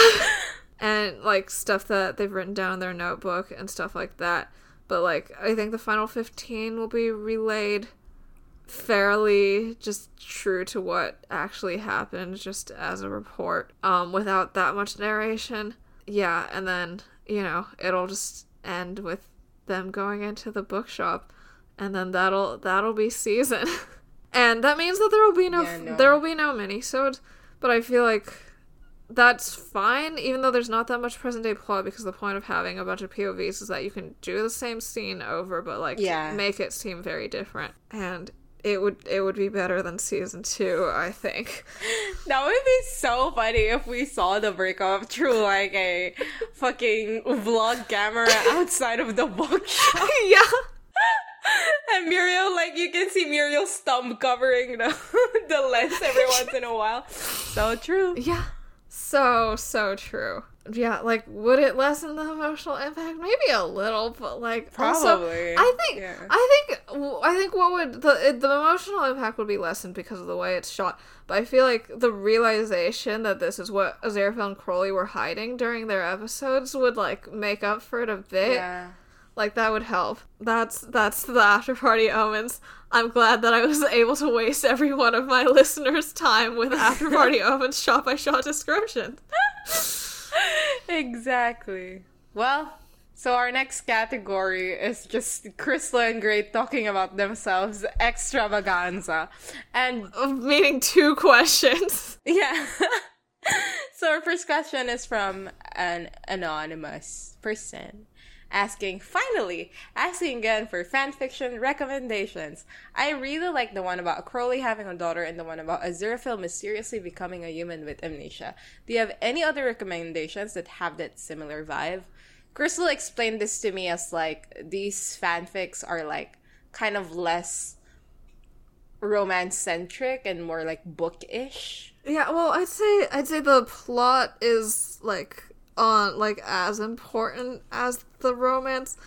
And, like, stuff that they've written down in their notebook and stuff like that. But, like, I think the final fifteen will be relayed fairly just true to what actually happened, just as a report, um, without that much narration. Yeah, and then, you know, it'll just end with them going into the bookshop, and then that'll that'll be season. And that means that there will be no, yeah, no. there will be no minisode, but I feel like that's fine, even though there's not that much present-day plot, because the point of having a bunch of P O Vs is that you can do the same scene over, but, like, yeah. make it seem very different. And it would it would be better than season two, I think. That would be so funny if we saw the breakup through, like, a fucking vlog camera outside of the bookshop. Yeah. And Muriel, like, you can see Muriel's thumb covering the, the lens every once in a while. So true. Yeah. So, so true. Yeah, like, would it lessen the emotional impact? Maybe a little, but, like, probably. Also, I think, yeah. I think, I think what would, the the emotional impact would be lessened because of the way it's shot, but I feel like the realization that this is what Aziraphale and Crowley were hiding during their episodes would, like, make up for it a bit. Yeah. Like, that would help. That's, that's the After Party Omens. I'm glad that I was able to waste every one of my listeners' time with After Party Omens shot-by-shot description. Exactly. Well, so our next category is just Crystal and Great talking about themselves extravaganza. And meaning two questions. Yeah. So our first question is from an anonymous person. Asking, finally, asking again for fanfiction recommendations. I really like the one about Crowley having a daughter and the one about Aziraphale mysteriously becoming a human with amnesia. Do you have any other recommendations that have that similar vibe? Crystal explained this to me as, like, these fanfics are, like, kind of less romance-centric and more, like, book-ish. Yeah, well, I'd say, I'd say the plot is, like... on, like, as important as the romance.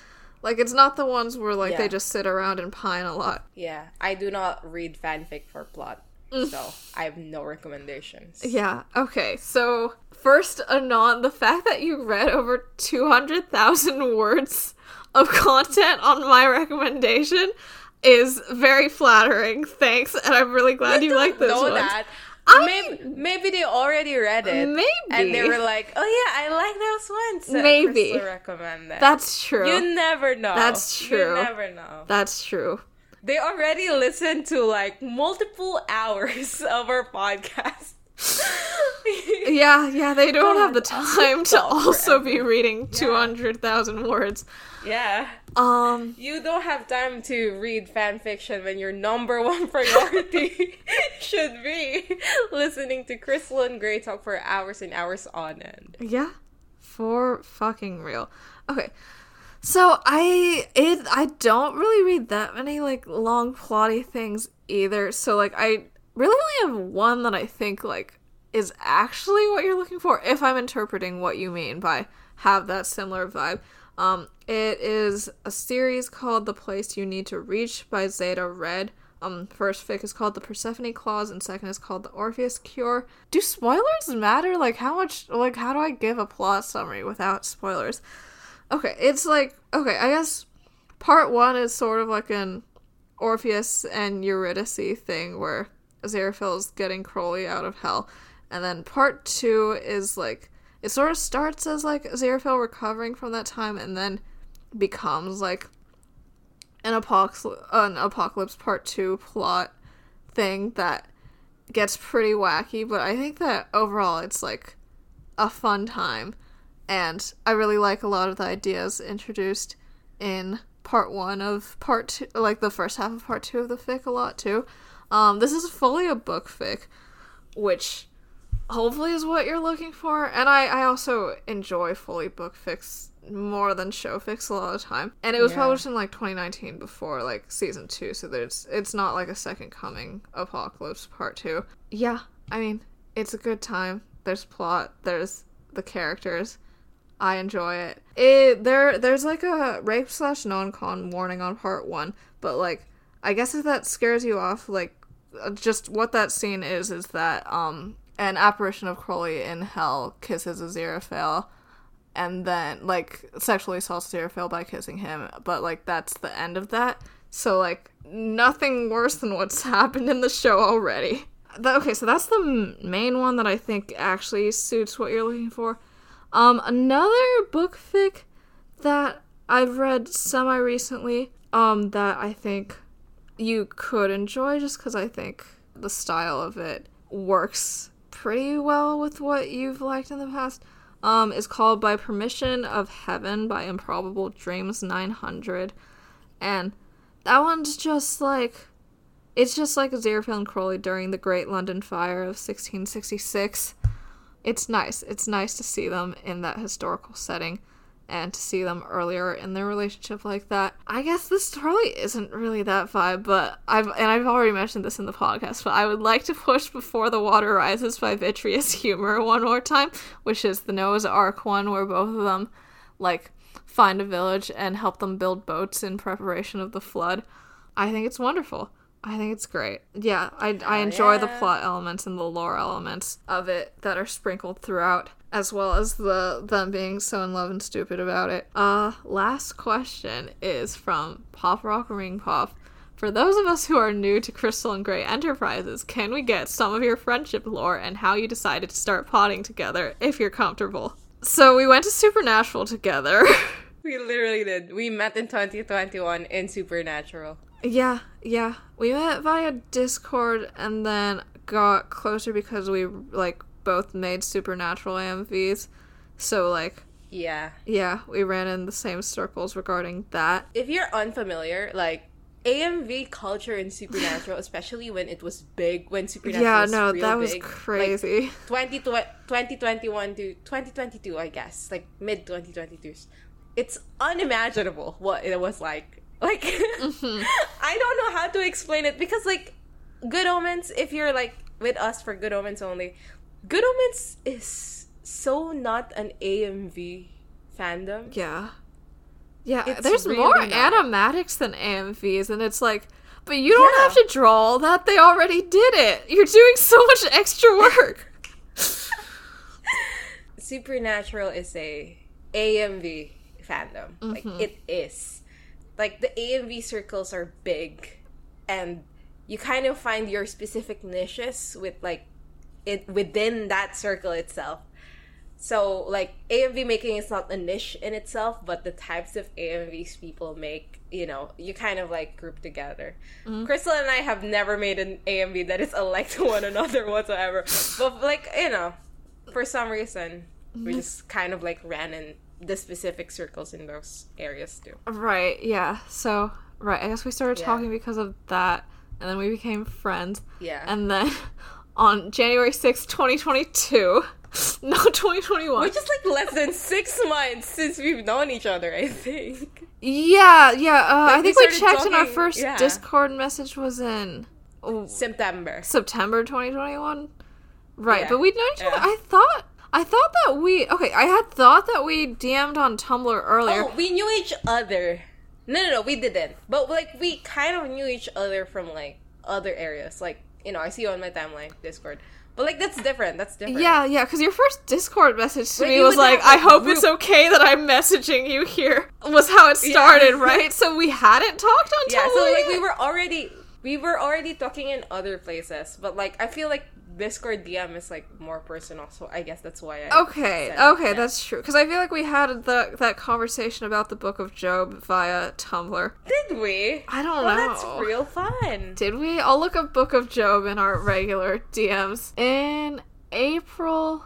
Like, it's not the ones where, like, yeah. they just sit around and pine a lot. Yeah, I do not read fanfic for plot, mm. so I have no recommendations. Yeah, okay, so first, Anon, the fact that you read over two hundred thousand words of content on my recommendation is very flattering, thanks, and I'm really glad you, you like this one. That. I, maybe, maybe they already read it. Maybe. And they were like, oh yeah, I like those ones. Maybe. I recommend that. That's true. You never know. That's true. You never know. That's true. They already listened to, like, multiple hours of our podcast. yeah, yeah, they don't have the time to also be reading two hundred thousand words. Yeah. Um, you don't have time to read fan fiction when your number one priority should be listening to Crystal and Grey talk for hours and hours on end. Yeah, for fucking real. Okay, so I it I don't really read that many, like, long plotty things either. So, like, I really only have one that I think, like, is actually what you're looking for, if I'm interpreting what you mean by have that similar vibe. Um, it is a series called The Place You Need to Reach by Zeta Red. Um, first fic is called The Persephone Clause, and second is called The Orpheus Cure. Do spoilers matter? Like, how much, like, how do I give a plot summary without spoilers? Okay, it's like, okay, I guess part one is sort of like an Orpheus and Eurydice thing where Aziraphale's getting Crowley out of hell. And then part two is, like, it sort of starts as, like, Aziraphale recovering from that time and then becomes, like, an, apoc- an Apocalypse Part two plot thing that gets pretty wacky, but I think that overall it's, like, a fun time, and I really like a lot of the ideas introduced in part one of part two, like the first half of part two of the fic a lot too. Um, this is fully a book fic, which hopefully is what you're looking for, and I, I also enjoy fully book fics more than show fics a lot of time, and it was yeah. published in like twenty nineteen before like season two, so there's it's not like a second coming apocalypse part two. Yeah, I mean, it's a good time. There's plot, there's the characters, I enjoy it. It there there's like a rape slash non-con warning on part one, but like I guess if that scares you off, like just what that scene is is that um an apparition of Crowley in hell kisses Aziraphale, and then, like, sexually assaults Aziraphale by kissing him, but, like, that's the end of that. So, like, nothing worse than what's happened in the show already. That, okay, so that's the main one that I think actually suits what you're looking for. Um, another book fic that I've read semi-recently, um, that I think you could enjoy just because I think the style of it works pretty well with what you've liked in the past, um, is called By Permission of Heaven by Improbable Dreams nine hundred, and that one's just like, it's just like Aziraphale and Crowley during the Great London Fire of sixteen sixty-six. It's nice. It's nice to see them in that historical setting, and to see them earlier in their relationship like that. I guess this probably isn't really that vibe, but I've and I've already mentioned this in the podcast, but I would like to push Before the Water Rises by Vitreous Humor one more time, which is the Noah's Ark one where both of them, like, find a village and help them build boats in preparation of the flood. I think it's wonderful. I think it's great. Yeah, I, I enjoy yeah. the plot elements and the lore elements of it that are sprinkled throughout, as well as the them being so in love and stupid about it. Uh, last question is from Pop Rock Ring Pop. For those of us who are new to Crystal and Grey Enterprises, can we get some of your friendship lore and how you decided to start potting together, if you're comfortable? So we went to Supernatural together. We literally did. We met in twenty twenty-one in Supernatural. Yeah, yeah. We met via Discord and then got closer because we, like, both made Supernatural A M Vs. So, like... Yeah. Yeah, we ran in the same circles regarding that. If you're unfamiliar, like, A M V culture in Supernatural, especially when it was big, when Supernatural yeah, was no, real that was big, crazy. Like, twenty twenty-one to twenty twenty-two, I guess. Like, mid twenty twenty-twos. It's unimaginable what it was like. Like, mm-hmm. I don't know how to explain it because, like, Good Omens, if you're, like, with us for Good Omens only, Good Omens is so not an A M V fandom. Yeah. Yeah, it's there's really more not. Animatics than A M Vs, and it's like, but you don't yeah. have to draw all that. They already did it. You're doing so much extra work. Supernatural is a A M V fandom. Mm-hmm. Like, it is. Like, the A M V circles are big, and you kind of find your specific niches with, like, it within that circle itself. So, like, A M V making is not a niche in itself, but the types of A M Vs people make, you know, you kind of, like, group together. Mm-hmm. Crystal and I have never made an A M V that is alike to one another whatsoever. But, like, you know, for some reason, we just kind of, like, ran in the specific circles in those areas too. Right, yeah. So, right, I guess we started yeah. talking because of that, and then we became friends. Yeah. And then on January sixth, twenty twenty-two, no, twenty twenty-one. Which is like less than six months since we've known each other, I think. Yeah, yeah. Uh, like I think we, we checked talking, and our first yeah. Discord message was in... Oh, September. September twenty twenty-one? Right, yeah. But we'd known each other, yeah. I thought... I thought that we... Okay, I had thought that we D M'd on Tumblr earlier. Oh, we knew each other. No, no, no, we didn't. But, like, we kind of knew each other from, like, other areas. Like, you know, I see you on my timeline, Discord. But, like, that's different. That's different. Yeah, yeah, because your first Discord message to like, me was like, I hope group. It's okay that I'm messaging you here, was how it started, yeah. right? So we hadn't talked on yeah, Tumblr Yeah, so, like, yet. we were already... We were already talking in other places, but, like, I feel like Discord D M is, like, more personal, so I guess that's why I... Okay, okay, that. That's true. Because I feel like we had the, that conversation about the Book of Job via Tumblr. Did we? I don't well, know. That's real fun. Did we? I'll look up Book of Job in our regular D Ms. In April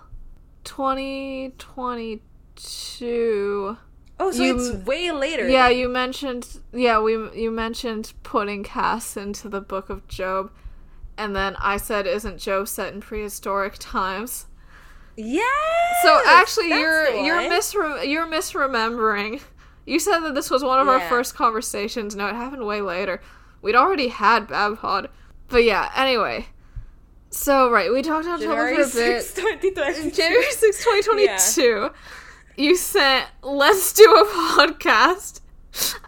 twenty twenty-two. Oh, so you, it's way later. Yeah, you mentioned yeah, we you mentioned putting Cass into the Book of Job, and then I said, isn't Job set in prehistoric times? Yeah. So actually you're you're misrem- you're misremembering. You said that this was one of yeah. our first conversations. No, it happened way later. We'd already had Babpod. But yeah, anyway. So, right, we talked on January Tumblr for a bit. twenty twenty-two January sixth, twenty twenty-two Yeah. You sent, let's do a podcast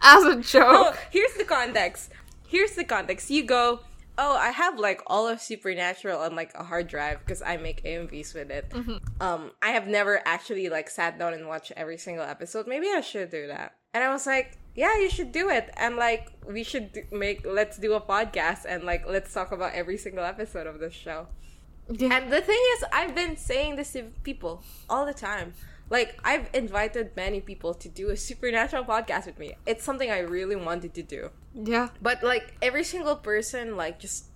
as a joke. Oh, here's the context. Here's the context. You go, oh, I have, like, all of Supernatural on, like, a hard drive because I make A M Vs with it. Mm-hmm. Um, I have never actually, like, sat down and watched every single episode. Maybe I should do that. And I was like, yeah, you should do it. And, like, we should do, make, let's do a podcast and, like, let's talk about every single episode of this show. Yeah. And the thing is, I've been saying this to people all the time. Like, I've invited many people to do a Supernatural podcast with me. It's something I really wanted to do. Yeah. But, like, every single person, like, just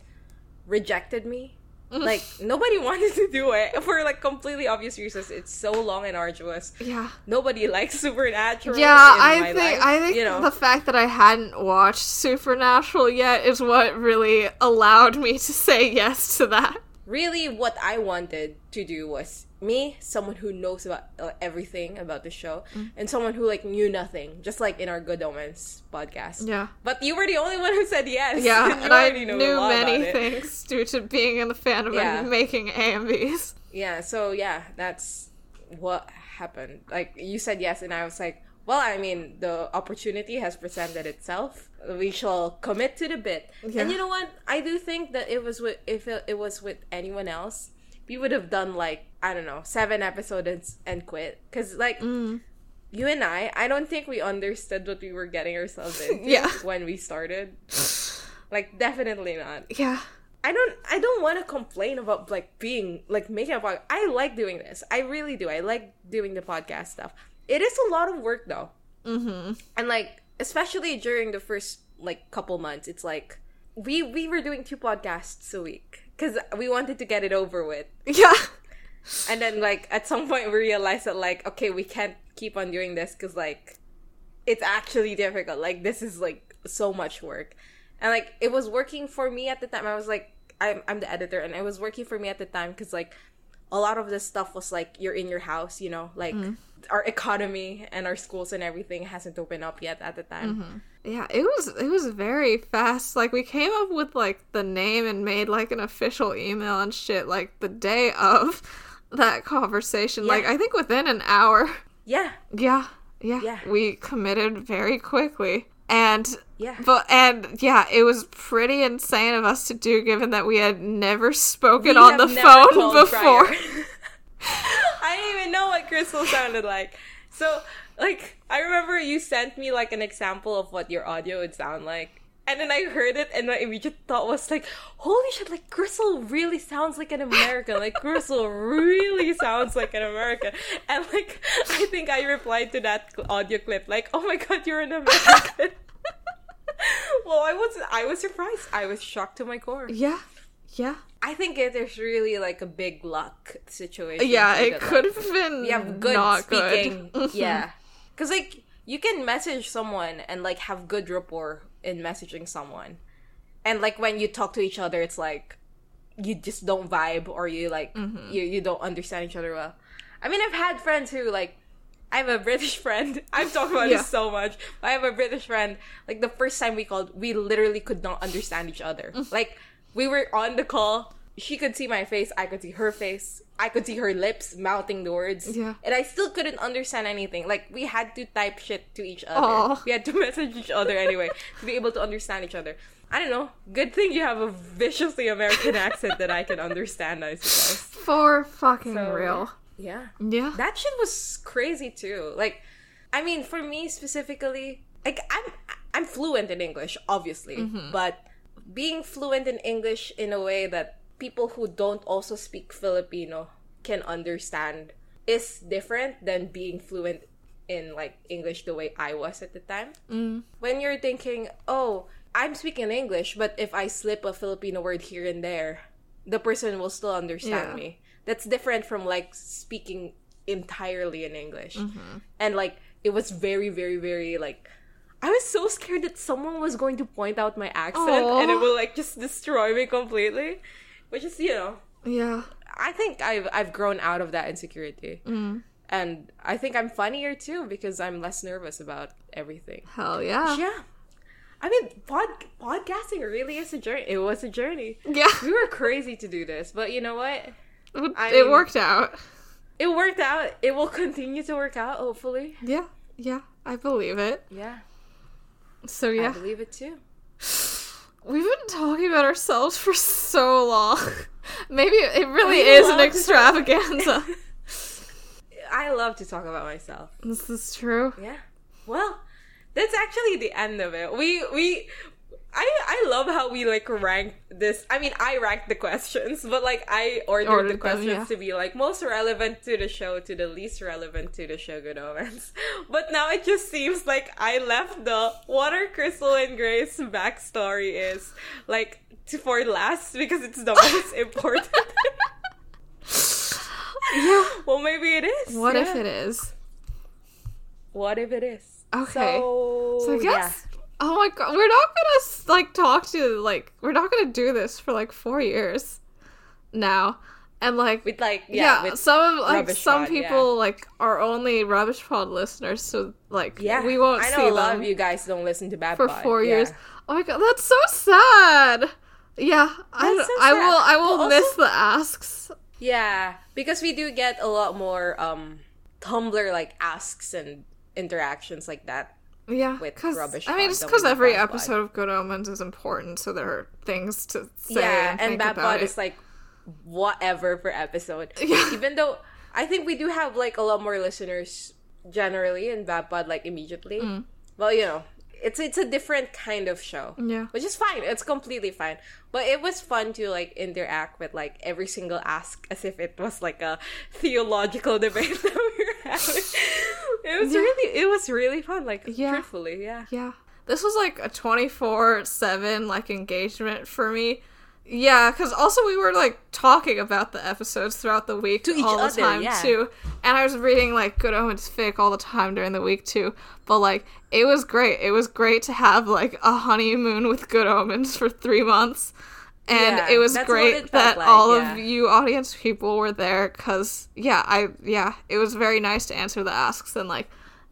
rejected me. Like, nobody wanted to do it for, like, completely obvious reasons. It's so long and arduous. Yeah. Nobody likes Supernatural. Yeah, in I, my think, life, I think you know. The fact that I hadn't watched Supernatural yet is what really allowed me to say yes to that. Really, what I wanted to do was me, someone who knows about uh, everything about the show, mm. and someone who, like, knew nothing, just like in our Good Omens podcast. Yeah. But you were the only one who said yes. Yeah, and, you and I knew many things due to being in the fandom yeah. and making A M Vs. Yeah, so, yeah, that's what happened. Like, you said yes, and I was like, well, I mean, the opportunity has presented itself. We shall commit to the bit. Yeah. And you know what? I do think that it was with, if it, it was with anyone else, we would have done, like, I don't know, seven episodes and, and quit. Because, like, mm. you and I, I don't think we understood what we were getting ourselves into yeah. when we started. Like, definitely not. Yeah. I don't I don't want to complain about, like, being, like, making a podcast. I like doing this. I really do. I like doing the podcast stuff. It is a lot of work, though. Mm-hmm. And, like, especially during the first, like, couple months, it's like, we, we were doing two podcasts a week. Because we wanted to get it over with. Yeah. And then, like, at some point we realized that, like, okay, we can't keep on doing this because, like, it's actually difficult. Like, this is, like, so much work. And, like, it was working for me at the time. I was, like, I'm, I'm the editor, and it was working for me at the time because, like, a lot of this stuff was, like, you're in your house, you know? Like, mm. our economy and our schools and everything hasn't opened up yet at the time. Mm-hmm. Yeah, it was it was very fast. Like, we came up with, like, the name and made, like, an official email and shit, like, the day of that conversation. Yeah. Like, I think within an hour. Yeah. Yeah. Yeah. yeah. We committed very quickly. And yeah. But and yeah, it was pretty insane of us to do, given that we had never spoken we on the phone before. I didn't even know what Crystal sounded like. So, like, I remember you sent me, like, an example of what your audio would sound like. And then I heard it, and my immediate thought was, like, holy shit, like, Crystal really sounds like an American. Like, Crystal really sounds like an American. And, like, I think I replied to that audio clip, like, oh my god, you're an American. Well, I was, I was surprised. I was shocked to my core. Yeah, yeah. I think it is really, like, a big luck situation. Yeah, it could have been yeah, good not speaking. Good. Yeah. Because, like, you can message someone and, like, have good rapport in messaging someone. And, like, when you talk to each other, it's, like, you just don't vibe or you, like, mm-hmm. you, you don't understand each other well. I mean, I've had friends who, like, I have a British friend. I've talked about yeah. this so much. I have a British friend. Like, the first time we called, we literally could not understand each other. Like, we were on the call. She could see my face. I could see her face. I could see her lips mouthing the words. Yeah. And I still couldn't understand anything. Like, we had to type shit to each other. Aww. We had to message each other anyway to be able to understand each other. I don't know. Good thing you have a viciously American accent that I can understand, I suppose. For fucking so, real. Yeah. Yeah. That shit was crazy, too. Like, I mean, for me specifically, like, I'm, I'm fluent in English, obviously. Mm-hmm. But being fluent in English in a way that people who don't also speak Filipino can understand is different than being fluent in, like, English the way I was at the time. Mm. When you're thinking, oh, I'm speaking English, but if I slip a Filipino word here and there, the person will still understand yeah. me. That's different from, like, speaking entirely in English. Mm-hmm. And, like, it was very, very, very, like... I was so scared that someone was going to point out my accent. Aww. And it will, like, just destroy me completely. Which is, you know... Yeah. I think I've I've grown out of that insecurity. Mm. And I think I'm funnier, too, because I'm less nervous about everything. Hell yeah. Yeah. I mean, pod- podcasting really is a journey. It was a journey. Yeah. We were crazy to do this. But you know what? I it mean, worked out. It worked out. It will continue to work out, hopefully. Yeah. Yeah. I believe it. Yeah. So, yeah. I believe it, too. We've been talking about ourselves for so long. Maybe it really I is an extravaganza. I love to talk about myself. This is true. Yeah. Well, that's actually the end of it. We we I I love how we like ranked this. I mean, I ranked the questions, but like I ordered, ordered the questions them, yeah. to be like most relevant to the show to the least relevant to the show Good Omens. But now it just seems like I left the Water Crystal and Grace's backstory is like to, for last because it's the most important. Yeah. Well, maybe it is. What yeah. if it is? What if it is? Okay. So, so I guess. Yeah. Oh my god, we're not gonna like talk to like we're not gonna do this for like four years now, and like with like yeah, yeah with some of like some pod, people yeah. like are only Rubbish Pod listeners, so like yeah. we won't see them. I know a lot of you guys don't listen to Bad Pod for four yeah. years. Oh my god, that's so sad. Yeah, that's I so sad. I will I will also miss the asks. Yeah, because we do get a lot more um, Tumblr like asks and interactions like that. Yeah, with Rubbish. I mean, it's because every episode of Good Omens is important, so there are things to say. Yeah, and, and Bad Pod is like whatever per episode. Yeah. Even though I think we do have like a lot more listeners generally in Bad Pod, like immediately. Mm. Well, you know. It's it's a different kind of show. Yeah. Which is fine. It's completely fine. But it was fun to, like, interact with, like, every single ask as if it was, like, a theological debate that we were having. It was yeah. really, it was really fun. Like, yeah. truthfully, yeah. Yeah. This was, like, a twenty-four seven, like, engagement for me. Yeah, because also we were, like, talking about the episodes throughout the week to all the other, time, yeah. too. And I was reading, like, Good Omens fic all the time during the week, too. But, like, it was great. It was great to have, like, a honeymoon with Good Omens for three months. And yeah, it was great it that like, all yeah. of you audience people were there because, yeah, I yeah, it was very nice to answer the asks and, like,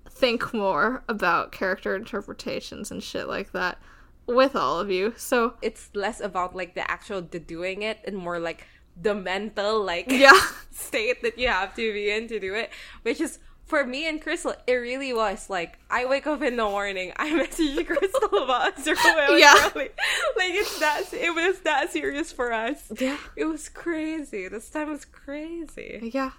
think more about character interpretations and shit like that. With all of you, so it's less about like the actual the doing it and more like the mental like yeah. state that you have to be in to do it, which is for me and Crystal it really was like I wake up in the morning, I message Crystal about Aziraphale yeah. Crowley. Like it's that it was that serious for us. Yeah, it was crazy. This time was crazy. Yeah,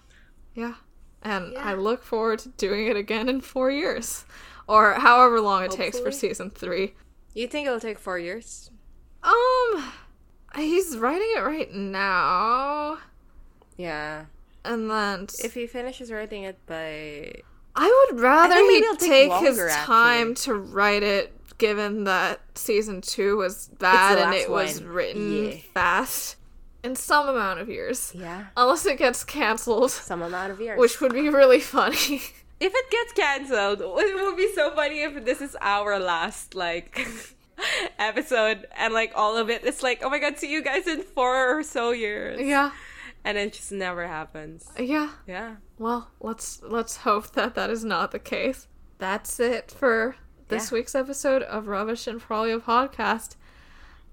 yeah, and yeah. I look forward to doing it again in four years or however long it Hopefully. takes for season three. You think it'll take four years? Um, he's writing it right now. Yeah. And then... If he finishes writing it by... I would rather I he take, take longer, his time actually. to write it, given that season two was bad and it one. was written yeah. fast. In some amount of years. Yeah. Unless it gets cancelled. Some amount of years. Which would be really funny. If it gets cancelled, it would be so funny if this is our last, like, episode and, like, all of it. It's like, oh my god, see you guys in four or so years. Yeah. And it just never happens. Yeah. Yeah. Well, let's let's hope that that is not the case. That's it for this yeah. week's episode of Rubbish and Probably a Podcast.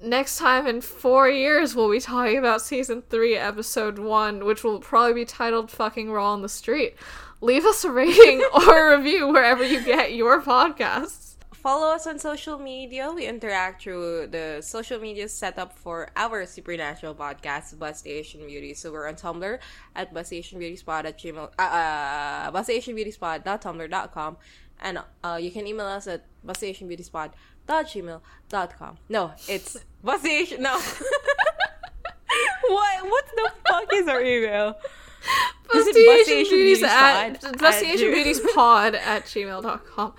Next time in four years, we'll be talking about season three, episode one, which will probably be titled Fucking Raw on the Street. Leave us a rating or a review wherever you get your podcasts. Follow us on social media. We interact through the social media setup for our Supernatural podcast, Busty Asian Beauty. So we're on Tumblr at bustationbeautyspod at gmail, uh, uh, bustationbeautyspod dot tumblr dot com. And uh, you can email us at bustationbeautyspod dot gmail dot com. No, it's bustation. No. what, what the fuck is our email? BustyAsianBeauties at BustyAsianBeautiesPod at gmail dot com.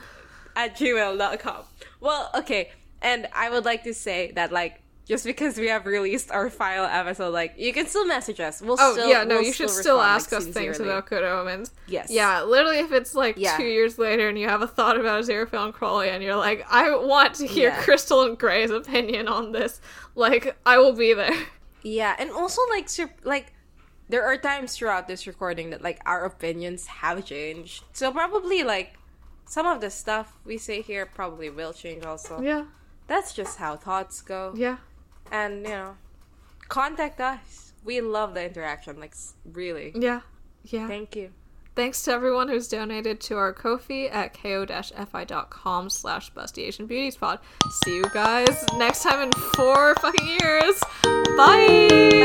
At gmail dot com. Well, okay. And I would like to say that, like, Just because we have released our final episode, like, you can still message us. We'll oh, still Oh, yeah, no, we'll you should still, still respond, ask like, us sincerely. Things about Good Omens. Yes. Yeah, literally if it's, like, yeah. two years later and you have a thought about Aziraphale and Crowley and you're like, I want to hear yeah. Crystal and Gray's opinion on this. Like, I will be there. Yeah, and also, like, sur- like there are times throughout this recording that, like, our opinions have changed. So probably, like, some of the stuff we say here probably will change also. Yeah. That's just how thoughts go. Yeah. And, you know, contact us. We love the interaction. Like, really. Yeah. Yeah. Thank you. Thanks to everyone who's donated to our Ko-fi at ko-fi.com slash Busty Asian Beauties Pod. See you guys next time in four fucking years. Bye!